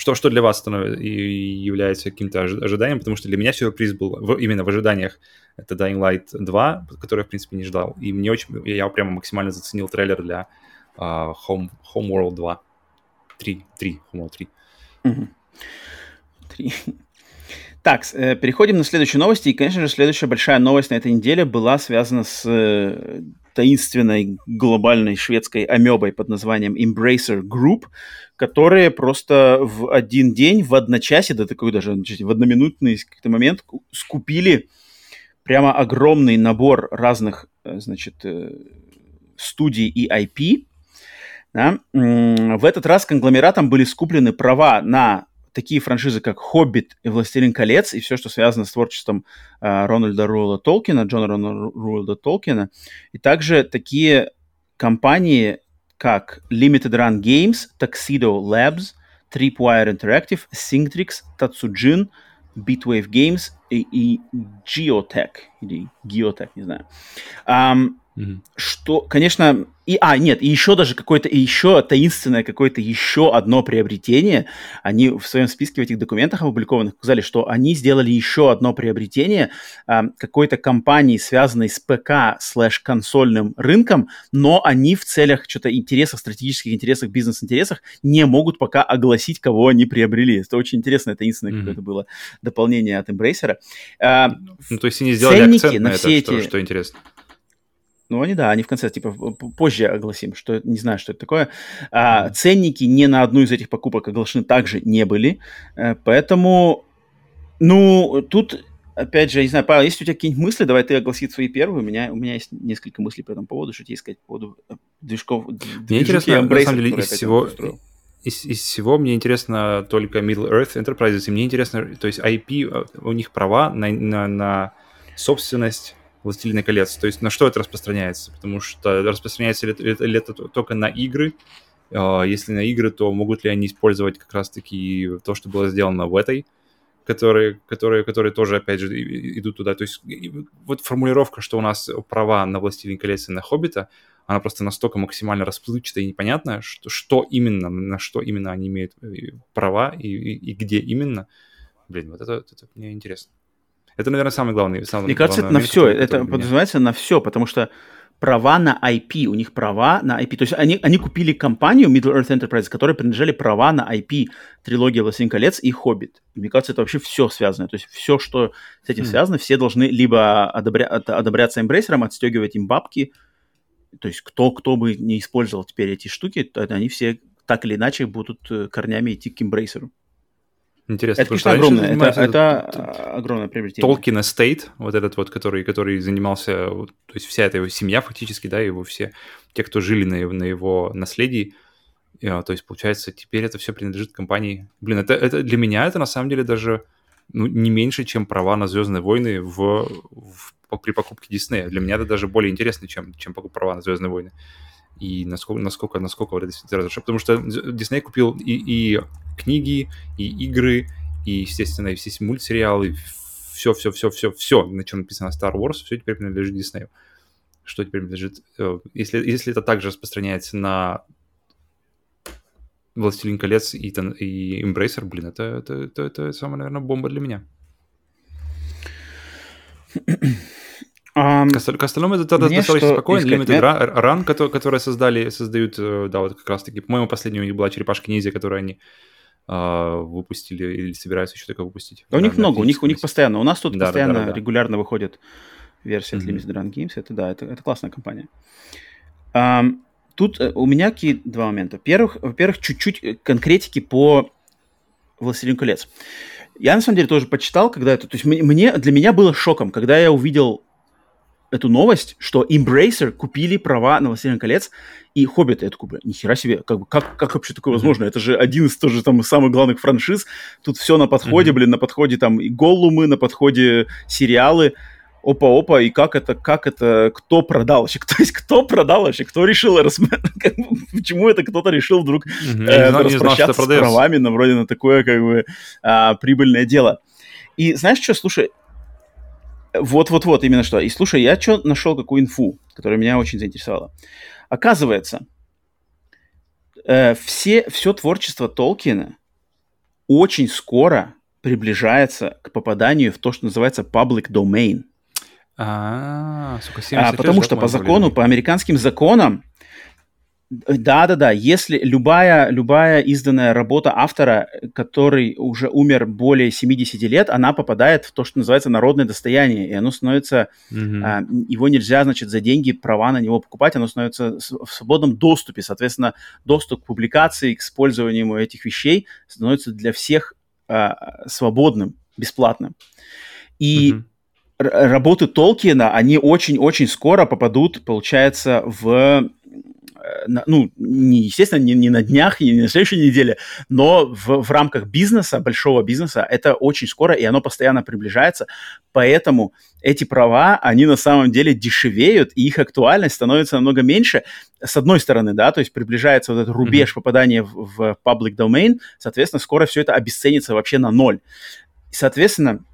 Что, что для вас становится, является каким-то ожиданием, потому что для меня сюрприз был в, именно в ожиданиях. Это Dying Light два, который я, в принципе, не ждал. И мне очень, я прямо максимально заценил трейлер для uh, Home, Homeworld два. три, три, Homeworld три. Mm-hmm. три. Так, переходим на следующие новости. И, конечно же, следующая большая новость на этой неделе была связана с таинственной глобальной шведской амебой под названием Embracer Group, которые просто в один день, в одночасье, да такой даже в одноминутный какой-то момент скупили прямо огромный набор разных, значит, студий и ай пи. Да. В этот раз конгломератом были скуплены права на такие франшизы, как «Хоббит» и «Властелин колец», и все, что связано с творчеством э, Рональда Руэлла Толкина, Джона Руэлла Толкина, и также такие компании, как Limited Run Games, Tuxedo Labs, Tripwire Interactive, Synctrix, Tatsujin, Bitwave Games и, и Geotech, или Geotech, не знаю. Um, mm-hmm. Что, конечно... И, а, нет, и еще даже какое-то, и еще таинственное какое-то еще одно приобретение. Они в своем списке в этих документах опубликованных сказали, что они сделали еще одно приобретение э, какой-то компании, связанной с ПК-слэш-консольным рынком, но они в целях что-то интересов, стратегических интересах, бизнес-интересах не могут пока огласить, кого они приобрели. Это очень интересное, таинственное mm-hmm. какое-то было дополнение от Embracer. Э, ну, то есть они сделали акцент на, на это, все эти... что, что интересно. Ну, они, да, они в конце, типа, позже огласим, что не знаю, что это такое. А, ценники ни на одну из этих покупок оглашены также не были. Поэтому, ну, тут, опять же, я не знаю, Павел, если у тебя какие-нибудь мысли, давай ты огласи свои первые. У меня, у меня есть несколько мыслей по этому поводу, что тебе искать по поводу движков. Мне интересно, на самом деле, из всего... Из, из всего мне интересно только Middle-earth Enterprises. И мне интересно, то есть ай пи, у них права на, на, на собственность... «Властелина колец». То есть на что это распространяется? Потому что распространяется ли, ли, ли это только на игры? Если на игры, то могут ли они использовать как раз-таки то, что было сделано в этой, которые, которые, которые тоже, опять же, идут туда. То есть вот формулировка, что у нас права на «Властелин колец» и на «Хоббита», она просто настолько максимально расплывчатая и непонятная, что, что именно, на что именно они имеют права и, и, и где именно. Блин, вот это, это мне интересно. Это, наверное, самый главный. Самый Мне кажется, главный это на момент, все. Который, это который подразумевается меня... на все, потому что права на ай пи, у них права на ай пи. То есть они, они купили компанию Middle-earth Enterprises, которой принадлежали права на ай пи трилогия «Властелин колец» и «Хоббит». Мне кажется, это вообще все связано. То есть все, что с этим mm-hmm. связано, все должны либо одобря... одобряться эмбрейсером, отстегивать им бабки. То есть кто, кто бы не использовал теперь эти штуки, то они все так или иначе будут корнями идти к эмбрейсеру. Интересно, это, конечно, огромное, это, это, это огромное приобретение. Толкин Эстейт, вот этот вот, который, который занимался, вот, то есть вся эта его семья фактически, да, его все, те, кто жили на его, на его наследии, то есть, получается, теперь это все принадлежит компании. Блин, это, это для меня это на самом деле даже ну, не меньше, чем права на «Звездные войны» в, в, при покупке Диснея. Для меня это даже более интересно, чем, чем права на «Звездные войны». И насколько, насколько, насколько потому что Disney купил и, и книги, и игры, и, естественно, и все мультсериалы, все-все-все-все-все, на чем написано Star Wars, все теперь принадлежит Disney. Что теперь принадлежит... Если, если это также распространяется на «Властелин колец» и, и Embracer, блин, это, это, это, это самая, наверное, бомба для меня. Um, к остальному это достаточно спокойно. Limited Run, которые создали, создают, да, вот как раз-таки, по-моему, последняя у них была «Черепашка ниндзя», которую они э, выпустили или собираются еще только выпустить. Да, у них много, у них, у них постоянно. У нас тут да, постоянно да, да, да, регулярно да. выходит версия от Limited Run Games. Это, да, это, это классная компания. Um, тут у меня какие два момента. Во-первых, во-первых, чуть-чуть конкретики по «Властелин колец». Я, на самом деле, тоже почитал, когда это... То есть мне, для меня было шоком, когда я увидел... эту новость, что Embracer купили права на «Властелин колец» и «Хоббита» это купили. Нихера себе, как бы как, как вообще такое возможно? Mm-hmm. Это же один из тоже там самых главных франшиз. Тут все на подходе, mm-hmm. блин, на подходе там и голлумы, на подходе сериалы. Опа-опа, и как это, как это, кто продал вообще? То есть, кто продал вообще? Кто решил, почему это кто-то решил вдруг распрощаться с правами на вроде на такое как бы прибыльное дело? И знаешь что, слушай, вот-вот-вот, именно что. И слушай, я что нашел какую инфу, которая меня очень заинтересовала. Оказывается, э, все, все творчество Толкина очень скоро приближается к попаданию в то, что называется public domain. А, сука, семьдесят лет, потому что по закону, по американским законам, да-да-да, если любая, любая изданная работа автора, который уже умер более семидесяти лет, она попадает в то, что называется народное достояние, и оно становится, mm-hmm. а, его нельзя, значит, за деньги права на него покупать, оно становится в свободном доступе, соответственно, доступ к публикации, к использованию этих вещей становится для всех а, свободным, бесплатным. И mm-hmm. работы Толкиена, они очень-очень скоро попадут, получается, в... Ну, не, естественно, не, не на днях, не на следующей неделе, но в, в рамках бизнеса, большого бизнеса, это очень скоро, и оно постоянно приближается. Поэтому эти права, они на самом деле дешевеют, и их актуальность становится намного меньше. С одной стороны, да, то есть приближается вот этот рубеж mm-hmm. попадания в, в public domain, соответственно, скоро все это обесценится вообще на ноль. Соответственно,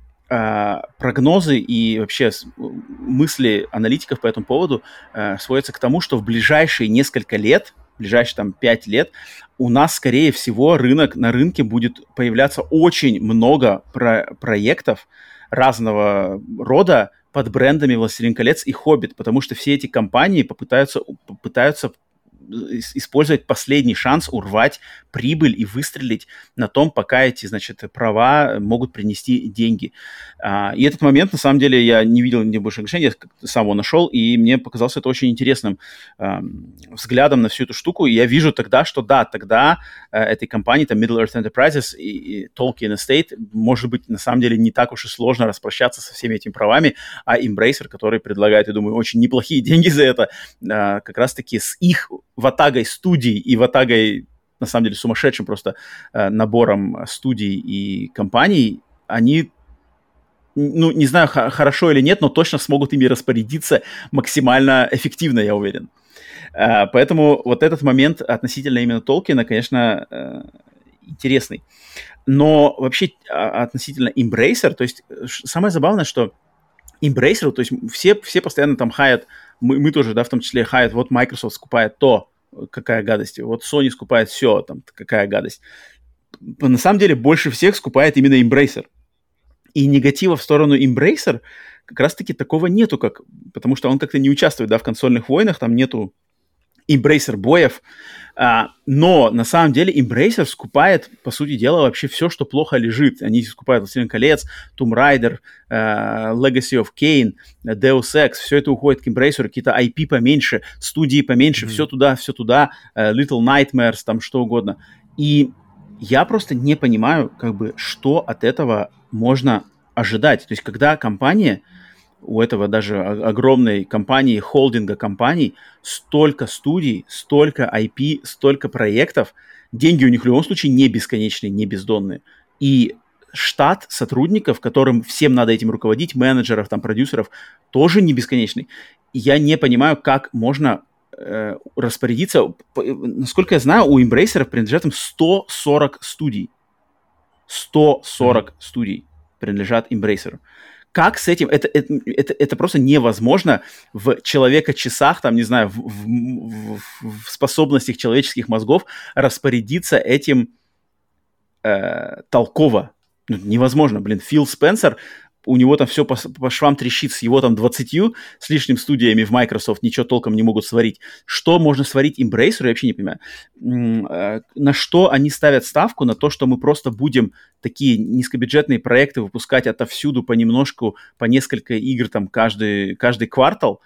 прогнозы и вообще мысли аналитиков по этому поводу э, сводятся к тому, что в ближайшие несколько лет, в ближайшие там пять лет, у нас, скорее всего, рынок, на рынке будет появляться очень много про- проектов разного рода под брендами «Властелин колец» и «Хоббит», потому что все эти компании попытаются, попытаются использовать последний шанс урвать прибыль и выстрелить на том, пока эти, значит, права могут принести деньги. А, и этот момент, на самом деле, я не видел ни больше решения, я сам его нашел, и мне показалось это очень интересным а, взглядом на всю эту штуку. И я вижу тогда, что да, тогда а, этой компании, там, Middle Earth Enterprises и, и Tolkien Estate, может быть, на самом деле, не так уж и сложно распрощаться со всеми этими правами, а Embracer, который предлагает, я думаю, очень неплохие деньги за это, а, как раз-таки с их ватагой студий и ватагой, на самом деле, сумасшедшим просто э, набором студий и компаний, они, ну, не знаю, х- хорошо или нет, но точно смогут ими распорядиться максимально эффективно, я уверен. Э, поэтому вот этот момент относительно именно Толкина, конечно, э, интересный. Но вообще относительно Embracer, то есть самое забавное, что Embracer, то есть все, все постоянно там хаят, мы, мы тоже, да, в том числе хаят, вот Microsoft скупает то, какая гадость, вот Sony скупает все, там, какая гадость. На самом деле больше всех скупает именно Embracer. И негатива в сторону Embracer как раз-таки такого нету, как, потому что он как-то не участвует, да, в консольных войнах, там нету Embracer боев, а, но на самом деле Embracer скупает, по сути дела, вообще все, что плохо лежит. Они скупают «Властелин колец», «Tomb Raider», uh, «Legacy of Kain», «Deus Ex», все это уходит к Embracer, какие-то ай пи поменьше, студии поменьше, mm-hmm. все туда, все туда, uh, «Little Nightmares», там что угодно. И я просто не понимаю, как бы, что от этого можно ожидать. То есть, когда компания... у этого даже огромной компании, холдинга компаний, столько студий, столько ай пи, столько проектов. Деньги у них в любом случае не бесконечные, не бездонные. И штат сотрудников, которым всем надо этим руководить, менеджеров, там, продюсеров, тоже не бесконечный. Я не понимаю, как можно э, распорядиться. Насколько я знаю, у Embracer принадлежат им сто сорок студий. сто сорок mm-hmm. студий принадлежат Embracer. Как с этим? Это, это, это, это просто невозможно в человека-часах, там, не знаю, в, в, в способностях человеческих мозгов распорядиться этим э, толково. Ну, невозможно, блин. Фил Спенсер, у него там все по, по швам трещит, с его там двадцатью с лишним студиями в Microsoft ничего толком не могут сварить. Что можно сварить Embracer, я вообще не понимаю. На что они ставят ставку? На то, что мы просто будем такие низкобюджетные проекты выпускать отовсюду понемножку, по несколько игр там каждый, каждый квартал?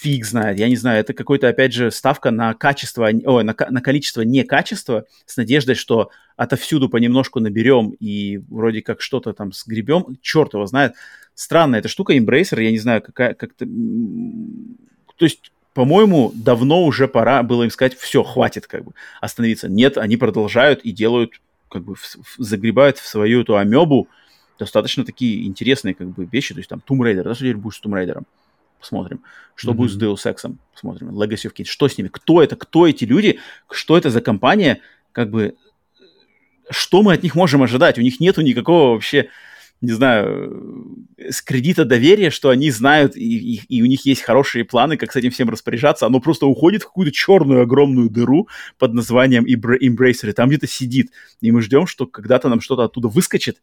Фиг знает, я не знаю. Это какой-то, опять же, ставка на качество, о, на, на количество, не качество, с надеждой, что отовсюду понемножку наберем и вроде как что-то там сгребем. Черт его знает. Странная эта штука, Embracer, я не знаю, какая, как-то... То есть, по-моему, давно уже пора было им сказать, все, хватит, как бы, остановиться. Нет, они продолжают и делают, как бы, в, в, загребают в свою эту амебу достаточно такие интересные, как бы, вещи. То есть, там, Tomb Raider, да, что теперь будешь с Tomb Raider? Посмотрим. Что mm-hmm. будет с Deus Ex'ом? Посмотрим. Legacy of Kain. Что с ними? Кто это? Кто эти люди? Что это за компания? Как бы, что мы от них можем ожидать? У них нету никакого вообще не знаю, с кредита доверия, что они знают, и, и, и у них есть хорошие планы, как с этим всем распоряжаться. Оно просто уходит в какую-то черную огромную дыру под названием Embracer. Там где-то сидит. И мы ждем, что когда-то нам что-то оттуда выскочит,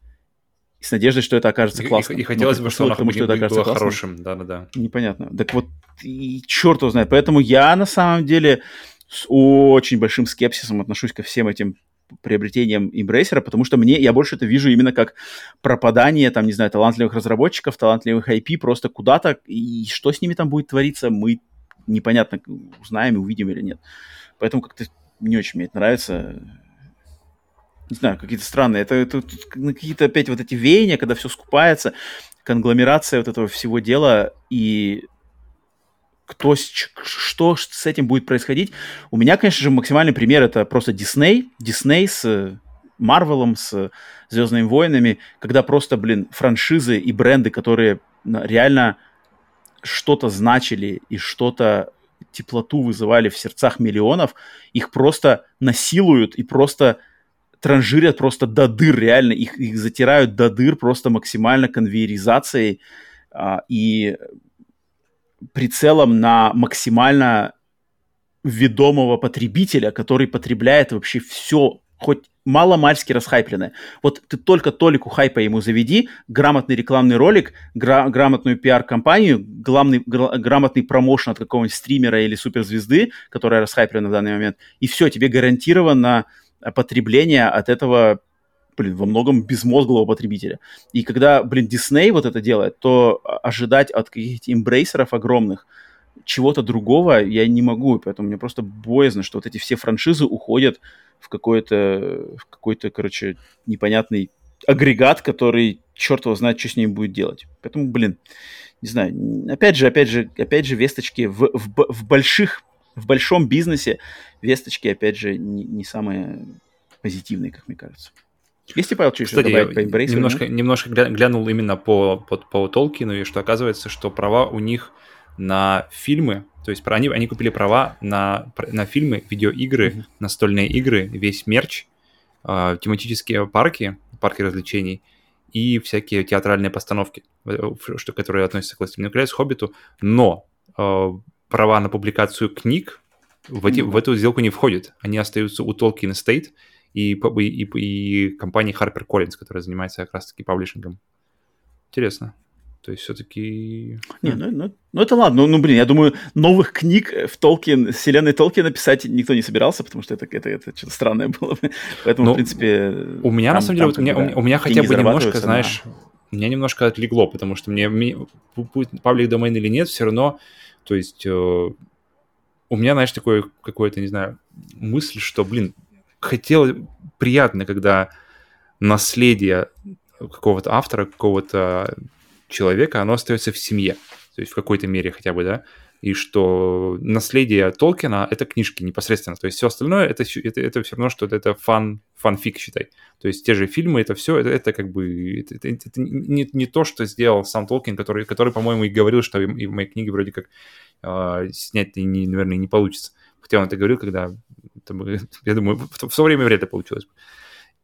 с надеждой, что это окажется классным. И, и хотелось бы, что, потому, что это окажется было хорошим. Да-да-да. Непонятно. Так вот, и черт его знает. Поэтому я, на самом деле, с очень большим скепсисом отношусь ко всем этим приобретением Embracer, потому что мне, я больше это вижу именно как пропадание, там, не знаю, талантливых разработчиков, талантливых ай пи просто куда-то, и что с ними там будет твориться, мы непонятно, узнаем и увидим или нет. Поэтому как-то не очень мне это нравится. Не знаю, какие-то странные. Это, это, это какие-то опять вот эти веяния, когда все скупается, конгломерация вот этого всего дела, и кто, что с этим будет происходить. У меня, конечно же, максимальный пример — это просто Дисней. Дисней с Марвелом, с Звездными войнами, когда просто, блин, франшизы и бренды, которые реально что-то значили и что-то, теплоту вызывали в сердцах миллионов, их просто насилуют и просто транжирят просто до дыр, реально. Их, их затирают до дыр просто максимально конвейеризацией а, и... прицелом на максимально ведомого потребителя, который потребляет вообще все, хоть мало-мальски расхайпленное. Вот ты только толику хайпа ему заведи, грамотный рекламный ролик, гра- грамотную пиар-компанию, главный, гра- грамотный промоушен от какого-нибудь стримера или суперзвезды, которая расхайплена в данный момент, и все, тебе гарантировано потребление от этого, блин, во многом безмозглого потребителя. И когда, блин, Disney вот это делает, то ожидать от каких-то эмбрейсеров огромных чего-то другого я не могу. Поэтому мне просто боязно, что вот эти все франшизы уходят в какой-то, в какой-то, короче, непонятный агрегат, который черт его знает, что с ним будет делать. Поэтому, блин, не знаю. Опять же, опять же, опять же, весточки в, в, в больших, в большом бизнесе, весточки, опять же, не, не самые позитивные, как мне кажется. Если, Павел, что еще добавить по Embracer? Немножко, немножко глянул именно по, по, по Толкину, и что оказывается, что права у них на фильмы, то есть они, они купили права на, на фильмы, видеоигры, mm-hmm. настольные игры, весь мерч, э, тематические парки, парки развлечений и всякие театральные постановки, что, которые относятся к «Властелину колец», «Хоббиту», но э, права на публикацию книг в, эти, mm-hmm. в эту сделку не входят. Они остаются у Tolkien Estate, И, и, и компании HarperCollins, которая занимается как раз-таки паблишингом. Интересно. То есть все-таки... Не, ну, ну, ну это ладно. Ну, ну, блин, я думаю, новых книг в Толкин, вселенной Толкина писать никто не собирался, потому что это, это, это что-то странное было. Поэтому, ну, в принципе... У меня, там, на самом деле, там, вот, у меня, у меня хотя бы немножко, знаешь, да. Меня немножко отлегло, потому что мне, мне паблик домен или нет, все равно, то есть э, у меня, знаешь, такое какое-то, не знаю, мысль, что, блин, хотелось, приятно, когда наследие какого-то автора, какого-то человека, оно остается в семье, то есть в какой-то мере хотя бы, да, и что наследие Толкина — это книжки непосредственно, то есть все остальное — это, это, это все равно, что это фан, фанфик, считай, то есть те же фильмы, это все, это, это как бы, это, это, это не, не то, что сделал сам Толкин, который, который, по-моему, и говорил, что и в моей книге вроде как э, снять-то, не, наверное, не получится. Хотя он это говорил, когда, там, я думаю, в, в свое время вряд ли получилось.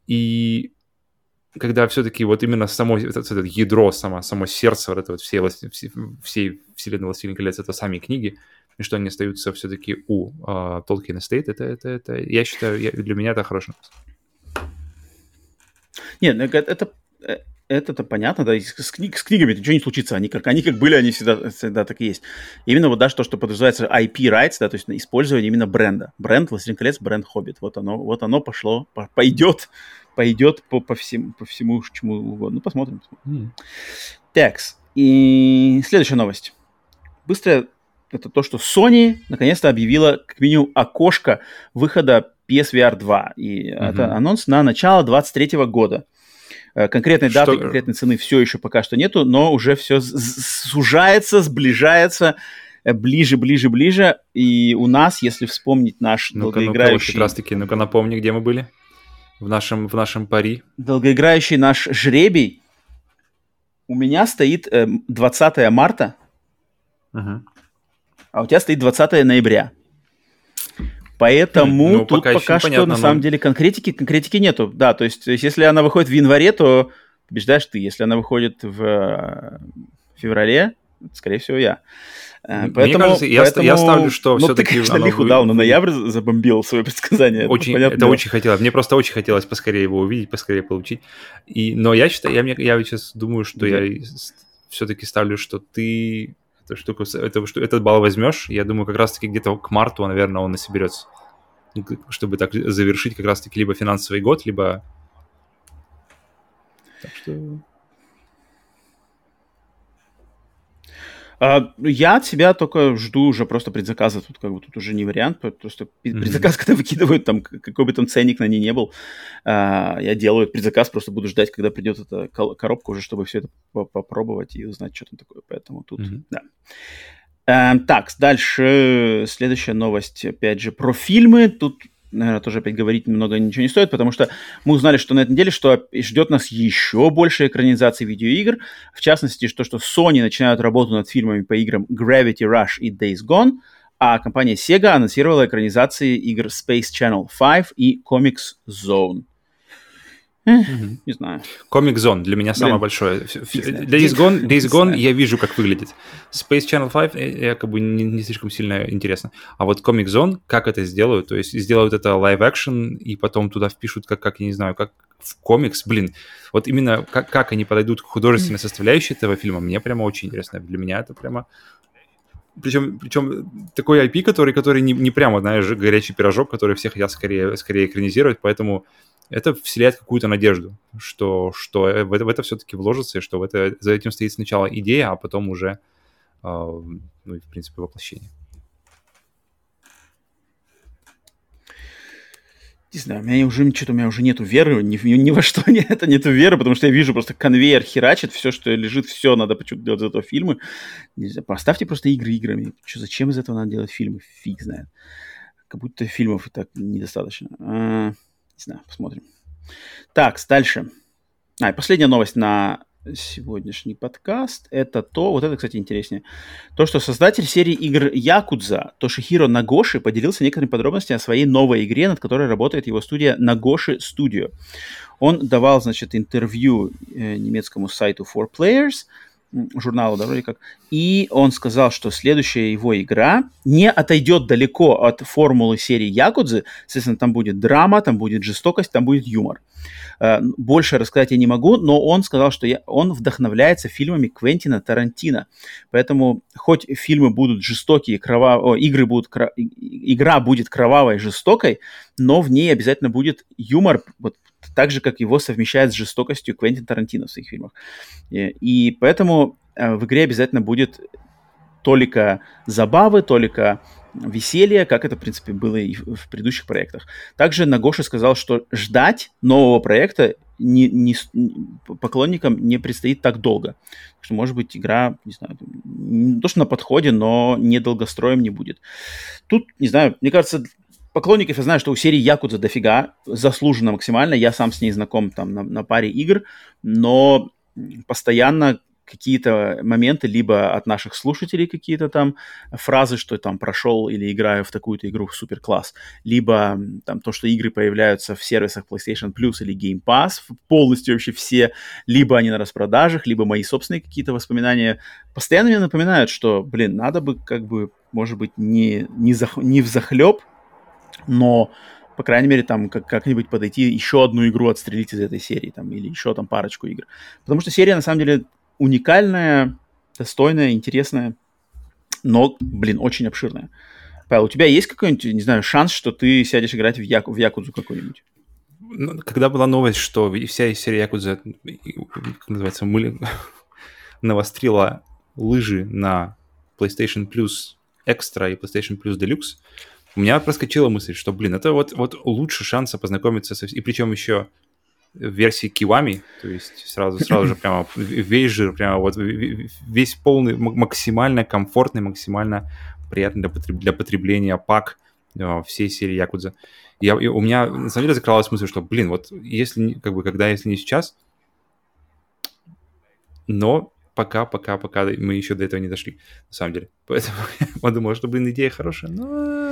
И когда все-таки вот именно само это, это ядро, само, само сердце вот это вот всей, всей, всей вселенной «Властелин колец» — это сами книги, и что они остаются все-таки у uh, Tolkien Estate, это, это, это, я считаю, я, для меня это хороший вопрос. Нет, это... Это-то понятно, да, и с, книг, с книгами ничего не случится, они как, они как были, они всегда, всегда так и есть. Именно вот, да, то, что подразумевается ай пи rights, да, то есть использование именно бренда. Бренд «Властелин колец», бренд «Хоббит», вот оно, вот оно пошло, по, пойдет, пойдет по, по, всем, по всему, чему угодно. Ну, посмотрим. посмотрим. Mm. Такс, и следующая новость. Быстро, это то, что Sony наконец-то объявила как минимум окошко выхода пи эс ви ар два, и mm-hmm. это анонс на начало двадцать третьего года. Конкретной даты, что... конкретной цены все еще пока что нету, но уже все сужается, сближается, ближе, ближе, ближе. И у нас, если вспомнить наш ну-ка, долгоиграющий... Ну-ка, как раз-таки, ну-ка напомни, где мы были в нашем, в нашем пари. Долгоиграющий наш жребий. У меня стоит двадцатого марта, uh-huh. а у тебя стоит двадцатого ноября. Поэтому ну, тут пока, пока что, понятно, на но... самом деле, конкретики, конкретики нету. Да, то есть, если она выходит в январе, то побеждаешь ты. Если она выходит в феврале, скорее всего, я. Поэтому, Мне кажется, я, поэтому... я ставлю, что ну, все-таки... Ну, ты, конечно, лиху дал, но ноябрь забомбил свое предсказание. Очень, это это очень хотелось. Мне просто очень хотелось поскорее его увидеть, поскорее получить. И, но я считаю, я, я сейчас думаю, что да. я все-таки ставлю, что ты эту штуку, эту, этот балл возьмешь. Я думаю, как раз-таки где-то к марту, наверное, он и соберется. Чтобы так завершить как раз-таки либо финансовый год, либо... Так что... Uh, я от себя только жду уже просто предзаказа. Тут как бы тут уже не вариант. Просто предзаказ, mm-hmm. когда выкидывают, там какой бы там ценник на ней не был, uh, я делаю предзаказ, просто буду ждать, когда придет эта коробка уже, чтобы все это попробовать и узнать, что там такое. Поэтому тут, mm-hmm. да. Uh, так, дальше следующая новость, опять же, про фильмы. Тут, наверное, тоже опять говорить немного ничего не стоит, потому что мы узнали, что на этой неделе, что ждет нас еще больше экранизаций видеоигр. В частности, то, что Sony начинают работу над фильмами по играм Gravity Rush и Days Gone, а компания Sega анонсировала экранизации игр Space Channel пять и Comics Zone. Mm-hmm. Не знаю. Comic Zone для меня Блин. самое большое. Days Gone, Days Gone я вижу, как выглядит. Space Channel пять я как бы не, не слишком сильно интересно. А вот Comic Zone, как это сделают? То есть сделают это live-action и потом туда впишут, как, как я не знаю, как в комикс. Блин, вот именно как, как они подойдут к художественной составляющей этого фильма, мне прямо очень интересно. Для меня это прямо... Причем, причем такой ай пи, который, который не, не прямо, знаешь, горячий пирожок, который все хотят скорее, скорее экранизировать, поэтому... Это вселяет какую-то надежду, что, что в, это, в это все-таки вложится, и что в это, за этим стоит сначала идея, а потом уже, э, ну и, в принципе, воплощение. Не знаю, у меня уже, что-то у меня уже нету веры, ни, ни во что не, это нету веры, потому что я вижу, просто конвейер херачит, все, что лежит, все надо почему-то делать из этого фильмы. Нельзя, поставьте просто игры играми. Что, зачем из этого надо делать фильмы? Фиг знает. Как будто фильмов и так недостаточно. Не знаю, посмотрим. Так, дальше. А, и последняя новость на сегодняшний подкаст. Это то, вот это, кстати, интереснее. То, что создатель серии игр Якудза Тошихиро Нагоши поделился некоторыми подробностями о своей новой игре, над которой работает его студия Нагоши Studio. Он давал, значит, интервью немецкому сайту фор плеерс, журналу, да, вроде как. И он сказал, что следующая его игра не отойдет далеко от формулы серии Якудзы. Соответственно, там будет драма, там будет жестокость, там будет юмор. Больше рассказать я не могу, но он сказал, что я... он вдохновляется фильмами Квентина Тарантино. Поэтому хоть фильмы будут жестокие, крова... О, игры будут кра... игра будет кровавой и жестокой, но в ней обязательно будет юмор, вот так же, как его совмещает с жестокостью Квентин Тарантино в своих фильмах. И поэтому в игре обязательно будет толика забавы, толика веселья, как это, в принципе, было и в предыдущих проектах. Также Нагоши сказал, что ждать нового проекта не, не, поклонникам не предстоит так долго. Потому что, может быть, игра, не знаю, не то, что на подходе, но недолгостроем не будет. Тут, не знаю, мне кажется... Поклонников я знаю, что у серии Якудза дофига, заслуженно максимально. Я сам с ней знаком там на, на паре игр, но постоянно какие-то моменты либо от наших слушателей какие-то там фразы, что там прошел или играю в такую-то игру, супер класс, либо там то, что игры появляются в сервисах PlayStation Plus или Game Pass, полностью вообще все, либо они на распродажах, либо мои собственные какие-то воспоминания. Постоянно мне напоминают, что, блин, надо бы как бы, может быть, не, не, зах... не взахлеб, но, по крайней мере, там как- как-нибудь подойти, еще одну игру отстрелить из этой серии, там, или еще там парочку игр. Потому что серия, на самом деле, уникальная, достойная, интересная, но, блин, очень обширная. Павел, у тебя есть какой-нибудь, не знаю, шанс, что ты сядешь играть в, яку- в Якудзу какую-нибудь? Когда была новость, что вся серия Якудза, как называется, мыли, навострила лыжи на PlayStation Plus Extra и PlayStation Plus Deluxe, у меня проскочила мысль, что, блин, это вот, вот лучше шанса познакомиться со... И причем еще в версии Kiwami, то есть сразу, сразу же прямо весь жир, прямо вот весь полный, максимально комфортный, максимально приятный для, потреб... для потребления пак всей серии Якудза. Я, у меня, на самом деле, закралась мысль, что, блин, вот если, как бы, когда, если не сейчас, но... пока, пока, пока мы еще до этого не дошли, на самом деле. Поэтому я подумал, что, блин, идея хорошая, но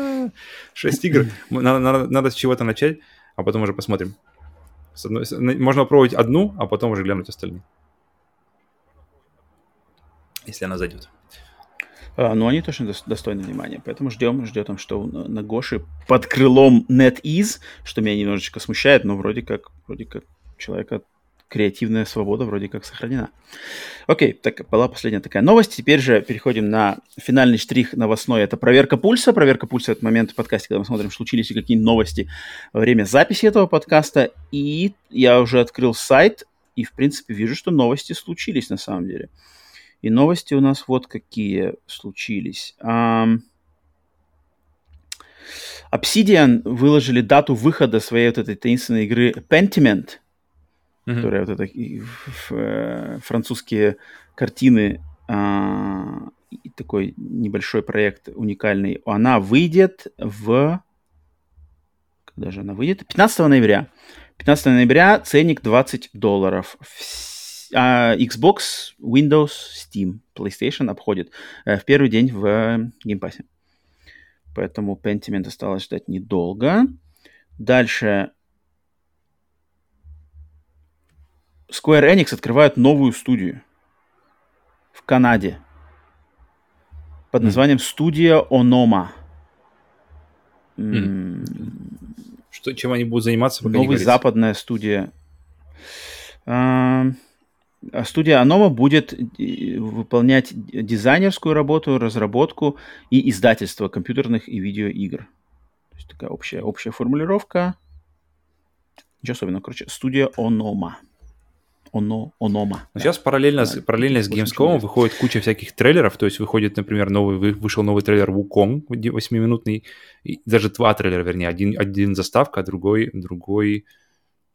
шесть игр. Надо, надо, надо с чего-то начать, а потом уже посмотрим. С одной... Можно попробовать одну, а потом уже глянуть остальные. Если она зайдет. А, ну, они точно достойны внимания. Поэтому ждем, ждем, что на Гоше под крылом NetEase, что меня немножечко смущает, но вроде как, вроде как человека креативная свобода вроде как сохранена. Окей, так была последняя такая новость. Теперь же переходим на финальный штрих новостной. Это проверка пульса. Проверка пульса — это момент в подкасте, когда мы смотрим, случились ли какие новости во время записи этого подкаста. И я уже открыл сайт и, в принципе, вижу, что новости случились на самом деле. И новости у нас вот какие случились. Um, Obsidian выложили дату выхода своей вот этой таинственной игры Pentiment, mm-hmm. которая вот это французские картины, а, и такой небольшой проект уникальный. Она выйдет в... Когда же она выйдет? пятнадцатого ноября. пятнадцатого ноября, ценник двадцать долларов. Uh, Xbox, Windows, Steam, PlayStation обходит uh, в первый день в uh, геймпассе. Поэтому Pentiment осталось ждать недолго. Дальше. Square Enix открывают новую студию в Канаде под названием Studio Onoma. Mm. Mm. Что, чем они будут заниматься? Пока Новая западная студия. Uh, Студия Анова будет выполнять дизайнерскую работу, разработку и издательство компьютерных и видеоигр. То есть такая общая, общая формулировка. Ничего особенного. Короче, студия Онoma. Оно, Онoma. Да. Сейчас параллельно, да, с, параллельно с Gamescom выходит куча всяких трейлеров. То есть выходит, например, новый, вышел новый трейлер Wukong, восьмиминутный. Даже два трейлера, вернее. Один, один заставка, другой, другой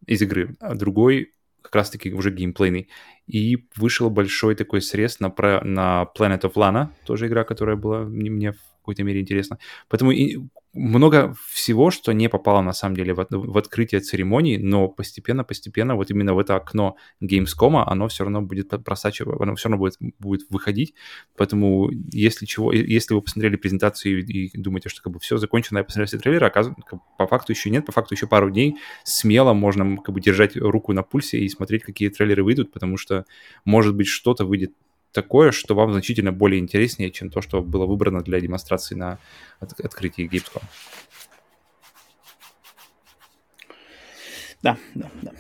из игры. А другой... как раз-таки уже геймплейный. И вышел большой такой срез на, про, на Planet of Lana, тоже игра, которая была мне в какой-то мере интересна. Поэтому и много всего, что не попало на самом деле в, в открытие церемонии, но постепенно-постепенно вот именно в это окно Gamescom оно все равно будет просачиваться, оно все равно будет, будет выходить. Поэтому если, чего, если вы посмотрели презентацию и, и думаете, что как бы все закончено, я посмотрел все трейлеры, оказывается, по факту еще нет, по факту еще пару дней смело можно как бы держать руку на пульсе и смотреть, какие трейлеры выйдут, потому что, может быть, что-то выйдет такое, что вам значительно более интереснее, чем то, что было выбрано для демонстрации на от- открытии Gamescom. Да, да, да.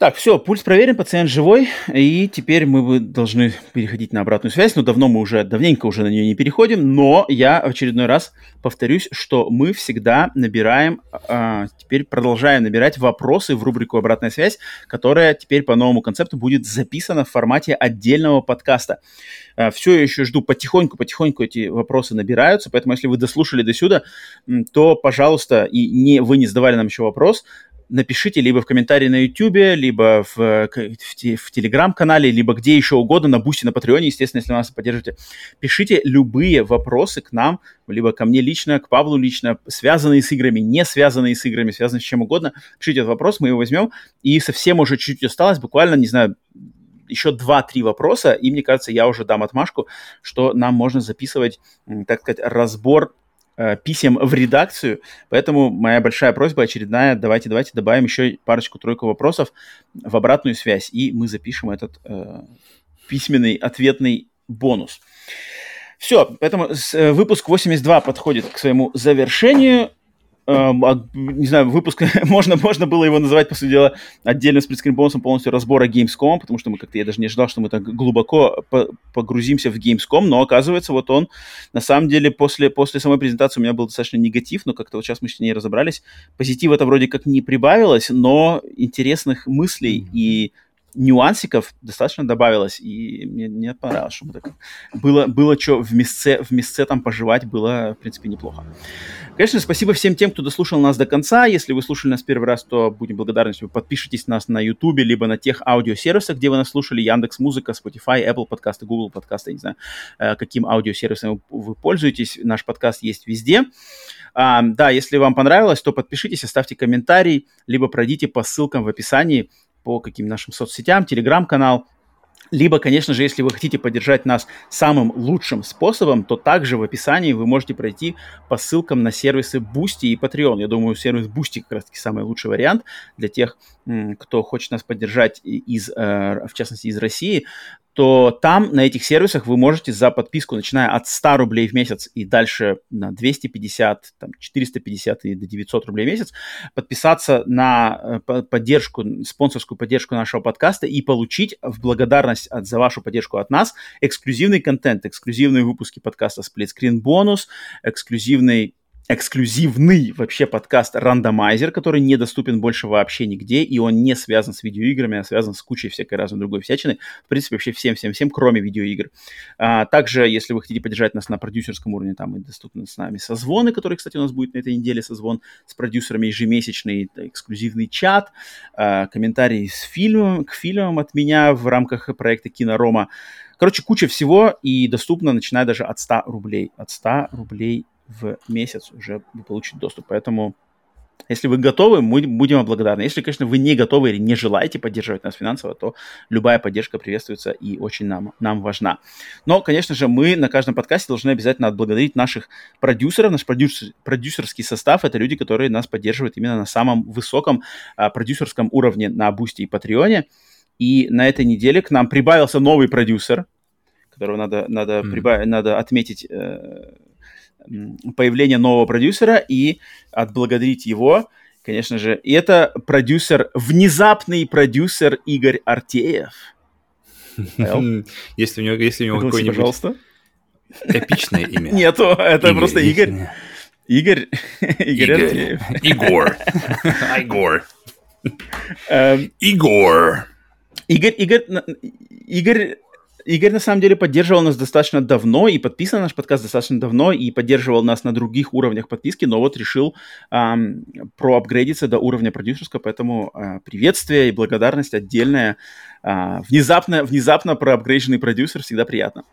Так, все, пульс проверен, пациент живой, и теперь мы должны переходить на обратную связь, но давно мы уже, давненько уже на нее не переходим, но я в очередной раз повторюсь, что мы всегда набираем, а, теперь продолжаем набирать вопросы в рубрику «Обратная связь», которая теперь по новому концепту будет записана в формате отдельного подкаста. А, все, я еще жду, потихоньку-потихоньку эти вопросы набираются, поэтому если вы дослушали до сюда, то, пожалуйста, и не, вы не задавали нам еще вопрос, напишите либо в комментарии на Ютубе, либо в, в, в Телеграм-канале, либо где еще угодно, на Boosty, на Patreon, естественно, если вы нас поддержите. Пишите любые вопросы к нам, либо ко мне лично, к Павлу лично, связанные с играми, не связанные с играми, связанные с чем угодно. Пишите этот вопрос, мы его возьмем. И совсем уже чуть-чуть осталось, буквально, не знаю, еще два-три вопроса, и, мне кажется, я уже дам отмашку, что нам можно записывать, так сказать, разбор писем в редакцию, поэтому моя большая просьба очередная, давайте-давайте добавим еще парочку-тройку вопросов в обратную связь, и мы запишем этот э, письменный ответный бонус. Все, поэтому выпуск восемьдесят два подходит к своему завершению. Э, не знаю, выпуск, можно, можно было его называть, по сути дела, отдельным сплит-скрин бонусом полностью разбора Gamescom, потому что мы как-то, я даже не ожидал, что мы так глубоко по- погрузимся в Gamescom, но оказывается, вот он, на самом деле, после, после самой презентации у меня был достаточно негатив, но как-то вот сейчас мы с ней разобрались. Позитива это вроде как не прибавилось, но интересных мыслей и нюансиков достаточно добавилось, и мне, мне понравилось, что так... было, было что в мясце, в мясце там пожевать было, в принципе, неплохо. Конечно, спасибо всем тем, кто дослушал нас до конца. Если вы слушали нас первый раз, то будем благодарны, если вы подпишитесь на нас на YouTube, либо на тех аудиосервисах, где вы нас слушали, Яндекс.Музыка, Spotify, Apple подкасты, Google подкасты, я не знаю, каким аудиосервисом вы пользуетесь. Наш подкаст есть везде. А, да, если вам понравилось, то подпишитесь, оставьте комментарий, либо пройдите по ссылкам в описании, по каким нашим соцсетям, телеграм-канал, Либо, конечно же, если вы хотите поддержать нас самым лучшим способом, то также в описании вы можете пройти по ссылкам на сервисы Boosty и Patreon. Я думаю, сервис Boosty как раз-таки самый лучший вариант для тех, кто хочет нас поддержать, из, в частности, из России. То там, на этих сервисах, вы можете за подписку, начиная от сто рублей в месяц и дальше на двести пятьдесят, там, четыреста пятьдесят и до девятьсот рублей в месяц, подписаться на поддержку, спонсорскую поддержку нашего подкаста и получить в благодарность от, за вашу поддержку от нас эксклюзивный контент, эксклюзивные выпуски подкаста «Сплит-скрин бонус», эксклюзивный эксклюзивный вообще подкаст «Рандомайзер», который недоступен больше вообще нигде, и он не связан с видеоиграми, а связан с кучей всякой разной другой всячины. В принципе, вообще всем-всем-всем, кроме видеоигр. А, также, если вы хотите поддержать нас на продюсерском уровне, там и доступны с нами созвоны, которые, кстати, у нас будет на этой неделе, созвон с продюсерами ежемесячный, эксклюзивный чат, а, комментарии с фильмом, к фильмам от меня в рамках проекта «Кинорома». Короче, куча всего, и доступно, начиная даже от ста рублей. От ста рублей в месяц уже вы получите доступ. Поэтому, если вы готовы, мы будем вам благодарны. Если, конечно, вы не готовы или не желаете поддерживать нас финансово, то любая поддержка приветствуется и очень нам, нам важна. Но, конечно же, мы на каждом подкасте должны обязательно отблагодарить наших продюсеров. Наш продюсер, продюсерский состав – это люди, которые нас поддерживают именно на самом высоком а, продюсерском уровне на Boosty и Patreon. И на этой неделе к нам прибавился новый продюсер, которого надо, надо, mm-hmm. прибав... надо отметить... Э- появление нового продюсера и отблагодарить его, конечно же. И это продюсер, внезапный продюсер Игорь Артеев. Если у него, если у него какое-нибудь... Пожалуйста. Эпичное имя. Нету, это просто Игорь. Игорь. Игорь Артеев. Игорь. Игорь. Игорь. Игорь, Игорь, Игорь... Игорь, на самом деле, поддерживал нас достаточно давно и подписан на наш подкаст достаточно давно и поддерживал нас на других уровнях подписки, но вот решил эм, проапгрейдиться до уровня продюсерского, поэтому э, приветствие и благодарность отдельная. Э, внезапно, внезапно проапгрейдженный продюсер всегда приятно.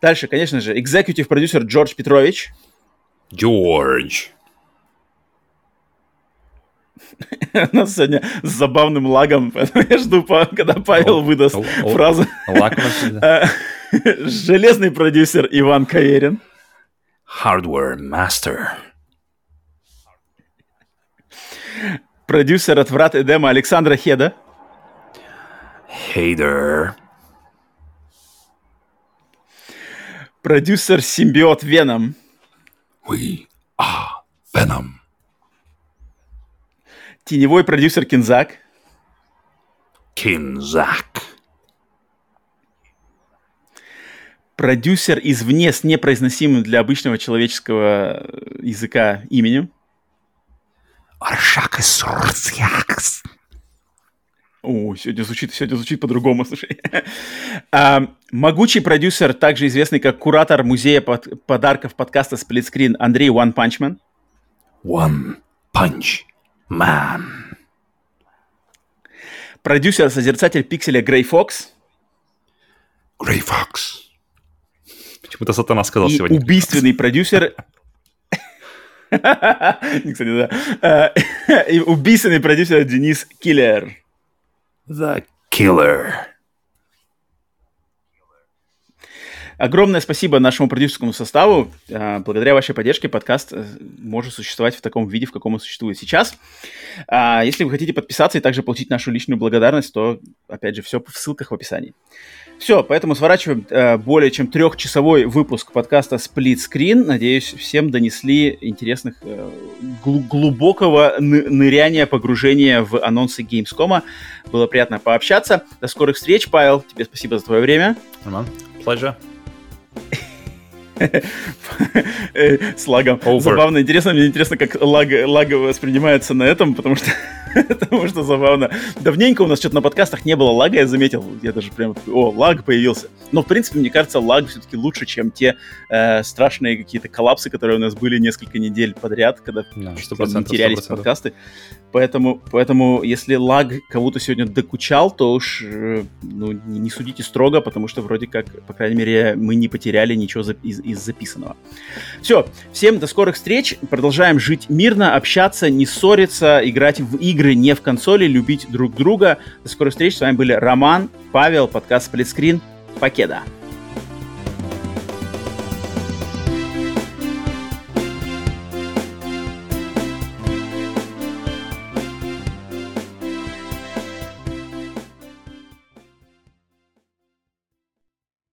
Дальше, конечно же, экзекьютив продюсер Джордж Петрович. Джордж. У нас сегодня с забавным лагом, поэтому я жду, когда Павел выдаст фразу. Железный продюсер Иван Каверин. Hardware Master. Продюсер от Врат Эдема Александра Хеда. Хейдер. Продюсер Симбиот Веном. We are Venom. Теневой продюсер Кинзак. Кинзак. Продюсер извне с непроизносимым для обычного человеческого языка именем. Аршак и Сурсякс. О, сегодня звучит, сегодня звучит по-другому, слушай. а, могучий продюсер, также известный как куратор музея под, подарков подкаста «Сплитскрин» Андрей One Punch Man. One Punch Man. Продюсер-созерцатель пикселя Грей Фокс. Грей Фокс. Почему-то сатана сказал и сегодня. Убийственный продюсер... Кстати, да. И убийственный продюсер Денис Киллер. The Killer. Огромное спасибо нашему продюсерскому составу. Благодаря вашей поддержке подкаст может существовать в таком виде, в каком он существует сейчас. Если вы хотите подписаться и также получить нашу личную благодарность, то, опять же, все в ссылках в описании. Все, поэтому сворачиваем более чем трехчасовой выпуск подкаста «Сплит-скрин». Надеюсь, всем донесли интересных, глубокого ныряния, погружения в анонсы Gamescom. Было приятно пообщаться. До скорых встреч, Павел. Тебе спасибо за твое время. Роман, pleasure. С лагом. Over. Забавно, интересно. Мне интересно, как лаг, лаг воспринимается на этом, потому что, потому что забавно. Давненько у нас что-то на подкастах не было лага, я заметил. Я даже прям, о, лаг появился. Но, в принципе, мне кажется, лаг все-таки лучше, чем те э, страшные какие-то коллапсы, которые у нас были несколько недель подряд, когда yeah, сто процентов, терялись сто процентов. Подкасты. Поэтому, поэтому, если лаг кого-то сегодня докучал, то уж ну, не судите строго, потому что вроде как, по крайней мере, мы не потеряли ничего из, из из записанного. Все, всем до скорых встреч. Продолжаем жить мирно, общаться, не ссориться, играть в игры, не в консоли, любить друг друга. До скорых встреч. С вами были Роман, Павел, подкаст «Сплит-скрин». Покеда.